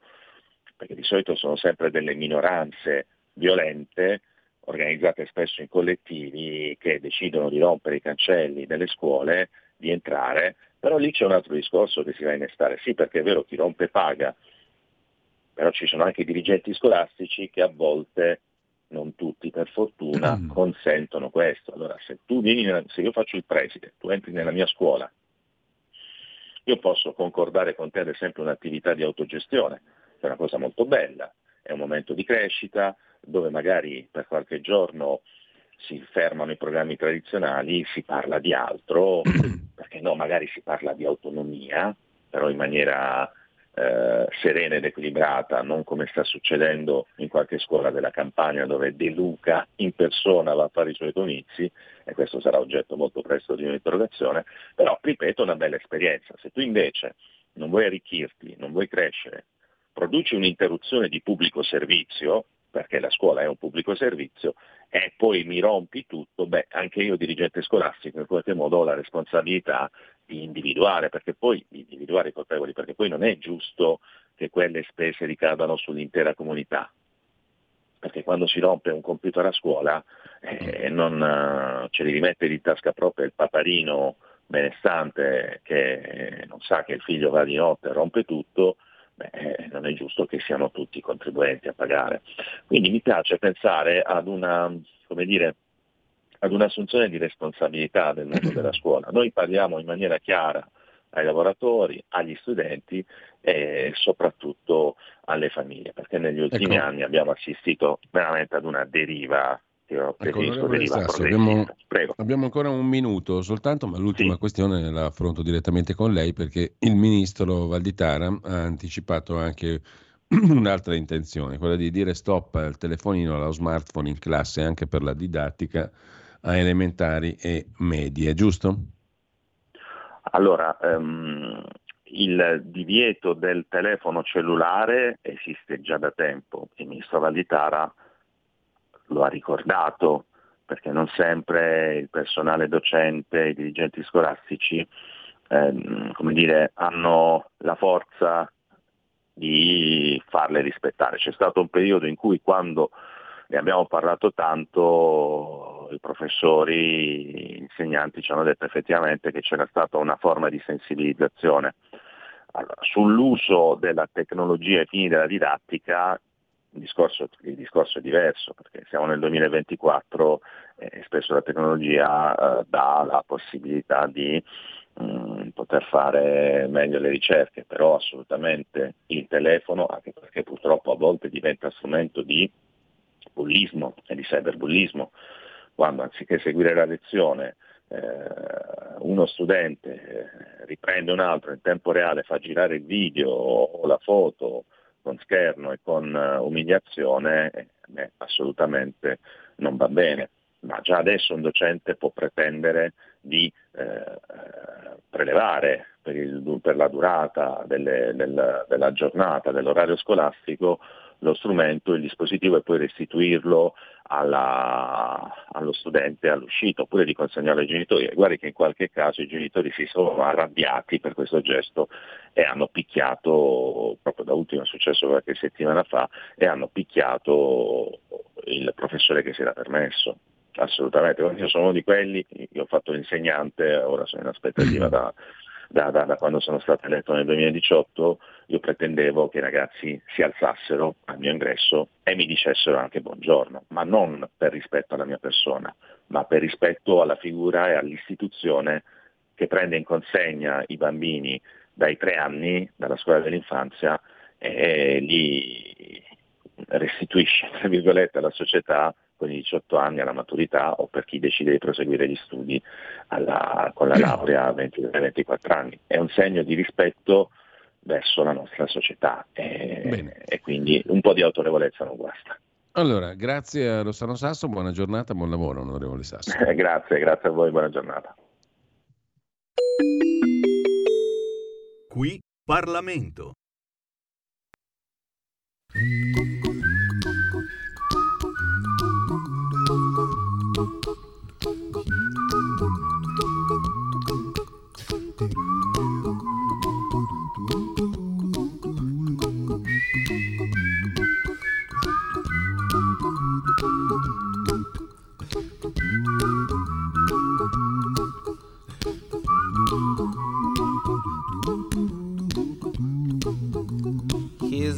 perché di solito sono sempre delle minoranze violente, organizzate spesso in collettivi, che decidono di rompere i cancelli delle scuole, di entrare, però lì c'è un altro discorso che si va a innestare, sì, perché è vero, chi rompe paga, però ci sono anche i dirigenti scolastici che a volte, non tutti per fortuna, mm. consentono questo. Allora se tu vieni, nella, se io faccio il preside, tu entri nella mia scuola, io posso concordare con te ad esempio un'attività di autogestione, che è una cosa molto bella, è un momento di crescita, dove magari per qualche giorno si fermano i programmi tradizionali, si parla di altro, perché no, magari si parla di autonomia, però in maniera eh, serena ed equilibrata, non come sta succedendo in qualche scuola della campagna dove De Luca in persona va a fare i suoi comizi, e questo sarà oggetto molto presto di un'interrogazione, però ripeto, è una bella esperienza. Se tu invece non vuoi arricchirti, non vuoi crescere, produci un'interruzione di pubblico servizio, perché la scuola è un pubblico servizio, e poi mi rompi tutto, beh, anche io dirigente scolastico in qualche modo ho la responsabilità di individuare, perché poi di individuare i colpevoli, perché poi non è giusto che quelle spese ricadano sull'intera comunità, perché quando si rompe un computer a scuola eh, non eh, ce li rimette di tasca propria il paparino benestante che eh, non sa che il figlio va di notte e rompe tutto. Beh, non è giusto che siano tutti i contribuenti a pagare. Quindi mi piace pensare ad una, come dire, ad un'assunzione di responsabilità del mondo della scuola. Noi parliamo in maniera chiara ai lavoratori, agli studenti e soprattutto alle famiglie, perché negli ultimi ecco. anni abbiamo assistito veramente ad una deriva. Io ecco, deriva abbiamo, abbiamo ancora un minuto soltanto, ma l'ultima sì. questione la affronto direttamente con lei, perché il ministro Valditara ha anticipato anche un'altra intenzione, quella di dire stop al telefonino, allo smartphone in classe, anche per la didattica a elementari e medie, giusto? Allora, um, il divieto del telefono cellulare esiste già da tempo, il ministro Valditara lo ha ricordato, perché non sempre il personale docente, i dirigenti scolastici ehm, come dire, hanno la forza di farle rispettare. C'è stato un periodo in cui, quando ne abbiamo parlato tanto, i professori, gli insegnanti ci hanno detto effettivamente che c'era stata una forma di sensibilizzazione. Allora, sull'uso della tecnologia ai fini della didattica, Il discorso, il discorso è diverso, perché siamo nel duemilaventiquattro e spesso la tecnologia eh, dà la possibilità di mh, poter fare meglio le ricerche, però assolutamente il telefono, anche perché purtroppo a volte diventa strumento di bullismo e di cyberbullismo, quando anziché seguire la lezione eh, uno studente riprende un altro in tempo reale, fa girare il video o la foto con scherno e con umiliazione, eh, assolutamente non va bene. Ma già adesso un docente può pretendere di eh, prelevare per, il, per la durata delle, del, della giornata, dell'orario scolastico, lo strumento, il dispositivo, e poi restituirlo alla, allo studente all'uscita, oppure di consegnarlo ai genitori. Guardi che in qualche caso i genitori si sono arrabbiati per questo gesto e hanno picchiato, proprio da ultimo è successo qualche settimana fa, e hanno picchiato il professore che si era permesso, assolutamente. Io sono uno di quelli, io ho fatto l'insegnante, ora sono in aspettativa da, da, da, da quando sono stato eletto nel duemiladiciotto, io pretendevo che i ragazzi si alzassero al mio ingresso e mi dicessero anche buongiorno, ma non per rispetto alla mia persona, ma per rispetto alla figura e all'istituzione che prende in consegna i bambini dai tre anni, dalla scuola dell'infanzia, e li restituisce, tra virgolette, alla società con i diciotto anni alla maturità, o per chi decide di proseguire gli studi alla, con la laurea a venti, ventiquattro anni. È un segno di rispetto verso la nostra società e, e quindi un po' di autorevolezza non guasta. Allora, grazie a Rossano Sasso, buona giornata, buon lavoro onorevole Sasso. grazie, grazie a voi, buona giornata. Qui Parlamento. Here's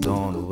Don't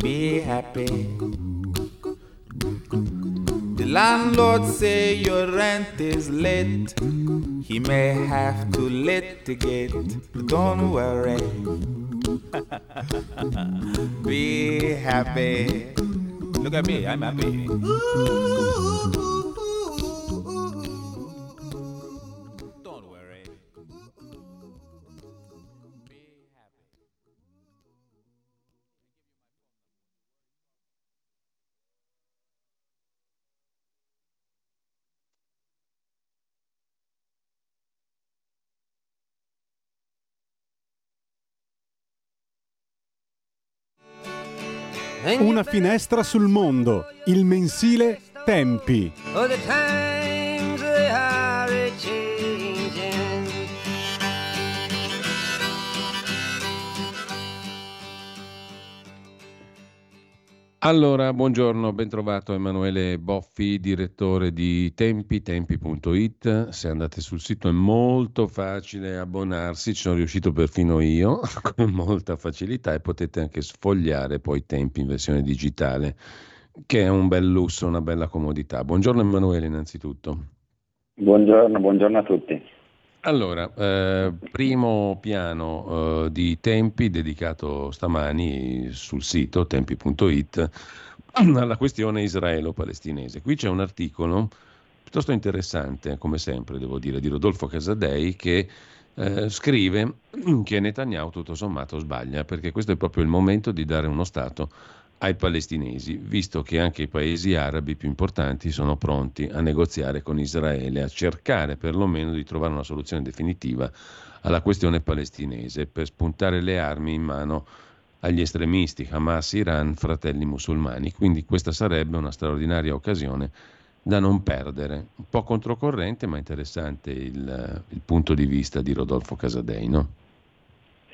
be happy. The landlord say your rent is late. He may have to litigate. Don't worry, be happy. Look at me, I'm happy. Una finestra sul mondo, il mensile Tempi. Allora, buongiorno, bentrovato Emanuele Boffi, direttore di Tempi, tempi punto it. Se andate sul sito è molto facile abbonarsi, ci sono riuscito perfino io con molta facilità, e potete anche sfogliare poi Tempi in versione digitale, che è un bel lusso, una bella comodità. Buongiorno Emanuele innanzitutto. Buongiorno, buongiorno a tutti. Allora, eh, primo piano eh, di Tempi dedicato stamani sul sito tempi punto it alla questione israelo-palestinese. Qui c'è un articolo piuttosto interessante, come sempre devo dire, di Rodolfo Casadei, che eh, scrive che Netanyahu tutto sommato sbaglia, perché questo è proprio il momento di dare uno Stato ai palestinesi, visto che anche i paesi arabi più importanti sono pronti a negoziare con Israele, a cercare perlomeno di trovare una soluzione definitiva alla questione palestinese, per spuntare le armi in mano agli estremisti Hamas, Iran, Fratelli Musulmani. Quindi questa sarebbe una straordinaria occasione da non perdere. Un po' controcorrente, ma interessante il, il punto di vista di Rodolfo Casadei, no?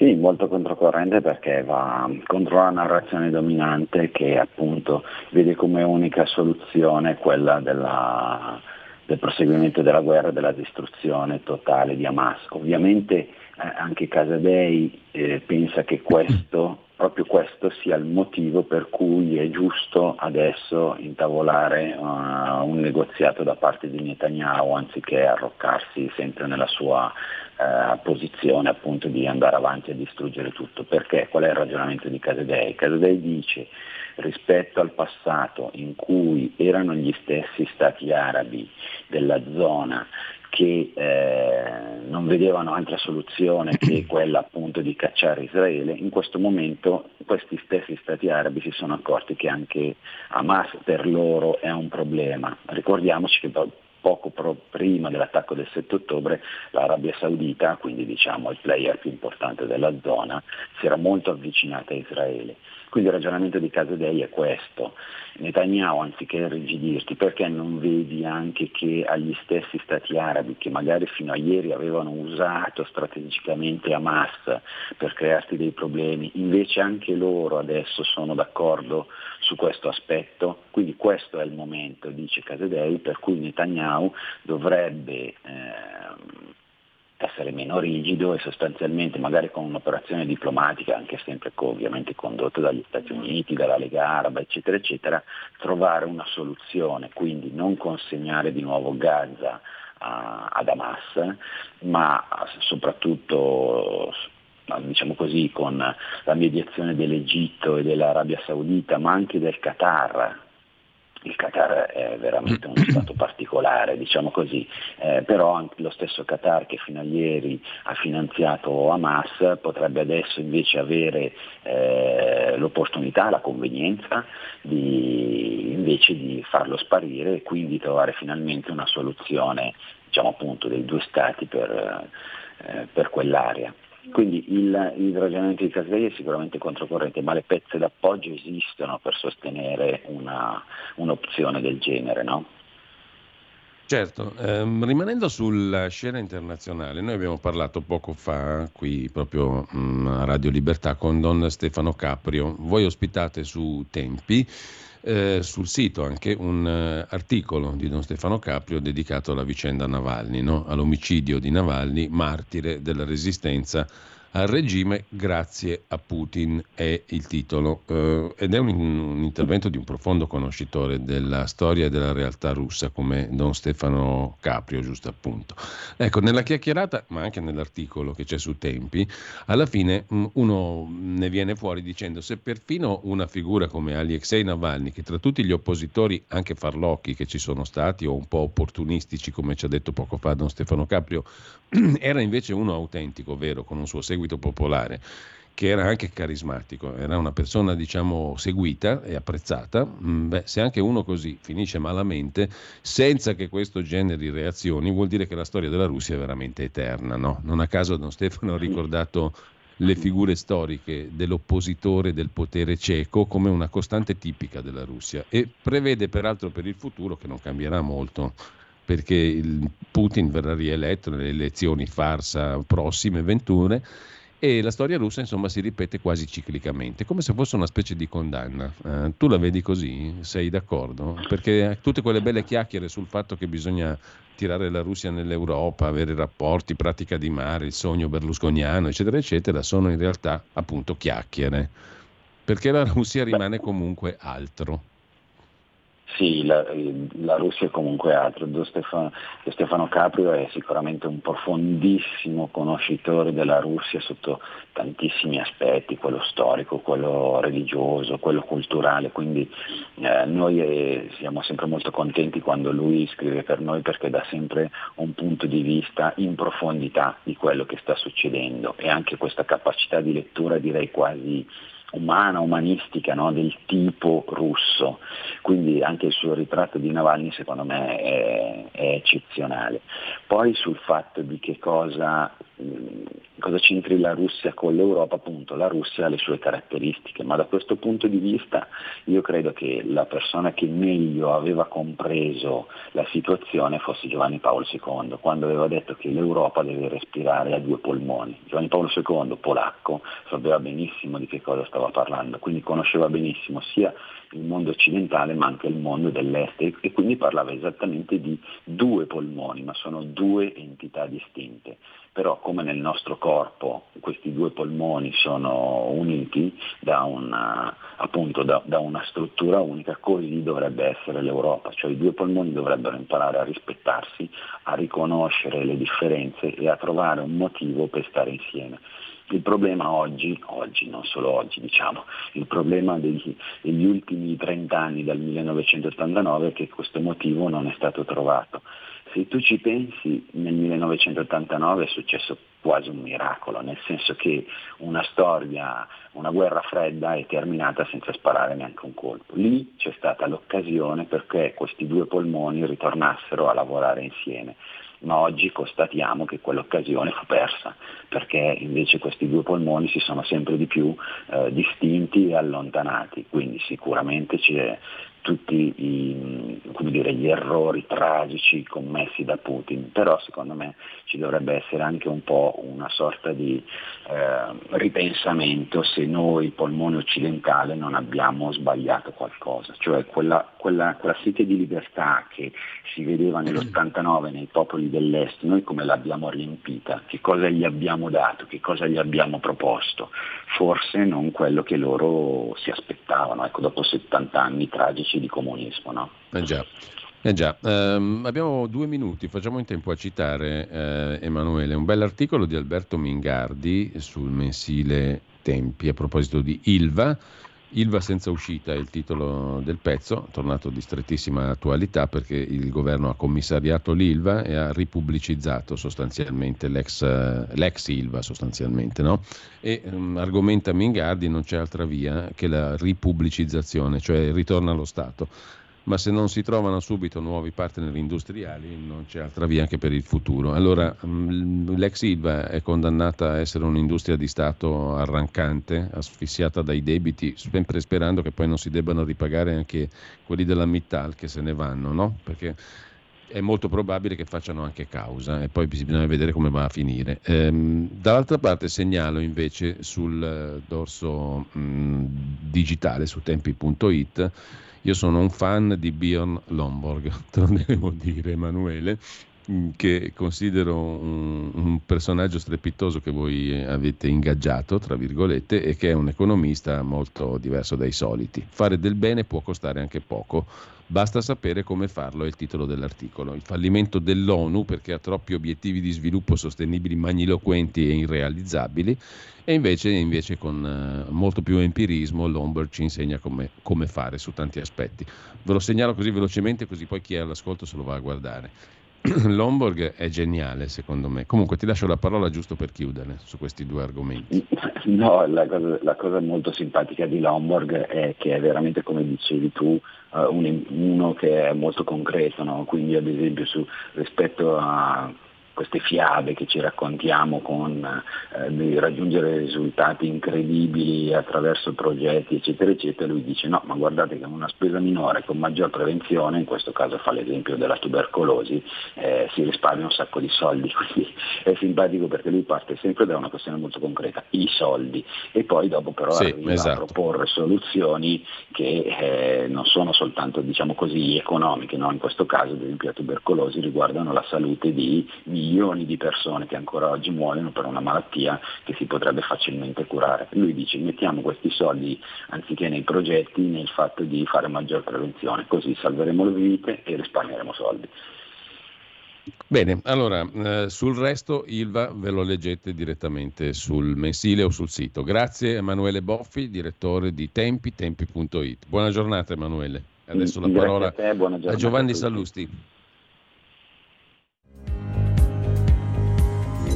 Sì, molto controcorrente, perché va contro la narrazione dominante, che appunto vede come unica soluzione quella della, del proseguimento della guerra e della distruzione totale di Hamas. Ovviamente eh, anche Casadei eh, pensa che questo proprio questo sia il motivo per cui è giusto adesso intavolare uh, un negoziato da parte di Netanyahu, anziché arroccarsi sempre nella sua uh, posizione appunto di andare avanti a distruggere tutto. Perché? Qual è il ragionamento di Casadei? Casadei dice: rispetto al passato in cui erano gli stessi stati arabi della zona che eh, non vedevano altra soluzione che quella appunto di cacciare Israele, in questo momento questi stessi stati arabi si sono accorti che anche Hamas per loro è un problema. Ricordiamoci che poco pro- prima dell'attacco del sette ottobre l'Arabia Saudita, quindi diciamo il player più importante della zona, si era molto avvicinata a Israele. Quindi il ragionamento di Casadei è questo: Netanyahu, anziché irrigidirti, perché non vedi anche che agli stessi stati arabi che magari fino a ieri avevano usato strategicamente Hamas per crearti dei problemi, invece anche loro adesso sono d'accordo su questo aspetto? Quindi questo è il momento, dice Casadei, per cui Netanyahu dovrebbe ehm, essere meno rigido e sostanzialmente, magari con un'operazione diplomatica, anche sempre ovviamente condotta dagli Stati Uniti, dalla Lega Araba, eccetera, eccetera, trovare una soluzione, quindi non consegnare di nuovo Gaza a, ad Hamas, ma soprattutto, diciamo così, con la mediazione dell'Egitto e dell'Arabia Saudita, ma anche del Qatar. Il Qatar è veramente uno stato particolare, diciamo così, eh, però anche lo stesso Qatar che fino a ieri ha finanziato Hamas potrebbe adesso invece avere eh, l'opportunità, la convenienza di, invece di farlo sparire e quindi trovare finalmente una soluzione, diciamo appunto, dei due stati per, eh, per quell'area. Quindi il, il ragionamento di Casadei è sicuramente controcorrente, ma le pezze d'appoggio esistono per sostenere una, un'opzione del genere, no? Certo, ehm, rimanendo sulla scena internazionale, noi abbiamo parlato poco fa qui proprio mh, a Radio Libertà con Don Stefano Caprio. Voi ospitate su Tempi, eh, sul sito anche un eh, articolo di Don Stefano Caprio dedicato alla vicenda Navalny, no? All'omicidio di Navalny, martire della resistenza al regime grazie a Putin, è il titolo, eh, ed è un, un intervento di un profondo conoscitore della storia e della realtà russa come Don Stefano Caprio, giusto appunto. Ecco, nella chiacchierata, ma anche nell'articolo che c'è su Tempi, alla fine mh, uno ne viene fuori dicendo: se perfino una figura come Alexei Navalny, che tra tutti gli oppositori anche farlocchi che ci sono stati o un po' opportunistici come ci ha detto poco fa Don Stefano Caprio, era invece uno autentico, vero, con un suo seguito popolare, che era anche carismatico, era una persona diciamo seguita e apprezzata, beh, se anche uno così finisce malamente senza che questo generi reazioni, vuol dire che la storia della Russia è veramente eterna, no? Non a caso Don Stefano ha ricordato le figure storiche dell'oppositore del potere cieco come una costante tipica della Russia, e prevede peraltro per il futuro che non cambierà molto, perché il Putin verrà rieletto nelle elezioni farsa prossime venture e la storia russa insomma si ripete quasi ciclicamente, come se fosse una specie di condanna. Eh, tu la vedi così? Sei d'accordo? Perché tutte quelle belle chiacchiere sul fatto che bisogna tirare la Russia nell'Europa, avere rapporti, pratica di mare, il sogno berlusconiano, eccetera, eccetera, sono in realtà appunto chiacchiere, perché la Russia rimane comunque altro. Sì, la, la Russia è comunque altro. Don Stefano, Don Stefano Caprio è sicuramente un profondissimo conoscitore della Russia sotto tantissimi aspetti, quello storico, quello religioso, quello culturale, quindi eh, noi eh, siamo sempre molto contenti quando lui scrive per noi, perché dà sempre un punto di vista in profondità di quello che sta succedendo, e anche questa capacità di lettura direi quasi umana, umanistica, no? Del tipo russo, quindi anche il suo ritratto di Navalny secondo me è, è eccezionale. Poi sul fatto di che cosa, cosa c'entri la Russia con l'Europa, appunto la Russia ha le sue caratteristiche, ma da questo punto di vista io credo che la persona che meglio aveva compreso la situazione fosse Giovanni Paolo secondo, quando aveva detto che l'Europa deve respirare a due polmoni. Giovanni Paolo secondo, polacco, sapeva benissimo di che cosa stava stava parlando, quindi conosceva benissimo sia il mondo occidentale ma anche il mondo dell'est, e, e quindi parlava esattamente di due polmoni, ma sono due entità distinte. Però come nel nostro corpo questi due polmoni sono uniti da una, appunto da, da una struttura unica, così dovrebbe essere l'Europa, cioè i due polmoni dovrebbero imparare a rispettarsi, a riconoscere le differenze e a trovare un motivo per stare insieme. Il problema oggi, oggi non solo oggi diciamo, il problema degli, degli ultimi trent'anni dal millenovecentottantanove è che questo motivo non è stato trovato. Se tu ci pensi, nel millenovecentottantanove è successo quasi un miracolo, nel senso che una storia, una guerra fredda è terminata senza sparare neanche un colpo. Lì c'è stata l'occasione perché questi due polmoni ritornassero a lavorare insieme. Ma oggi constatiamo che quell'occasione fu persa, perché invece questi due polmoni si sono sempre di più eh, distinti e allontanati, quindi sicuramente c'è tutti i, come dire, gli errori tragici commessi da Putin, però secondo me ci dovrebbe essere anche un po' una sorta di eh, ripensamento se noi polmone occidentale non abbiamo sbagliato qualcosa, cioè quella, quella, quella sete di libertà che si vedeva nell'ottantanove nei popoli dell'est, noi come l'abbiamo riempita, che cosa gli abbiamo dato, che cosa gli abbiamo proposto, forse non quello che loro si aspettavano, ecco, dopo settant'anni tragici di comunismo, no? Eh già, eh già. Um, abbiamo due minuti, facciamo in tempo a citare, eh, Emanuele, un bell'articolo di Alberto Mingardi sul mensile Tempi a proposito di Ilva. Ilva senza uscita è il titolo del pezzo, tornato di strettissima attualità perché il governo ha commissariato l'Ilva e ha ripubblicizzato sostanzialmente l'ex, l'ex Ilva sostanzialmente, no? E um, argomenta Mingardi, non c'è altra via che la ripubblicizzazione, cioè ritorna allo Stato. Ma se non si trovano subito nuovi partner industriali non c'è altra via anche per il futuro. Allora l'ex Ilva è condannata a essere un'industria di Stato arrancante, asfissiata dai debiti, sempre sperando che poi non si debbano ripagare anche quelli della Mittal che se ne vanno, no? Perché è molto probabile che facciano anche causa e poi bisogna vedere come va a finire. Ehm, dall'altra parte segnalo invece sul dorso mh, digitale, su tempi punto it, io sono un fan di Bjorn Lomborg, te lo devo dire Emanuele, che considero un, un personaggio strepitoso che voi avete ingaggiato, tra virgolette, e che è un economista molto diverso dai soliti. Fare del bene può costare anche poco, basta sapere come farlo, è il titolo dell'articolo. Il fallimento dell'ONU perché ha troppi obiettivi di sviluppo sostenibili magniloquenti e irrealizzabili, e invece, invece con molto più empirismo Lomberg ci insegna come, come fare su tanti aspetti. Ve lo segnalo così velocemente, così poi chi è all'ascolto se lo va a guardare. Lomborg è geniale secondo me. Comunque ti lascio la parola giusto per chiudere su questi due argomenti. No, la cosa, la cosa molto simpatica di Lomborg è che è veramente, come dicevi tu, uh, un, uno che è molto concreto, no? Quindi ad esempio su, rispetto a queste fiabe che ci raccontiamo con eh, di raggiungere risultati incredibili attraverso progetti eccetera eccetera, lui dice no, ma guardate che una spesa minore con maggior prevenzione, in questo caso fa l'esempio della tubercolosi, eh, si risparmia un sacco di soldi, quindi è simpatico perché lui parte sempre da una questione molto concreta, i soldi, e poi dopo però sì, arriva esatto. a proporre soluzioni che eh, non sono soltanto diciamo così economiche, no? In questo caso ad esempio la tubercolosi riguardano la salute di milioni di persone che ancora oggi muoiono per una malattia che si potrebbe facilmente curare. Lui dice mettiamo questi soldi anziché nei progetti nel fatto di fare maggior prevenzione, così salveremo le vite e risparmieremo soldi. Bene, allora eh, sul resto Ilva ve lo leggete direttamente sul mensile o sul sito. Grazie Emanuele Boffi, direttore di Tempi, tempi punto it. Buona giornata Emanuele. Adesso la Grazie parola a, te, buona giornata a Giovanni a Sallusti.